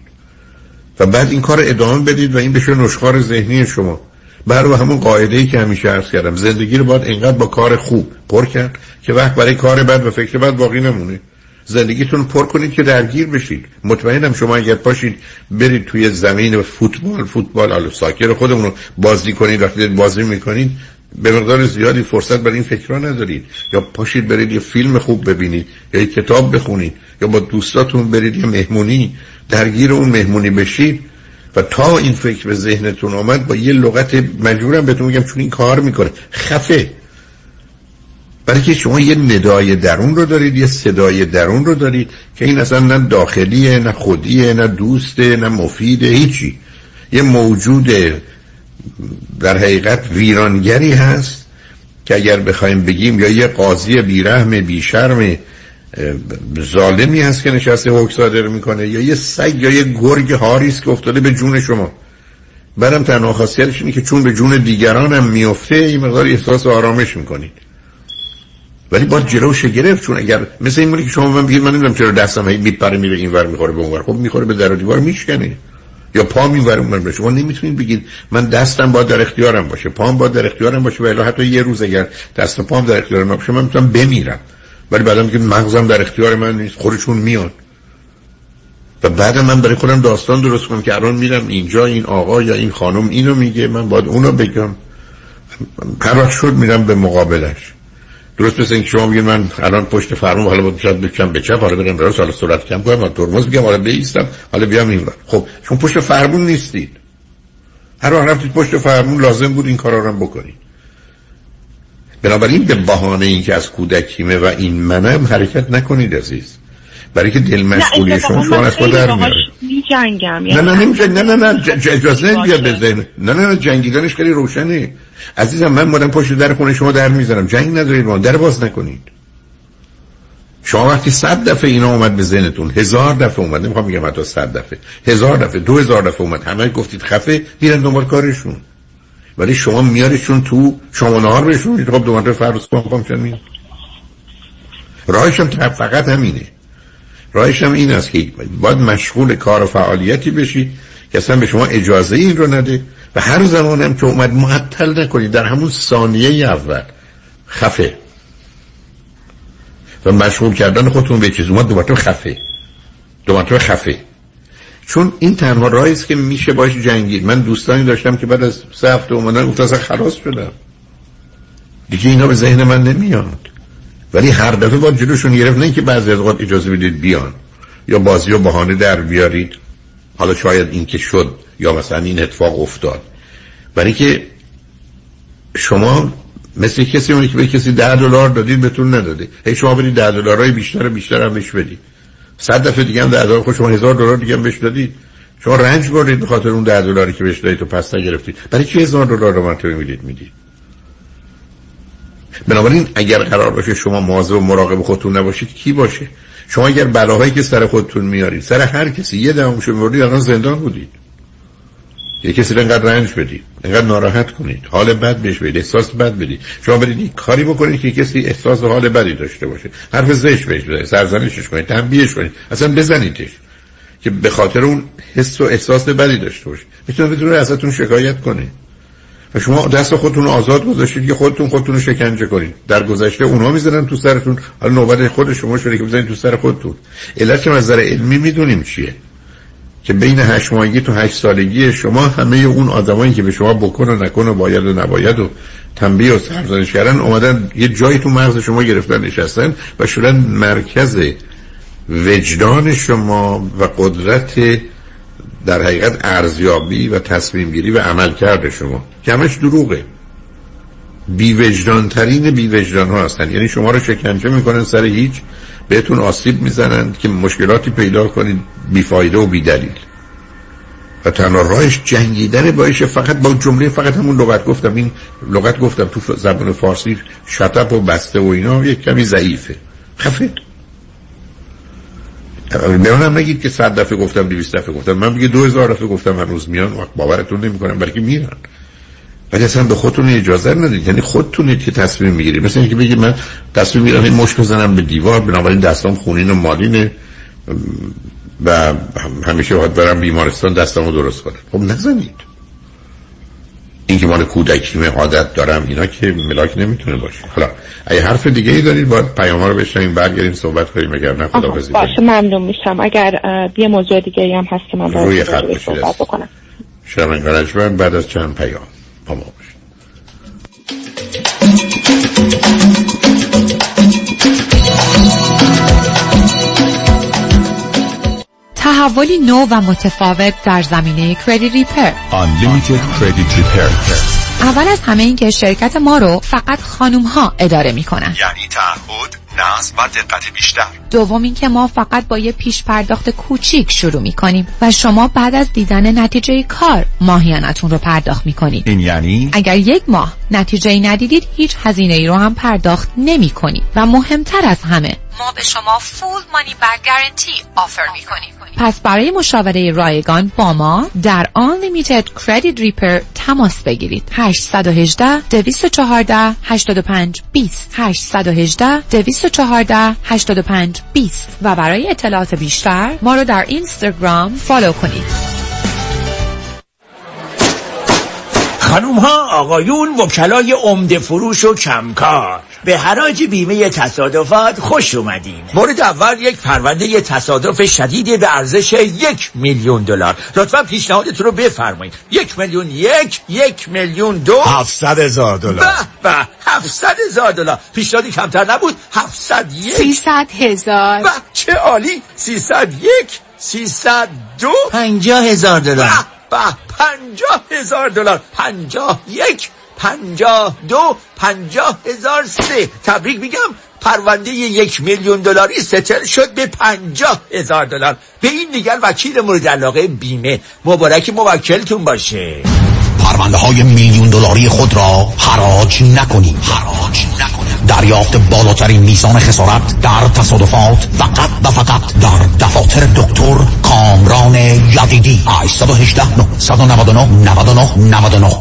و بعد این کار ادامه بدید و این بشه نشخوار ذهنی شما. برای همون قاعده‌ای که همیشه عرض کردم، زندگی رو باید اینقدر با کار خوب پر کرد که وقت برای کار بد و فکر بد باقی نمونه. زندگیتون پر کنید که درگیر بشید. مطمئنم شما اگر پاشید برید توی زمین فوتبال آلو ساکر خودمون رو بازی کنید، وقتی بازی میکنید به مقدار زیادی فرصت برای این فکرها ندارید. یا پاشید برید یه فیلم خوب ببینید، یا یه کتاب بخونید، یا با دوستاتون برید یه مهمونی، درگیر اون مهمونی بشید. و تا این فکر به ذهنتون آمد با یه لغت مجبورم بهتون میگم چون این کار میکنه، خفه. برای که شما یه ندای درون رو دارید، یه صدای درون رو دارید که این اصلا نه داخلیه، نه خودیه، نه دوسته، نه مفیده، هیچی. یه موجوده در حقیقت ویرانگری هست که اگر بخوایم بگیم یا یه قاضی بیرحم، بیشرم، ظالمی هست که نشسته حکم صادر میکنه، یا یه سگ یا یه گرگ هاریس که افتاده به جون شما. برم تنها خاصیتش اینه که چون به جون دیگران هم میفته این مقدار احساس آرامش میکنید، ولی باید جلوش گرفت. چون اگر مثل این مونه که شما من بگید من نمیدونم چرا دستم میپره میره اینور میخوره به اونور، خب میخوره به در و دیوار میشکنه، یا پام اینور اونور بشه. شما نمیتونید بگید من دستم باید در اختیارم باشه، پام باید در اختیارم باشه، و الا حتی یه روز اگر دست و پام در اختیارم باشه من میتونم بمیرم، ولی بعدم که مغزم در اختیار من نیست، خودشون میاد. و بعدم من برای خودم داستان درست کنم که الان میرم اینجا این آقا یا این خانم اینو میگه، من باید اونو بگم، هر وقت شد میرم به مقابلش. درست مثل اینکه شما میگید من الان پشت فرمون، حالا باید شاید بکم به چپ، حالا برم راست، حالا سرعت کم کنم، حالا ترمز بگم، حالا بیستم، حالا بیام اینور. خب شما پشت فرمون نیستید. هر وقت رفتید پشت فرمون لازم بود این کارا رو هم بکنید. بنابراین به بهانه این که از کودکیمه و این منم حرکت نکنید عزیز، برای که دل مشغولی شما از خود در میاره. نه اجازه ندید به ذهن. نه جنگیدنش خیلی روشنه عزیزم. من مادم پشت در خونه شما در میزنم، جنگ ندارید، ما در باز نکنید. شما وقتی 100 دفعه اینا اومد به ذهنتون، 1000 دفعه اومد، نمیخوام بگم حتی 100 دفعه، 1000 دفعه، 2000 دفعه اومد، همه گفتید خفه، میرن دنبال کارشون، ولی شما میاریشون تو شما نهار بهشون، خب دو مرتبه فرض کام چن میاد. راهش هم فقط همینه. راهش هم این است که باید مشغول کار و فعالیتی بشی که اصلا به شما اجازه این رو نده و هر زمانم که اومد معطل نکنید، در همون ثانیه اول خفه و مشغول کردن خودتون به چیز اومد دو مرتبه خفه. چون این تنها راهی است که میشه باش جنگید. من دوستانی داشتم که بعد از 3 هفته اومدن گفتن اصلا خلاص شدم، دیگه اینا به ذهن من نمیاد، ولی هر دفعه با جلوشون گرفت. نه اینکه بعضی از اوقات اجازه بدید بیان یا بازی و بهانه در بیارید، حالا شاید این که شد یا مثلا این اتفاق افتاد، برای که شما مثل کسی اونی که به کسی $10 دادید بهتون نداده، هی شما برید $10 بیشتر هم بهش بدید، 100 دفعه دیگه هم $10 خود شما $1000 دیگه هم بهش دادید، شما رنج بردید به خاطر اون $10 که بهش دادید تو پس نگرفتید. برای چی $1000 رو مرتبه میدید؟ بنابراین اگر قرار باشه شما مواظب و مراقب خودتون نباشید کی باشه؟ شما اگر بلاهایی که سر خودتون میارید سر هر کسی یه دمش میوردید الان زندان بودید. یه کسی رو انقدر رنج بدید، انقدر ناراحت کنید، حال بد بهش بدید، احساس بد بدید، شما برید کاری بکنید که کسی احساس و حال بدی داشته باشه، حرف زشت بهش بزنید، سرزنشش کنید، تنبیهش کنید، اصلا بزنیدش که به خاطر اون حس و احساس بدی داشته باشه، میتونه بدون ازتون شکایت کنه. و شما دست خودتون آزاد گذاشتید که خودتون رو شکنجه کنید. در گذشته اونها میزنن تو سرتون، حالا نوبت خود شما شده که بزنید تو سر خودتون. علت از نظر علمی میدونیم چیه، که بین 8 ماهگی تا 8 سالگی شما همه اون آدمایی که به شما بکن و نکن و باید و نباید و تنبیه و سرزنش کردن اومدن یه جایی تو مغز شما گرفتن، نشستن و شدن مرکز وجدان شما و قدرت در حقیقت ارزیابی و تصمیم گیری و عمل کرده شما. کمش دروغه، بی وجدان ترین بی وجدان ها هستن، یعنی شما رو شکنجه میکنن سر هیچ، بهتون آسیب میزنن که مشکلاتی پیدا کنید بی فایده و بی دلیل، و تنها راهش جنگیدن باشه. فقط با جمله، فقط همون لغت گفتم تو زبان فارسی شطب و بسته و اینا یک کمی ضعیفه، خفه. منم نگید که 100 دفعه گفتم، 200 دفعه گفتم، من بگید 2000 دفعه گفتم هر روز میان، باورتون نمیکنم، بلکه میرن. ولی اصلا به خودتون اجازه ندید، یعنی خودتونید که تصمیم میگیرید. مثلا اینکه بگید من تصمیم میگیرم این مشت بزنم به دیوار، بنابراین دستام خونین و مالینه و همیشه باید برم بیمارستان دستامو درست کنم. خب نزنید. این که مال کودکیمه، عادت دارم، اینا که ملاک نمیتونه باشه. حالا اگه حرف دیگه ای دارید باید پیام‌ها رو بشنویم، برگردیم صحبت کنیم، اگر نه خداحافظی. باشه، ممنون میشم. اگر یه موضوع دیگه‌ای هم هست که من روی خط صحبت بکنم. شما انگارش من بعد از چند پیام با ما باشید. تحولی نو و متفاوت در زمینه کردیت ریپر. Unlimited Credit Repair. اول از همه این که شرکت ما رو فقط خانوم ها اداره می کنن، یعنی تعهد، نظم و دقت بیشتر. دوم این که ما فقط با یه پیش پرداخت کوچیک شروع می کنیم و شما بعد از دیدن نتیجه کار ماهیانتون رو پرداخت می کنید. این یعنی اگر یک ماه نتیجه ندیدید هیچ هزینه ای رو هم پرداخت نمی کنید. و مهمتر از همه ما به شما فول مانی بک گارانتی آفر می کنیم. پس برای مشاوره رایگان با ما در Unlimited Credit Repair تماس بگیرید. 818-214-85-20 818-214-85-20 و برای اطلاعات بیشتر ما رو در اینستاگرام فالو کنید. خانوم ها، آقایون، وکلای عمده فروش و کمکار، به حراج بیمه تصادفات خوش اومدین. مورد اول یک پرونده تصادف شدید به ارزش $1,000,000. لطفا پیشنهادتون رو بفرمایید. 1,000,001، 1,000,002، $700,000. به $700,000 پیشنهادی کمتر نبود. 701، 300,000. به چه عالی. 301، 302، $50,000. به $50,000. 51، 52، $50,003. تبریک میگم، پرونده $1,000,000 ستل شد به $50,000. به این دیگر وکیل مورد علاقه بیمه. مبارک موکلتون باشه. پرونده های $1,000,000 خود را حراج نکنید. دریافت بالاترین میزان خسارت در تصادفات فقط و فقط در دفاتر دکتر کامران یدیدی 818-999-9999.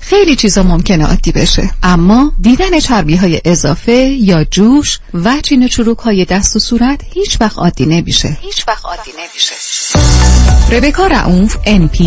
خیلی چیزا ممکنه عادی بشه، اما دیدن چربی‌های اضافه یا جوش و چین چروک‌های دست و صورت هیچ وقت عادی نمیشه. ربکا رئوف NP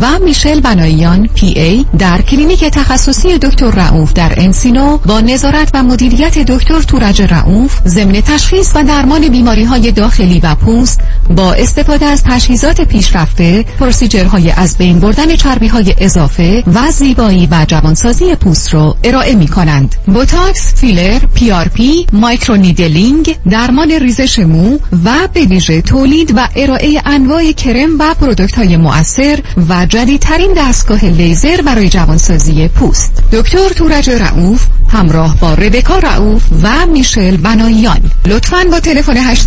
و میشل بنایان PA در کلینیک تخصصی دکتر رئوف در انسینو با نظارت و مدیریت دکتر تورج رئوف ضمن تشخیص و درمان بیماری‌های داخلی و پوست با استفاده از تجهیزات پیشرفته، پروسیجرهای از بین بردن چربی‌های اضافه و زیبایی و جوانسازی پوست رو ارائه می کنند. بوتاکس، فیلر، PRP، مایکرونیدلینگ، درمان ریزش مو و به ویژه تولید و ارائه انواع کرم و پرودکت های مؤثر و جدیدترین دستگاه لیزر برای جوانسازی پوست. دکتر تورج رئوف همراه با ربکا رئوف و میشل بنایان. لطفاً با تلفن 818-788-5060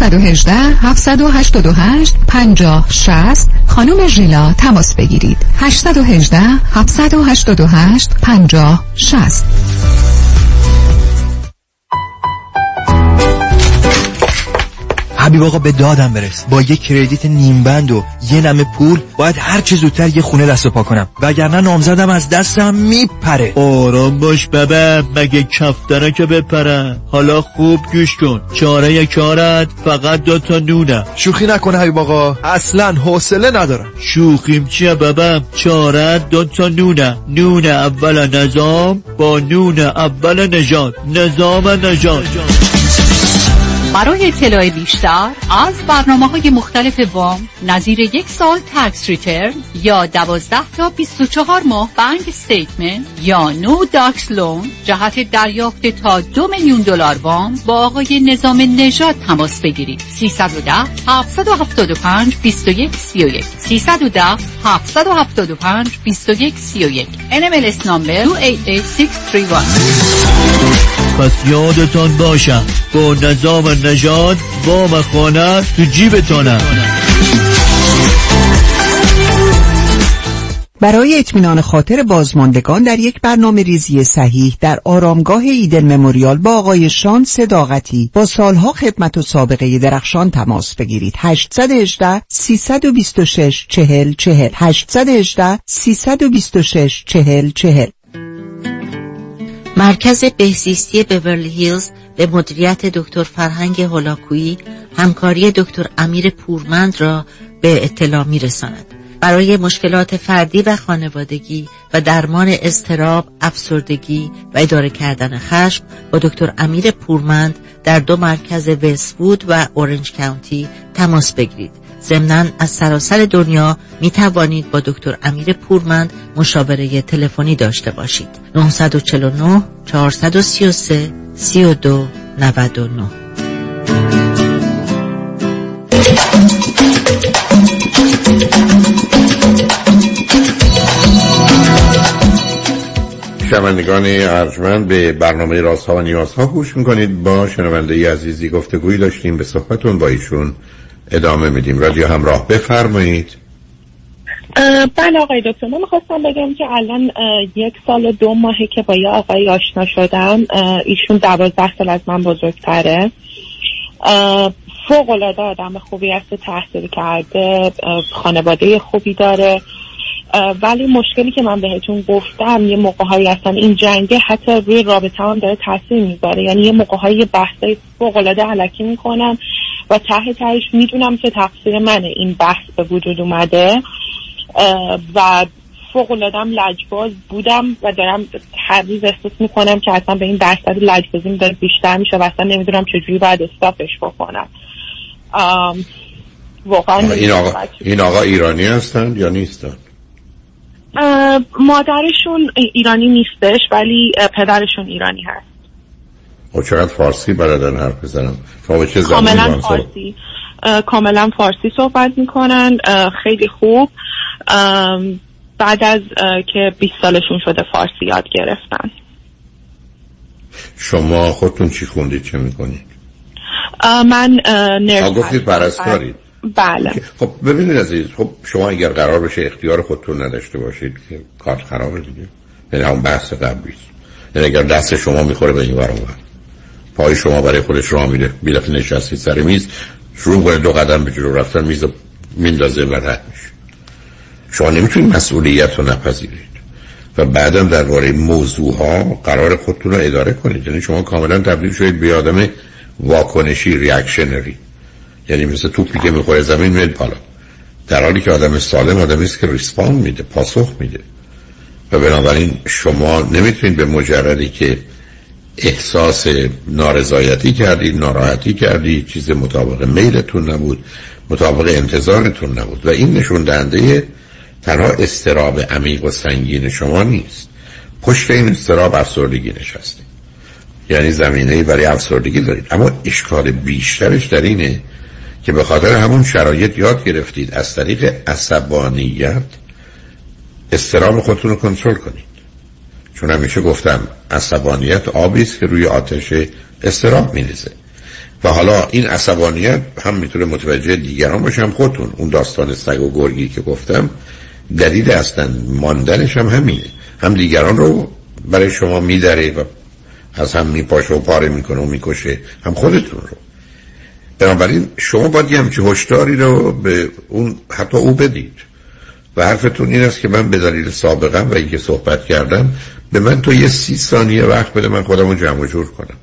خانم ژیلا تماس بگیرید. 818-788-5060. حبیب آقا به دادم برس. با یک کریدیت نیم بند و یه نمه پول باید هر چه زودتر یه خونه دست پا کنم، وگرنه نامزدم از دستم میپره. آرام باش بابا، مگه کفتره که بپره. حالا خوب گوش کن، چاره کارت فقط دوتا نونه. شوخی نکنه حبیب آقا، اصلا حوصله ندارم. شوخیم چیه بابا؟ چاره دوتا نونه. نونه اول نظام با نونه اول نجات. نظام نجات. برای اطلاع بیشتر از برنامه‌های مختلف وام نظیر 1 سال تکس ریترن یا 12 تا 24 ماه بانک استیتمنت یا نو داکس لون جهت دریافت تا $2 میلیون وام با آقای نظام نجات تماس بگیرید. 310-775-2131 310-775-2131 NMLS نمبر 288631. پس یادتان باشم با نظام نجات وام خانه تو جیبتانم. برای اطمینان خاطر بازماندگان در یک برنامه ریزی صحیح در آرامگاه ایدن مموریال با آقای شان صداقتی با سالها خدمت و سابقه درخشان تماس بگیرید. 818-326-4040 818-326-4040. مرکز بهزیستی بیورلی هیلز به مدیریت دکتر فرهنگ هولاکویی همکاری دکتر امیر پورمند را به اطلاع می‌رساند. برای مشکلات فردی و خانوادگی و درمان اضطراب، افسردگی و اداره کردن خشم با دکتر امیر پورمند در 2 مرکز وست‌وود و اورنج کانتی تماس بگیرید. ضمناً از سراسر دنیا می توانید با دکتر امیر پورمند مشاوره تلفنی داشته باشید. 949-433-3299. شنوندگان ارجمند، به برنامه رازها و نیازها گوش میکنید. با شنونده عزیزی گفتگویی داشتیم، به صحبتون با ایشون ادامه میدیم. رادیو همراه، بفرمایید. بله آقای دکتر، من میخواستم بگم که الان 1 سال و 2 ماهه که با یه آقای آشنا شدم. ایشون 12 سال از من بزرگتره. فوق‌العاده آدم خوبی هست، تحصیل کرده، خانواده خوبی داره، ولی مشکلی که من بهتون گفتم یه موقع‌هایی هستن این جنگه حتی روی رابطه هم داره تاثیر میذاره. یعنی یه موقع‌هایی بحثای فوق‌العاده هلکی میکنم و ته تهش میدونم که تقصیر منه این بحث به وجود اومده و فوق‌العاده لجباز بودم و دارم هر روز احساس میکنم که اصلا به این درصد لجبازی داره بیشتر میشه و اصلا نمیدونم چجوری باید استاپش بکنم. واقعا این آقا ایرانی هستند یا نیستند؟ مادرشون ایرانی نیستش ولی پدرشون ایرانی هست. و چقدر فارسی بلدن حرف بزنن؟ کاملا فارسی صحبت میکنن، خیلی خوب. بعد از که 20 سالشون شده فارسی یاد گرفتن. شما خودتون چی خوندید، چه میکنید؟ من نرس. گفتید پرستارید. بله. خب ببینید عزیز، خب شما اگر قرار بشه اختیار خودتون نداشته باشید که کارت خرابه دیگه. یعنی همون بحث قبلیست. یعنی اگر دست شما میخوره به این ور اون ور، پای شما برای خودش راه میره، بی‌دفعه نشستید سر میز، شروع کنه دو قدم به جلو رفتن، میز رو میندازه و رد میشه. شما نمیتونید مسئولیت رو نپذیرید و بعداً درباره موضوعها قرار خودتون رو اداره کنید. یعنی شما کاملاً تبدیل شدید به آدم واکنشی، ریاکشنری، یعنی مثل توپی که میخوره زمین میاد بالا، در حالی که آدم سالم آدمی است که ریسپاند میده، پاسخ میده. و بنابراین شما نمیتونید به مجردی که احساس نارضایتی کردید، ناراحتی کردید، چیز مطابق میلتون نبود، مطابق انتظارتون نبود، و این نشون دهنده تنها اضطراب عمیق و سنگین شما نیست، پشت این اضطراب افسردگی نشسته، یعنی زمینه‌ای برای افسردگی دارید. اما اشکال بیشترش در اینه که به خاطر همون شرایط یاد گرفتید از طریق عصبانیت اضطراب خودتون رو کنترل کنید. چون همیشه گفتم عصبانیت آبی است که روی آتش اضطراب می‌ریزه و حالا این عصبانیت هم میتونه متوجه دیگران باشه هم خودتون. اون داستان سگ و گرگی که گفتم دلیل اصلا ماندنش هم همینه، هم دیگران رو برای شما میدره و از هم میپاشه و پاره میکنه و میکشه، هم خودتون رو. بنابراین شما باید یه همچه هشداری رو به اون حتی او بدید و حرفتون این است که من به دلیل سابقم و اینکه صحبت کردم به من تو یه 30 ثانیه وقت بده من خودم رو جمع و جور کنم.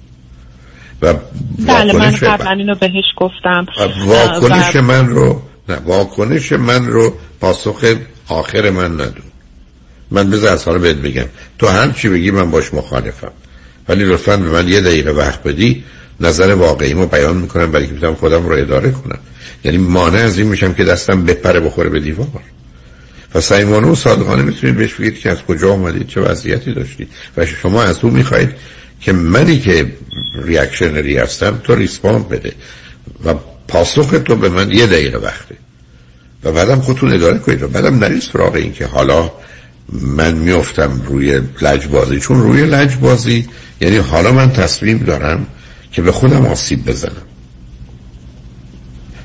بله من قبلا اینو بهش گفتم. واکنش من رو پاسخ آخر من ندون. من بذار از حالا بهت بگم تو هر چی بگی من باش مخالفم، ولی لطفاً به من 1 دقیقه وقت بدی، نظر واقعیمو بیان میکنم برای اینکه بتونم خودم رو اداره کنم. یعنی مانع از این میشم که دستم بپره بخوره به دیوار. و صمیمانه و صادقانه میتونید بهش بگید که از کجا اومدید، چه وضعیتی داشتید و شما از اون میخواید که منی که ریاکشنری هستم تو ریسپاند بده و پاسخ تو به من 1 دقیقه وقته و بعدم خودتون اداره کنید و بعدم نرید سراغ این که حالا من میافتم روی لجبازی. چون روی لجبازی یعنی حالا من تصمیم دارم که به خودم آسیب بزنم.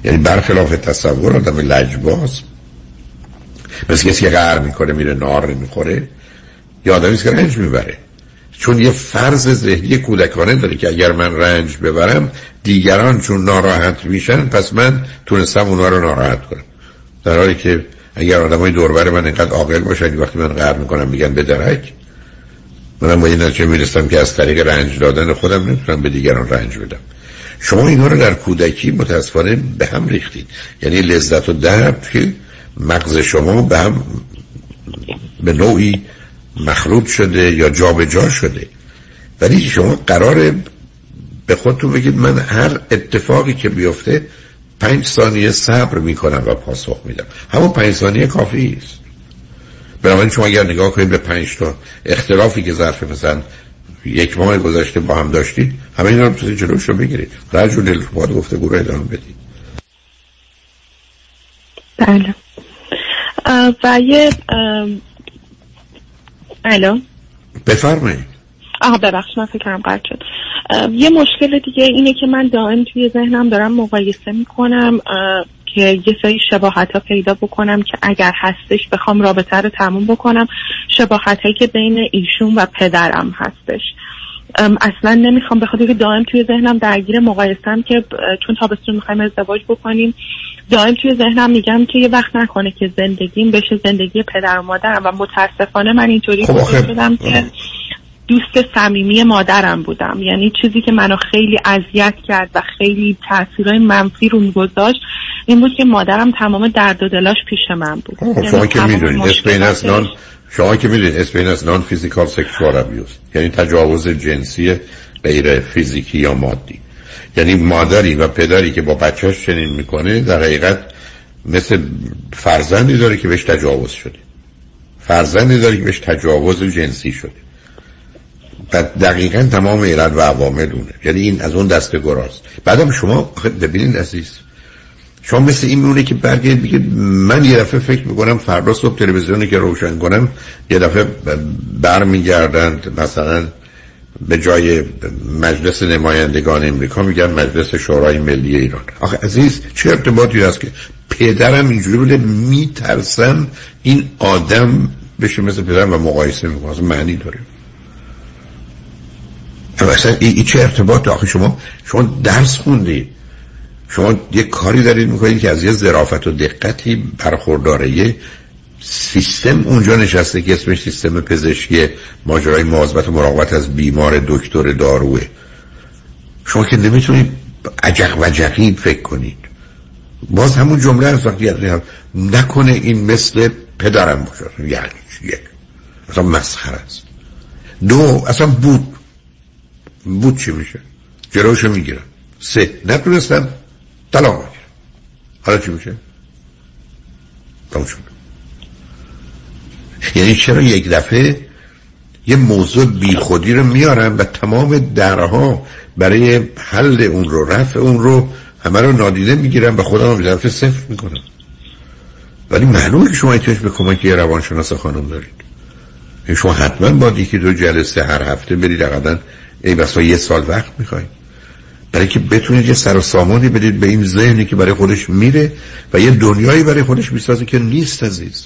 یعنی برخلاف تصور آدم لجباز مثل کسی که قهر میکنه میره نار میخوره، یا آدمیست که رنج میبره، چون یه فرض ذهنی کودکانه داره که اگر من رنج ببرم دیگران چون ناراحت میشن پس من تونستم اونا رو ناراحت کنم، در حالی که اگر آدمای دوربر من اینقدر عاقل باشن وقتی من قهر میکنم میگن به درک، منم با این نتیجه میرسم که از طریق رنج دادن خودم نمیتونم به دیگران رنج بدم. شما اینا رو در کودکی متأسفانه به هم ریختید، یعنی لذت و درد که مغز شما به هم به نوعی مخلوط شده یا جابجا شده. ولی شما قراره به خودتون بگید من هر اتفاقی که بیفته 5 ثانیه صبر میکنم و پاسخ میدم. همون 5 ثانیه کافی است. بنابراین شما اگر نگاه کنید به 5 تا اختلافی که ظرف مثلا 1 ماه گذشته با هم داشتید، همه اینا رو بتونید جلوش رو بگیرید. رجل الفواد گفتگو رو ادامه بدید. بله. و یه الو بفرمایید. ببخشید من فکرم قطع شد. یه مشکل دیگه اینه که من دائم توی ذهنم دارم مقایسه میکنم که یه سری شباهت‌ها پیدا بکنم که اگر هستش بخوام رابطه رو تموم بکنم، شباهتایی که بین ایشون و پدرم هستش. اصلا نمیخوام، به خاطر اینکه دائم توی ذهنم درگیر مقایسه‌ام که چون تابستون میخوایم ازدواج بکنیم دائم توی ذهنم میگم که یه وقت نکنه که زندگیم بشه زندگی پدر و مادرم، و متاسفانه من اینطوری شدم که دوست صمیمی مادرم بودم. یعنی چیزی که منو خیلی اذیت کرد و خیلی تاثیرهای منفی رو میگذاشت این بود که مادرم تمام درد و دلاش پیش من بود. شما که میدونید اسم این از نان فیزیکال سکشوال ابیوز، یعنی تجاوز جنسی غیر فیزیکی یا مادی. یعنی مادری و پدری که با بچه‌اش چنین میکنه در حقیقت مثل فرزندی داره که بهش تجاوز شده، فرزندی داره که بهش تجاوز جنسی شده. بعد دقیقاً تمام علل و عوامل اونه. یعنی این از اون دسته گراست. بعدم شما ببینید عزیز، شما مثل این میونه که برگید بگید من یه دفعه فکر میکنم فردا صبح تلویزیونی که روشن کنم یه دفعه برمیگردند مثلا به جای مجلس نمایندگان امریکا میگن مجلس شورای ملی ایران. آخه عزیز چه ارتباطی هست که پدرم اینجوری بوده، میترسم این آدم بشه مثل پدرم و مقایسه میکنم. معنی داره؟ اصلا این چه ارتباط؟ آخه شما درس خوندید، شما یک کاری دارید میکنید که از یه ظرافت و دقتی برخورداره، یه سیستم اونجا نشسته که اسمش سیستم پزشکی ماجرای مواظبت و مراقبت از بیمار دکتر داروه. شما که نمیتونید عجق و جقیب فکر کنید. باز همون جمله از وقتی نکنه این مثل پدرم باشه، یعنی چیه؟ اصلا مسخره است. دو، اصلا بود چی میشه؟ جلوشو میگیرن. سه، نتونستن طلاق میگیرن. حالا چی میشه؟ تموم. یعنی چرا یک دفعه یه موضوع بی خودی رو میارن و تمام درها برای حل اون رو، رفع اون رو، همه رو نادیده میگیرن و خودم رو به صفر میکنن؟ ولی معلومه که شما ایتیش به کمک یه روانشناس خانم دارید. شما حتما باید یکی دو جلسه هر هفته برید، حداقل ای بسا یه سال وقت میخواید برای که بتونید یه سر و سامانی بدید به این ذهنی که برای خودش میره و یه دنیایی برای خودش میسازه که نیست. عزیز،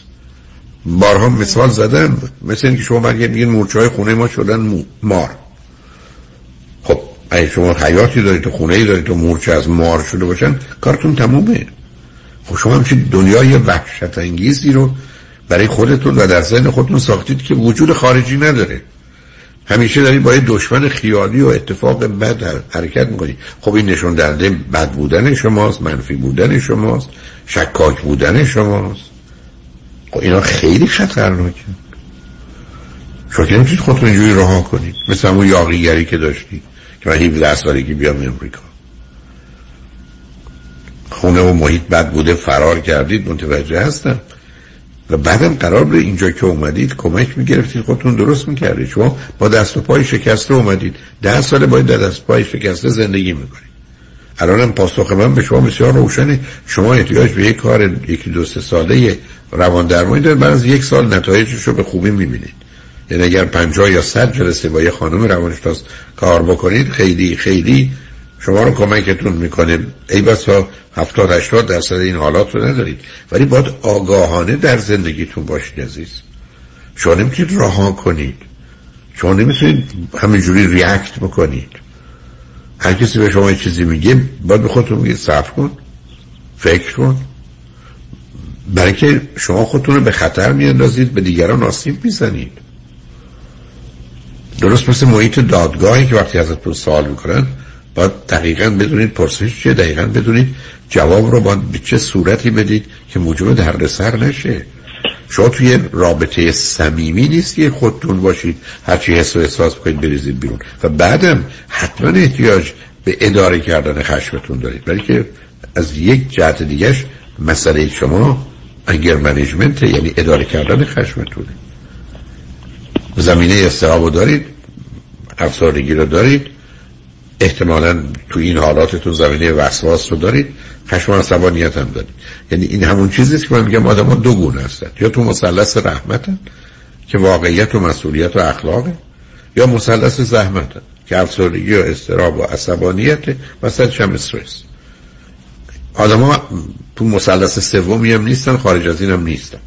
بارها مثال زدم، مثل اینکه شما میگین مورچه‌های خونه ما شدن مار. خب اگه شما حیاتی دارید تو خونه‌ای دارید تو مورچه از مار شده باشن، کارتون تمومه. خب شما همچین دنیای وحشت انگیزی رو برای خودتون و در ذهن خودتون ساختید که وجود خارجی نداره. همیشه دارید با یه دشمن خیالی و اتفاق بد حرکت میکنید. خب این نشون دهنده بد بودن شماست، منفی بودن شماست، شکاک بودن شماست. اینا خیلی خطرناکه. شما که نمیتونید خودتون اینجوری رها کنید. مثل همون یاغیگری که داشتی که من 17 سالگی بیام امریکا، خونه و محیط بد بوده، فرار کردید، متوجه هستم، و بعدم قرار بود اینجا که اومدید کمک میگرفتید، خودتون درست میکردید. شما با دست و پای شکسته اومدید، 10 سال باید دست و پای شکسته زندگی میکنید. الانم پاسخ من به شما بسیار روشنه. شما احتیاج به یک کار یکی دو سه ساله روان درمانی دارید، بعد از یک سال نتایجش رو به خوبی میبینید. یعنی اگر 50 یا 100 جلسه با یه خانم روانشناس کار بکنید، خیلی خیلی شما رو کمکتون میکنه. ای بسا 70-80% این حالات رو ندارید، ولی باید آگاهانه در زندگیتون باشید. عزیز، شما نمیتونید رها کنید، شما نمیتونید همینجوری ریاکت بکنید. هر کسی به شما چیزی میگه، باید به خودتون میگید صبر کن، فکر کن، برای که شما خودتون رو به خطر میاندازید، به دیگران آسیب میزنید. درست مثل محیط دادگاهی که وقتی ازتون سوال میکنن، باید دقیقاً بدونید پرسش چیه، دقیقاً بدونید جواب رو باید به چه صورتی بدید که موجب دردسر نشه. شما توی رابطه صمیمی نیست که خودتون باشید، هرچی حس و احساس بکنید بریزید بیرون. و بعدم حتما احتیاج به اداره کردن خشمتون دارید، بلکه از یک جهت دیگهش مسئله شما انگر منیجمنت، یعنی اداره کردن خشمتونه. زمینه استرس رو دارید، افسردگی رو دارید، احتمالاً تو این حالاتتون زمینه وسواس رو دارید، خشم و عصبانیت هم دارید. یعنی این همون چیزیه که من میگم آدم‌ها دو گونه هستن: یا تو مثلث رحمتن که واقعیت و مسئولیت و اخلاقه، یا مثلث زحمتن که افسردگی و اضطراب و عصبانیت و سرشم استرس. آدم‌ها تو مثلث سومی هم نیستن، خارج از این هم نیستن.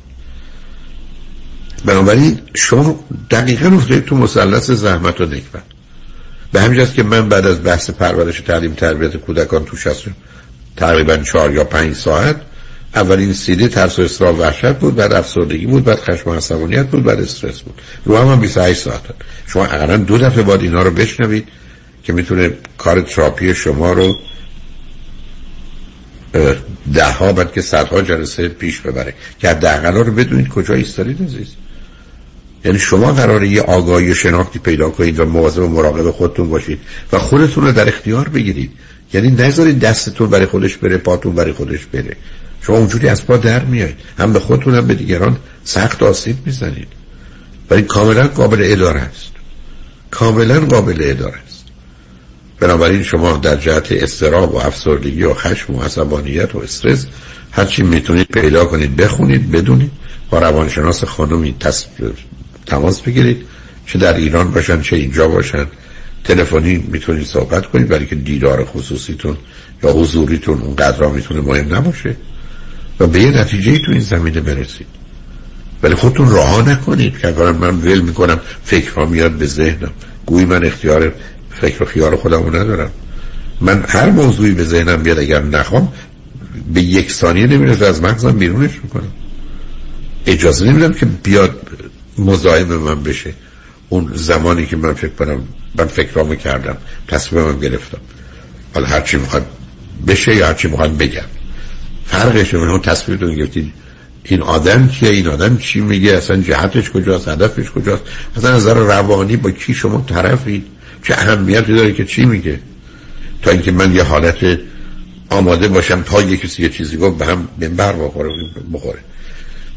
بنابراین شما دقیقاً افتادید تو مثلث زحمت و نکبت. به همین جاست که من بعد از بحث پرورش تعلیم تربیت کودکان توش هستم، تقریباً 4 یا 5 ساعت، اولین سیده ترس و اضطراب وحشت بود، بعد افسردگی بود، بعد خشم و عصبانیت بود، بعد استرس بود. رو هم 28 ساعت. شما اقلاً 2 دفعه باید اینا رو بشنوید که میتونه کار تراپی شما رو 10 بلکه 100 جلسه پیش ببره که حداقل رو بدونید کجا ایستادید. عزیز، یعنی شما قراره یه آگاهی و شناختی پیدا کنید و مواظب و مراقب خودتون باشید و خودتون رو در اختیار بگیرید. یعنی نذارید دستتون برای خودش بره، پاتون برای خودش بره. شما اونجوری از پا در میایید، هم به خودتون هم به دیگران سخت آسیب میزنید. ولی کاملا قابل اداره است، کاملا قابل اداره است. بنابراین شما در جهت اضطراب و افسردگی و خشم و عصبانیت و استرس هرچی میتونید پیدا کنید، بخونید، بدونید، با روانشناس خانومی تماس بگیرید، چه در ایران باشن چه اینجا باشن. تلفنی میتونید صحبت کنید، برای که دیدار خصوصیتون یا حضوریتون اونقدرها میتونه مهم نباشه و به یه نتیجه‌ای تو این زمینه برسید. ولی خودتون رها نکنید که اگر من ول میکنم فکرها میاد به ذهنم، گویی من اختیار فکر و خیال خودمو ندارم. من هر موضوعی به ذهنم بیاد اگر نخوام به یک ثانیه نمیرسه از مغزم بیرونش میکنم. اجازه نمیدم که بیاد مزاحم من بشه. اون زمانی که من فکر کنم من فکرامو کردم، تصمیمم گرفتم، حالا هر چی میخواد بشه یا هر چی میخواد بگم، فرقش اینه اون تصمیمتون گرفتید. این آدم کیه؟ این آدم چی میگه؟ اصلا جهتش کجاست؟ هدفش کجاست؟ اصلا از نظر روانی با کی شما طرفید؟ چه اهمیتی داره که چی میگه؟ تا اینکه من یه حالت آماده باشم تا یه کسی یه چیزی گفت به هم بر بخوره.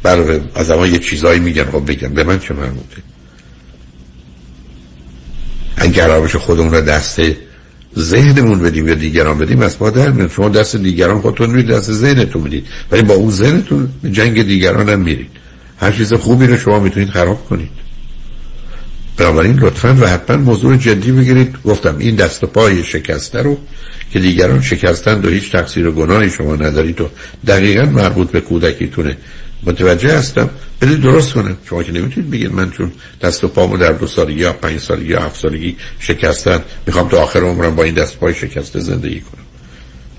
برای از اما یه چیزایی میگن، خب بگم به من چه مربوطه؟ اگر آرامش خودمون رو دست ذهنمون بدیم یا دیگران بدیم از پا در میریم. شما دست دیگران خودتون میدید، دست ذهنتون میدید، ولی با اون ذهنتون به جنگ دیگران هم میرید. هر چیز خوبی رو شما میتونید خراب کنید. بنابراین لطفاً و حتما موضوع جدی بگیرید. گفتم این دست و پای شکسته رو که دیگران شکستند و هیچ تقصیر و گناهی شما ندارید و دقیقاً مربوط به کودکیتونه، متوجه هستم، ولی درست کنم. شما که نمیتونید بگید من چون دست و پامو در 2 سالگی یا 5 سالگی یا 7 سالگی شکستن میخوام تا آخر عمرم با این دست و پای شکسته زندگی کنم،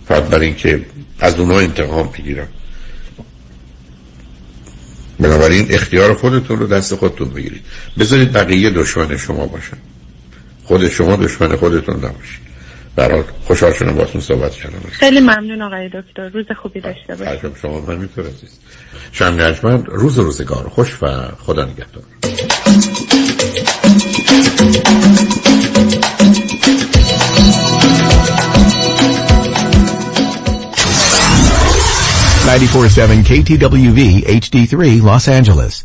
فقط برای اینکه از اونها انتقام بگیرم. بنابراین اختیار خودتون رو دست خودتون بگیرید. بذارید بقیه دشمن شما باشن، خود شما دشمن خودتون نباشید. برات خوشحال شدم باهاتون صحبت کردم. خیلی ممنون آقای دکتر. روز خوبی داشته باشید. شب شما هم اینطور عزیز. شب نجمن روز روزگار خوش و خدا نگهدار. KTWV HD3 Los Angeles.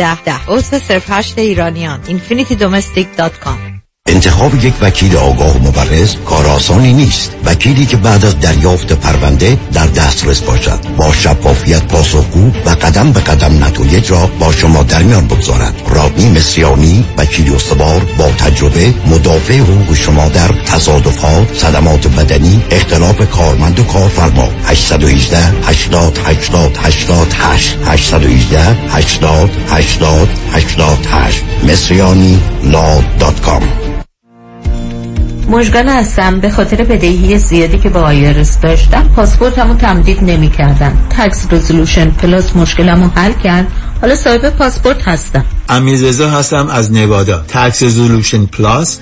1010. اوضاع 08 ایرانیان infinitydomestic.com. انتخاب یک وکیل آگاه و مبرز کار آسانی نیست. وکیلی که بعد از دریافت پرونده در دسترس باشد، با شفافیت، پاسخگو و قدم به قدم نتایج را با شما در میان بگذارد. رادین مصریانی، وکیل استوار با تجربه، مدافع حقوق شما در تصادفات، صدمات بدنی، اختلاف کارمند و کارفرما. 818 80 80 88 818 80 80 88 msriani.com. مشغول هستم. به خاطر بدهی زیادی که با آیرس داشتم پاسپورتمو تمدید نمی‌کردم. تکس رزولوشن پلاس مشکلمو حل کرد. حالا صاحب پاسپورت هستم. امیررضا هستم از نوادا. تکس رزولوشن پلاس